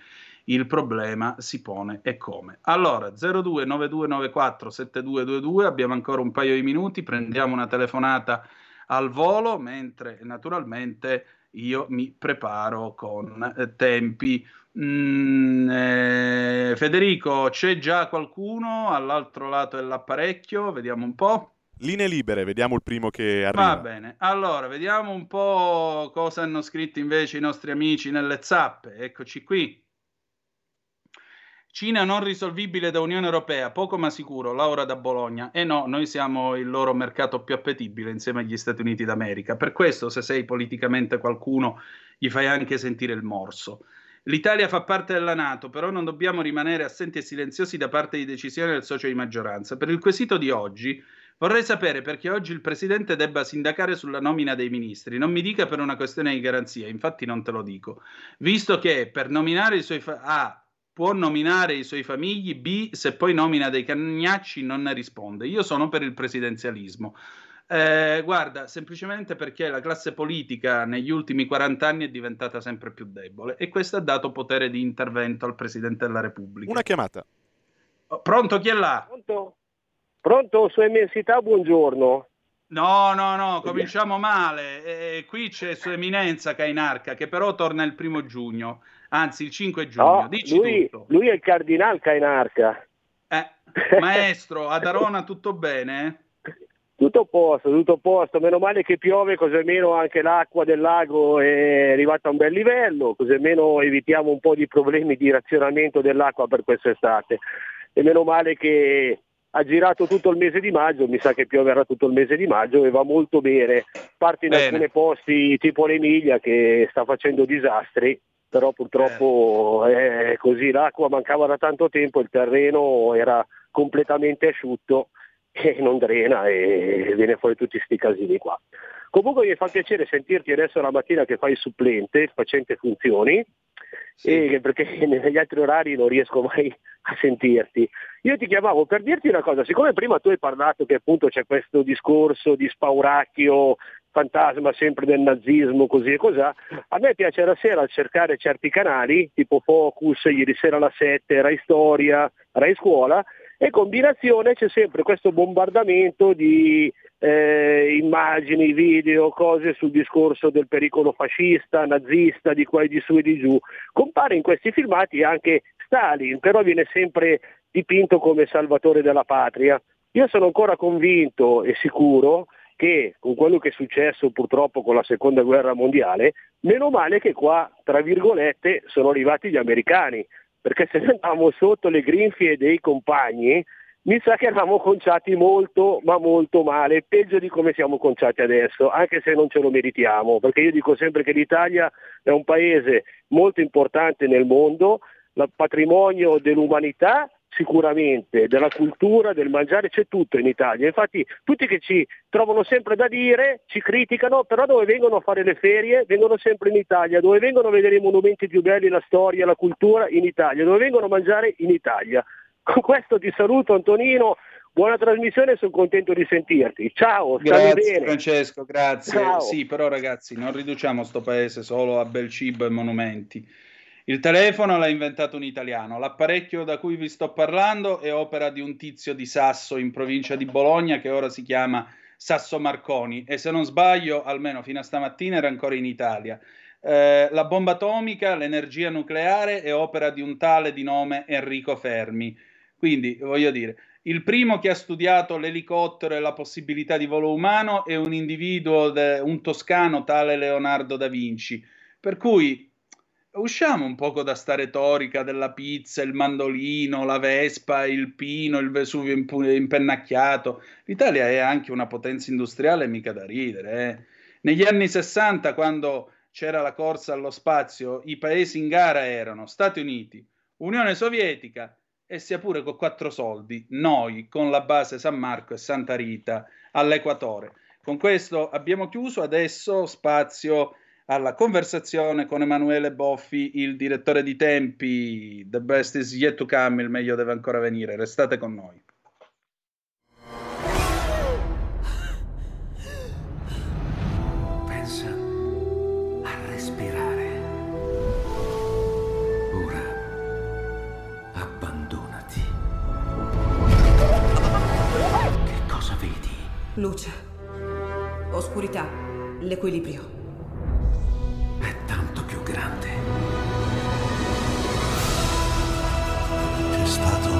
il problema si pone e come. Allora, 0292947222, abbiamo ancora un paio di minuti, prendiamo una telefonata al volo, mentre naturalmente io mi preparo con tempi. Federico, c'è già qualcuno all'altro lato dell'apparecchio? Vediamo un po'. Linee libere, vediamo il primo che arriva. Va bene, allora vediamo un po' cosa hanno scritto invece i nostri amici nelle zappe. Eccoci qui. Cina non risolvibile da Unione Europea, poco ma sicuro, Laura da Bologna. E no, noi siamo il loro mercato più appetibile insieme agli Stati Uniti d'America. Per questo, se sei politicamente qualcuno, gli fai anche sentire il morso. L'Italia fa parte della NATO, però non dobbiamo rimanere assenti e silenziosi da parte di decisioni del socio di maggioranza. Per il quesito di oggi vorrei sapere perché oggi il Presidente debba sindacare sulla nomina dei ministri. Non mi dica per una questione di garanzia, infatti non te lo dico. Visto che per nominare i suoi... può nominare i suoi famigli, B, se poi nomina dei cagnacci non ne risponde. Io sono per il presidenzialismo. Guarda, semplicemente perché la classe politica negli ultimi 40 anni è diventata sempre più debole e questo ha dato potere di intervento al Presidente della Repubblica. Una chiamata. Pronto, chi è là? Pronto? Pronto, Sua Immensità, buongiorno. No, cominciamo male. Qui c'è Sua Eminenza Cainarca che però torna il 1 giugno. Anzi, il 5 giugno, no, dici tutto. Lui è il Cardinal Cainarca. Maestro, ad Arona tutto bene? Tutto a posto. Meno male che piove, così almeno anche l'acqua del lago è arrivata a un bel livello, così almeno evitiamo un po' di problemi di razionamento dell'acqua per quest'estate. E meno male che ha girato tutto il mese di maggio, mi sa che pioverà tutto il mese di maggio e va molto bene. Parte in alcuni posti tipo l'Emilia che sta facendo disastri. Però purtroppo è così, l'acqua mancava da tanto tempo, il terreno era completamente asciutto e non drena e viene fuori tutti sti casini qua. Comunque mi fa piacere sentirti adesso la mattina che fai il supplente, facente funzioni, sì. E perché negli altri orari non riesco mai a sentirti. Io ti chiamavo per dirti una cosa, siccome prima tu hai parlato che appunto c'è questo discorso di spauracchio, fantasma sempre del nazismo così e cos'ha, a me piace la sera cercare certi canali tipo Focus, ieri sera alla 7, Rai Storia, Rai Scuola e combinazione c'è sempre questo bombardamento di immagini, video, cose sul discorso del pericolo fascista, nazista, di qua e di su e di giù. Compare in questi filmati anche Stalin, però viene sempre dipinto come salvatore della patria. Io sono ancora convinto e sicuro che con quello che è successo purtroppo con la seconda guerra mondiale, meno male che qua, tra virgolette, sono arrivati gli americani, perché se andavamo sotto le grinfie dei compagni, mi sa che eravamo conciati molto, ma molto male, peggio di come siamo conciati adesso, anche se non ce lo meritiamo, perché io dico sempre che l'Italia è un paese molto importante nel mondo, il patrimonio dell'umanità, sicuramente, della cultura, del mangiare c'è tutto in Italia, infatti tutti che ci trovano sempre da dire, ci criticano, però dove vengono a fare le ferie vengono sempre in Italia, dove vengono a vedere i monumenti più belli, la storia, la cultura in Italia, dove vengono a mangiare in Italia. Con questo ti saluto Antonino, buona trasmissione, sono contento di sentirti, ciao. Grazie bene. Francesco, grazie, ciao. Sì però ragazzi non riduciamo sto paese solo a bel cibo e monumenti. Il telefono l'ha inventato un italiano, l'apparecchio da cui vi sto parlando è opera di un tizio di Sasso in provincia di Bologna che ora si chiama Sasso Marconi, e se non sbaglio, almeno fino a stamattina era ancora in Italia. La bomba atomica, l'energia nucleare è opera di un tale di nome Enrico Fermi. Quindi, voglio dire, il primo che ha studiato l'elicottero e la possibilità di volo umano è un individuo, un toscano tale Leonardo da Vinci. Per cui usciamo un poco da sta retorica della pizza, il mandolino, la Vespa, il Pino, il Vesuvio impennacchiato. L'Italia è anche una potenza industriale, mica da ridere. Negli anni 60, quando c'era la corsa allo spazio, i paesi in gara erano Stati Uniti, Unione Sovietica e sia pure con 4 soldi, noi con la base San Marco e Santa Rita all'Equatore. Con questo abbiamo chiuso, adesso spazio alla conversazione con Emanuele Boffi, il direttore di Tempi. The best is yet to come, il meglio deve ancora venire, restate con noi. Luce, oscurità, l'equilibrio. È tanto più grande. C'è stato un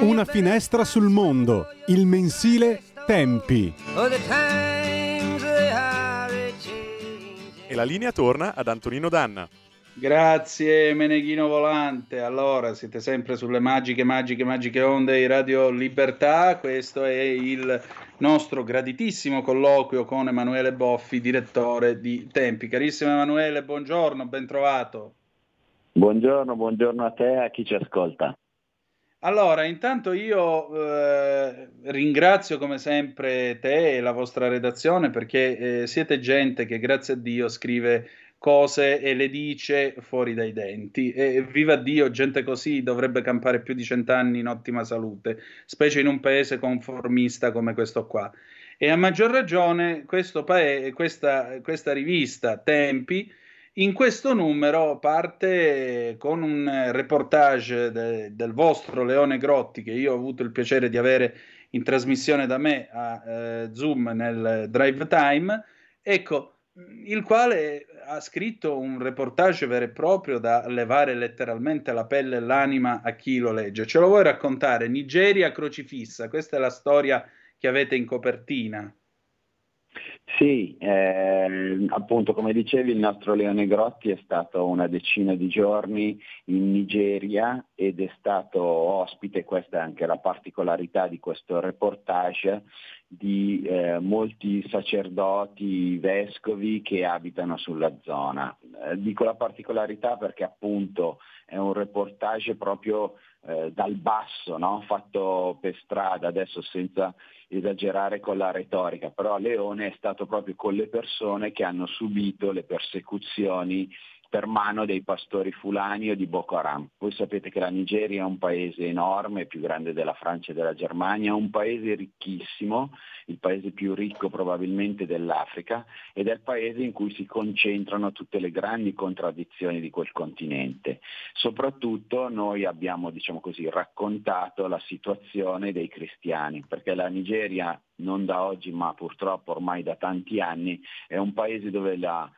Una finestra sul mondo, il mensile Tempi. E la linea torna ad Antonino Danna. Grazie Meneghino Volante. Allora, siete sempre sulle magiche onde di Radio Libertà. Questo è il nostro graditissimo colloquio con Emanuele Boffi, direttore di Tempi. Carissimo Emanuele, buongiorno, ben trovato. Buongiorno a te e a chi ci ascolta. Allora, intanto io ringrazio come sempre te e la vostra redazione, perché siete gente che, grazie a Dio, scrive cose e le dice fuori dai denti, e viva Dio, gente così dovrebbe campare più di 100 anni in ottima salute, specie in un paese conformista come questo qua. E a maggior ragione questo paese, questa rivista Tempi in questo numero parte con un reportage del vostro Leone Grotti, che io ho avuto il piacere di avere in trasmissione da me a Zoom nel Drive Time, ecco, il quale ha scritto un reportage vero e proprio da levare letteralmente la pelle e l'anima a chi lo legge. Ce lo vuoi raccontare? Nigeria crocifissa, questa è la storia che avete in copertina. Sì, appunto, come dicevi, il nostro Leone Grotti è stato una decina di giorni in Nigeria ed è stato ospite, questa è anche la particolarità di questo reportage, di molti sacerdoti, vescovi che abitano sulla zona. Dico la particolarità perché appunto è un reportage proprio dal basso, no? Fatto per strada, adesso senza esagerare con la retorica, però Leone è stato proprio con le persone che hanno subito le persecuzioni per mano dei pastori fulani o di Boko Haram. Voi sapete che la Nigeria è un paese enorme, più grande della Francia e della Germania, un paese ricchissimo, il paese più ricco probabilmente dell'Africa, ed è il paese in cui si concentrano tutte le grandi contraddizioni di quel continente. Soprattutto noi abbiamo, diciamo così, raccontato la situazione dei cristiani, perché la Nigeria, non da oggi ma purtroppo ormai da tanti anni, è un paese dove la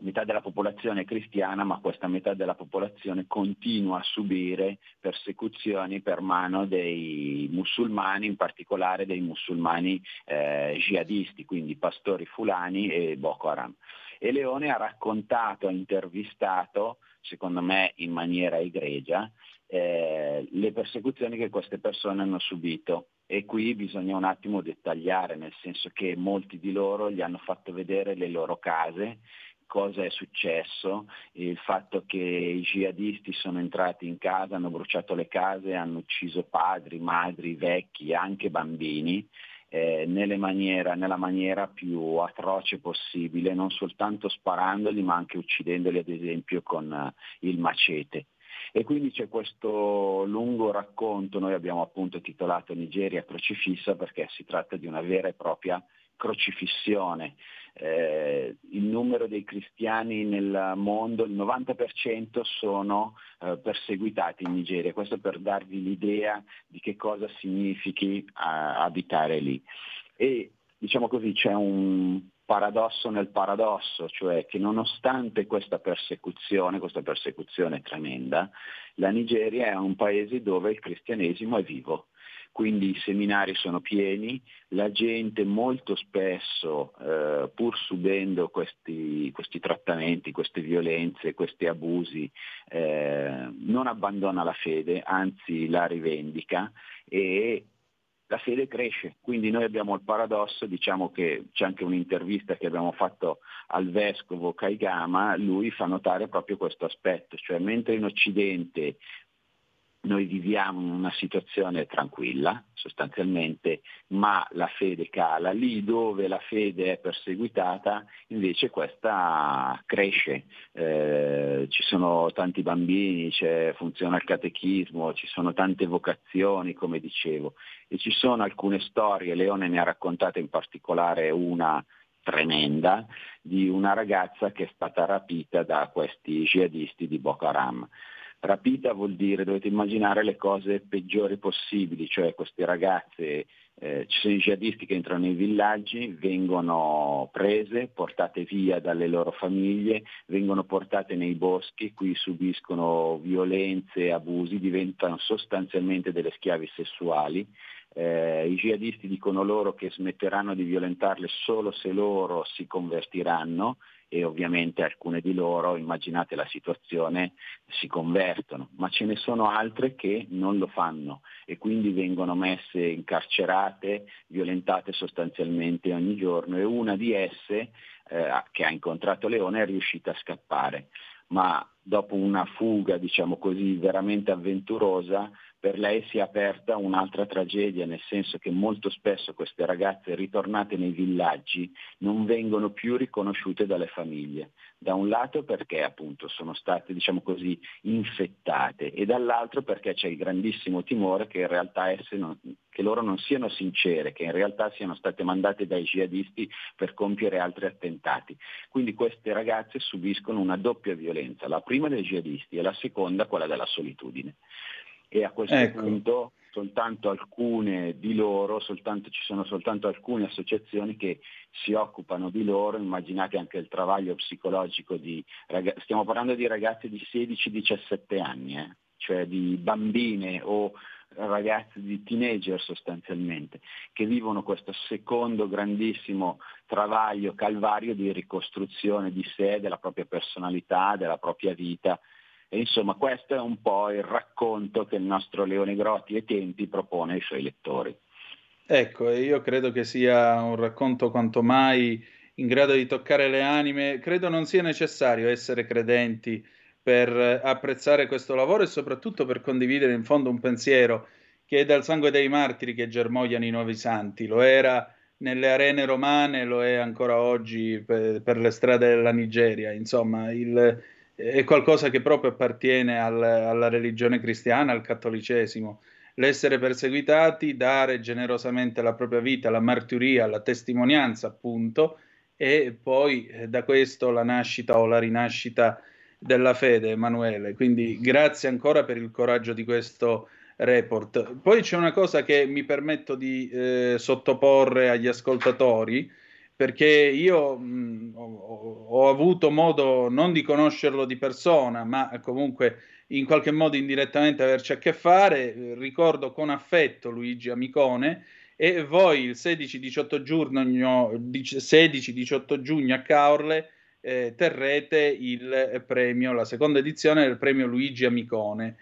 metà della popolazione è cristiana, ma questa metà della popolazione continua a subire persecuzioni per mano dei musulmani, in particolare dei musulmani jihadisti, quindi pastori fulani e Boko Haram. E Leone ha raccontato, ha intervistato, secondo me in maniera egregia, le persecuzioni che queste persone hanno subito. E qui bisogna un attimo dettagliare, nel senso che molti di loro gli hanno fatto vedere le loro case, cosa è successo, il fatto che i jihadisti sono entrati in casa, hanno bruciato le case, hanno ucciso padri, madri, vecchi, anche bambini, nella maniera più atroce possibile, non soltanto sparandoli ma anche uccidendoli ad esempio con il macete. E quindi c'è questo lungo racconto, noi abbiamo appunto titolato Nigeria crocifissa perché si tratta di una vera e propria crocifissione. Il numero dei cristiani nel mondo, il 90% sono perseguitati in Nigeria, questo per darvi l'idea di che cosa significhi abitare lì. E diciamo così, c'è un paradosso nel paradosso, cioè che nonostante questa persecuzione tremenda, la Nigeria è un paese dove il cristianesimo è vivo, quindi i seminari sono pieni, la gente molto spesso pur subendo questi trattamenti, queste violenze, questi abusi, non abbandona la fede, anzi la rivendica e la fede cresce. Quindi noi abbiamo il paradosso, diciamo che c'è anche un'intervista che abbiamo fatto al vescovo Kaigama, lui fa notare proprio questo aspetto, cioè mentre in Occidente noi viviamo in una situazione tranquilla sostanzialmente, ma la fede cala, lì dove la fede è perseguitata invece questa cresce, ci sono tanti bambini, funziona il catechismo, ci sono tante vocazioni come dicevo, e ci sono alcune storie, Leone ne ha raccontata in particolare una tremenda, di una ragazza che è stata rapita da questi jihadisti di Boko Haram. Rapita vuol dire, dovete immaginare le cose peggiori possibili, cioè queste ragazze, ci sono i jihadisti che entrano nei villaggi, vengono prese, portate via dalle loro famiglie, vengono portate nei boschi, qui subiscono violenze, abusi, diventano sostanzialmente delle schiavi sessuali. I jihadisti dicono loro che smetteranno di violentarle solo se loro si convertiranno, e ovviamente alcune di loro, immaginate la situazione, si convertono, ma ce ne sono altre che non lo fanno e quindi vengono messe incarcerate, violentate sostanzialmente ogni giorno, e una di esse, che ha incontrato Leone, è riuscita a scappare, ma dopo una fuga, diciamo così, veramente avventurosa, per lei si è aperta un'altra tragedia, nel senso che molto spesso queste ragazze ritornate nei villaggi non vengono più riconosciute dalle famiglie, da un lato perché appunto sono state, diciamo così, infettate, e dall'altro perché c'è il grandissimo timore che in realtà che loro non siano sincere, che in realtà siano state mandate dai jihadisti per compiere altri attentati. Quindi queste ragazze subiscono una doppia violenza, la prima dei jihadisti e la seconda quella della solitudine. E a questo punto ci sono soltanto alcune associazioni che si occupano di loro, immaginate anche il travaglio psicologico stiamo parlando di ragazze di 16-17 anni, cioè di bambine o ragazzi di teenager sostanzialmente, che vivono questo secondo grandissimo travaglio, calvario di ricostruzione di sé, della propria personalità, della propria vita. E insomma questo è un po' il racconto che il nostro Leone Grotti ai tempi propone ai suoi lettori. Ecco, io credo che sia un racconto quanto mai in grado di toccare le anime. Credo non sia necessario essere credenti per apprezzare questo lavoro e soprattutto per condividere in fondo un pensiero che è dal sangue dei martiri che germogliano i nuovi santi. Lo era nelle arene romane, lo è ancora oggi per le strade della Nigeria. Insomma, è qualcosa che proprio appartiene alla religione cristiana, al cattolicesimo. L'essere perseguitati, dare generosamente la propria vita, la martiria, la testimonianza, appunto, e poi da questo la nascita o la rinascita della fede, Emanuele. Quindi grazie ancora per il coraggio di questo report. Poi c'è una cosa che mi permetto di sottoporre agli ascoltatori, perché io ho avuto modo non di conoscerlo di persona, ma comunque in qualche modo indirettamente averci a che fare. Ricordo con affetto Luigi Amicone, e voi il 16-18 giugno a Caorle terrete il premio, la seconda edizione del premio Luigi Amicone.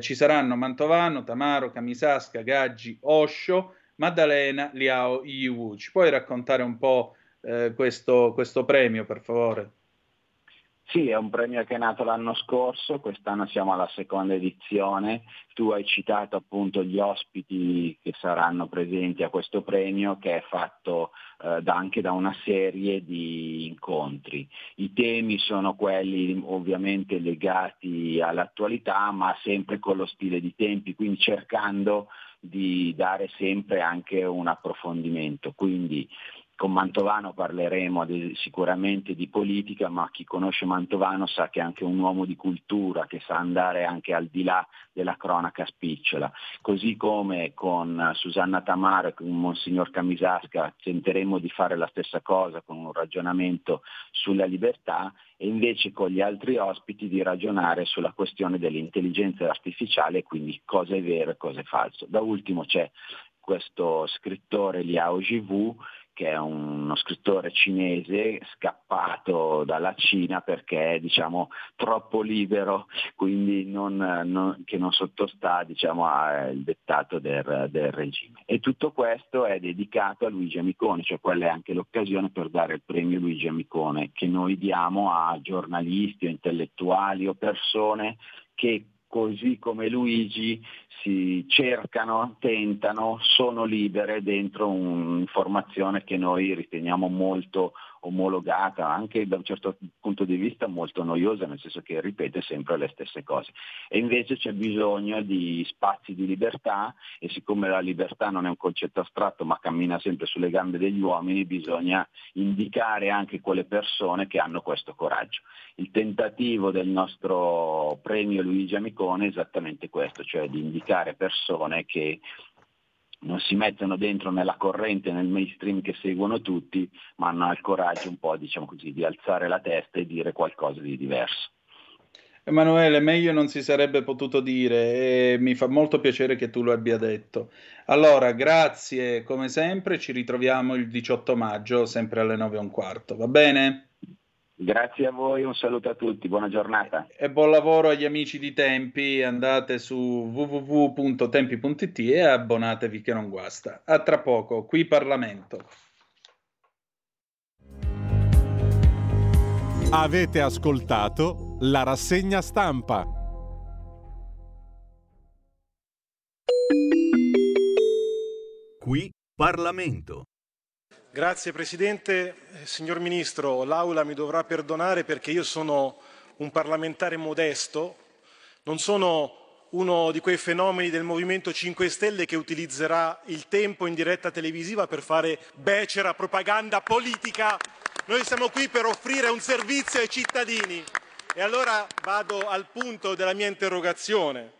Ci saranno Mantovano, Tamaro, Camisasca, Gaggi, Osho, Maddalena, Liao, Iwu. Ci puoi raccontare un po' questo premio, per favore? Sì, è un premio che è nato l'anno scorso, quest'anno siamo alla seconda edizione. Tu hai citato appunto gli ospiti che saranno presenti a questo premio, che è fatto anche da una serie di incontri. I temi sono quelli ovviamente legati all'attualità, ma sempre con lo stile di tempi, quindi cercando di dare sempre anche un approfondimento. Quindi con Mantovano parleremo sicuramente di politica, ma chi conosce Mantovano sa che è anche un uomo di cultura, che sa andare anche al di là della cronaca spicciola. Così come con Susanna Tamaro e con Monsignor Camisasca tenteremo di fare la stessa cosa con un ragionamento sulla libertà, e invece con gli altri ospiti di ragionare sulla questione dell'intelligenza artificiale, quindi cosa è vero e cosa è falso. Da ultimo c'è questo scrittore Liao Jivu, che è uno scrittore cinese scappato dalla Cina perché è, troppo libero, quindi che non sottostà, al dettato del regime. E tutto questo è dedicato a Luigi Amicone, cioè quella è anche l'occasione per dare il premio Luigi Amicone, che noi diamo a giornalisti o intellettuali o persone che, così come Luigi, si cercano, tentano, sono libere dentro un'informazione che noi riteniamo molto omologata, anche da un certo punto di vista molto noiosa, nel senso che ripete sempre le stesse cose. E invece c'è bisogno di spazi di libertà, e siccome la libertà non è un concetto astratto ma cammina sempre sulle gambe degli uomini, bisogna indicare anche quelle persone che hanno questo coraggio. Il tentativo del nostro premio Luigi Amicone è esattamente questo, cioè di indicare persone che non si mettono dentro nella corrente, nel mainstream che seguono tutti, ma hanno il coraggio un po', di alzare la testa e dire qualcosa di diverso. Emanuele, meglio non si sarebbe potuto dire, e mi fa molto piacere che tu lo abbia detto. Allora, grazie come sempre, ci ritroviamo il 18 maggio, sempre alle 9:15, va bene? Grazie a voi, un saluto a tutti, buona giornata. E buon lavoro agli amici di Tempi, andate su www.tempi.it e abbonatevi che non guasta. A tra poco, qui Parlamento. Avete ascoltato la rassegna stampa. Qui Parlamento. Grazie Presidente. Signor Ministro, l'Aula mi dovrà perdonare perché io sono un parlamentare modesto, non sono uno di quei fenomeni del Movimento 5 Stelle che utilizzerà il tempo in diretta televisiva per fare becera propaganda politica. Noi siamo qui per offrire un servizio ai cittadini. E allora vado al punto della mia interrogazione.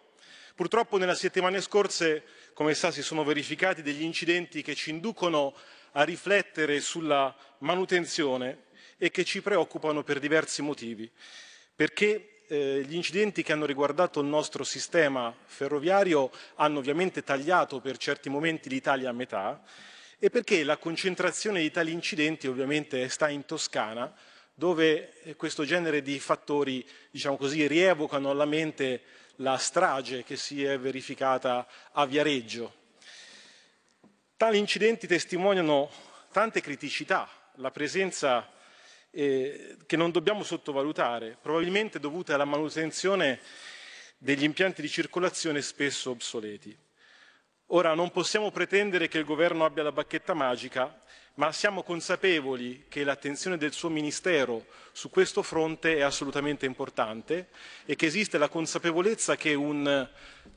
Purtroppo nelle settimane scorse, come sa, si sono verificati degli incidenti che ci inducono a riflettere sulla manutenzione e che ci preoccupano per diversi motivi, perché gli incidenti che hanno riguardato il nostro sistema ferroviario hanno ovviamente tagliato per certi momenti l'Italia a metà, e perché la concentrazione di tali incidenti ovviamente sta in Toscana, dove questo genere di fattori, rievocano alla mente la strage che si è verificata a Viareggio. Tali incidenti testimoniano tante criticità, la presenza che non dobbiamo sottovalutare, probabilmente dovuta alla manutenzione degli impianti di circolazione spesso obsoleti. Ora, non possiamo pretendere che il Governo abbia la bacchetta magica, ma siamo consapevoli che l'attenzione del suo Ministero su questo fronte è assolutamente importante e che esiste la consapevolezza che un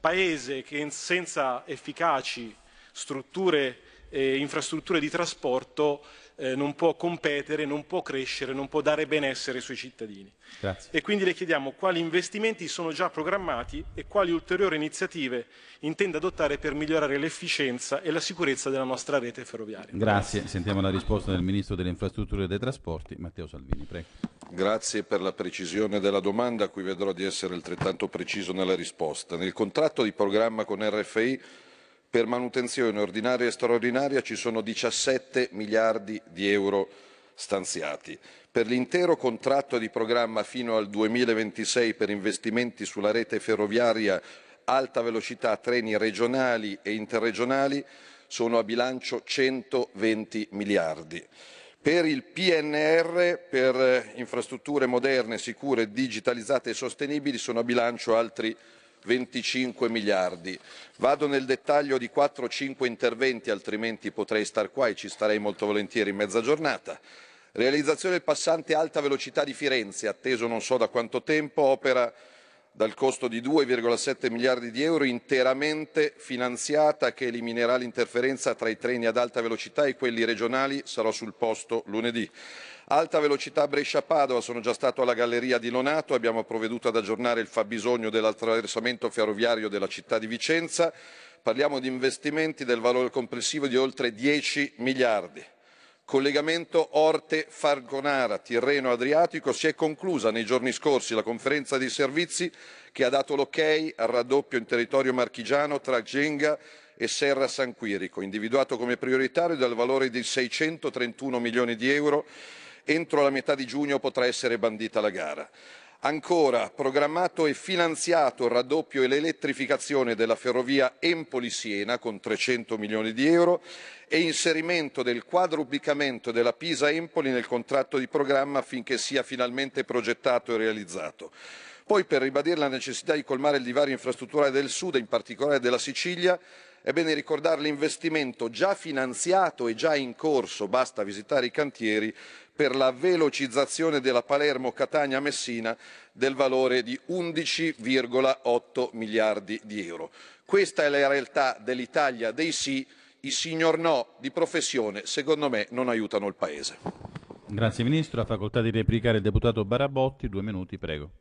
Paese che senza efficaci strutture e infrastrutture di trasporto non può competere, non può crescere, non può dare benessere ai suoi cittadini. Grazie. E quindi le chiediamo quali investimenti sono già programmati e quali ulteriori iniziative intende adottare per migliorare l'efficienza e la sicurezza della nostra rete ferroviaria. Grazie. Sentiamo la risposta del Ministro delle Infrastrutture e dei Trasporti, Matteo Salvini. Prego. Grazie per la precisione della domanda, a cui vedrò di essere altrettanto preciso nella risposta. Nel contratto di programma con RFI per manutenzione ordinaria e straordinaria ci sono 17 miliardi di euro stanziati. Per l'intero contratto di programma fino al 2026 per investimenti sulla rete ferroviaria alta velocità, treni regionali e interregionali, sono a bilancio 120 miliardi. Per il PNR, per infrastrutture moderne, sicure, digitalizzate e sostenibili, sono a bilancio altri 25 miliardi. Vado nel dettaglio di 4-5 interventi, altrimenti potrei star qua e ci starei molto volentieri in mezza giornata. Realizzazione del passante alta velocità di Firenze, atteso non so da quanto tempo, opera dal costo di 2,7 miliardi di euro, interamente finanziata, che eliminerà l'interferenza tra i treni ad alta velocità e quelli regionali. Sarò sul posto lunedì. Alta velocità Brescia-Padova, sono già stato alla Galleria di Lonato, abbiamo provveduto ad aggiornare il fabbisogno dell'attraversamento ferroviario della città di Vicenza. Parliamo di investimenti del valore complessivo di oltre 10 miliardi. Collegamento Orte-Falconara, Tirreno-Adriatico, si è conclusa nei giorni scorsi la conferenza dei servizi che ha dato l'ok al raddoppio in territorio marchigiano tra Genga e Serra San Quirico, individuato come prioritario dal valore di 631 milioni di euro. Entro la metà di giugno potrà essere bandita la gara. Ancora, programmato e finanziato il raddoppio e l'elettrificazione della ferrovia Empoli-Siena con 300 milioni di euro e inserimento del quadruplicamento della Pisa-Empoli nel contratto di programma affinché sia finalmente progettato e realizzato. Poi, per ribadire la necessità di colmare il divario infrastrutturale del Sud, in particolare della Sicilia, è bene ricordare l'investimento già finanziato e già in corso, basta visitare i cantieri, per la velocizzazione della Palermo-Catania-Messina del valore di 11,8 miliardi di euro. Questa è la realtà dell'Italia dei sì, i signor no di professione secondo me non aiutano il Paese. Grazie Ministro, ha facoltà di replicare il deputato Barabotti, 2 minuti prego.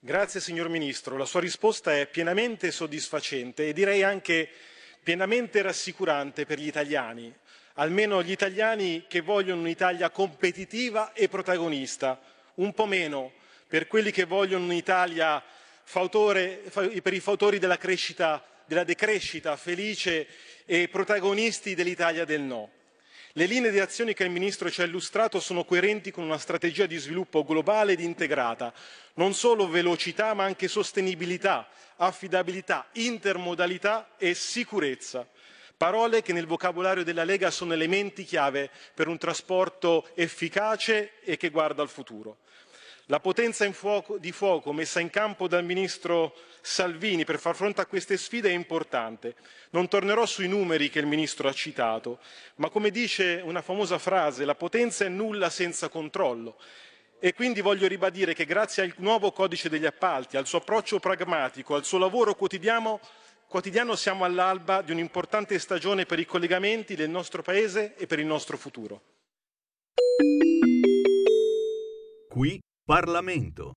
Grazie signor Ministro, la sua risposta è pienamente soddisfacente e direi anche pienamente rassicurante per gli italiani, almeno gli italiani che vogliono un'Italia competitiva e protagonista, un po' meno per quelli che vogliono un'Italia per i fautori della crescita, della decrescita felice e protagonisti dell'Italia del no. Le linee di azione che il Ministro ci ha illustrato sono coerenti con una strategia di sviluppo globale ed integrata, non solo velocità ma anche sostenibilità, affidabilità, intermodalità e sicurezza. Parole che nel vocabolario della Lega sono elementi chiave per un trasporto efficace e che guarda al futuro. La potenza di fuoco messa in campo dal Ministro Salvini per far fronte a queste sfide è importante. Non tornerò sui numeri che il Ministro ha citato, ma come dice una famosa frase, la potenza è nulla senza controllo. E quindi voglio ribadire che grazie al nuovo codice degli appalti, al suo approccio pragmatico, al suo lavoro quotidiano siamo all'alba di un'importante stagione per i collegamenti del nostro Paese e per il nostro futuro. Qui Parlamento.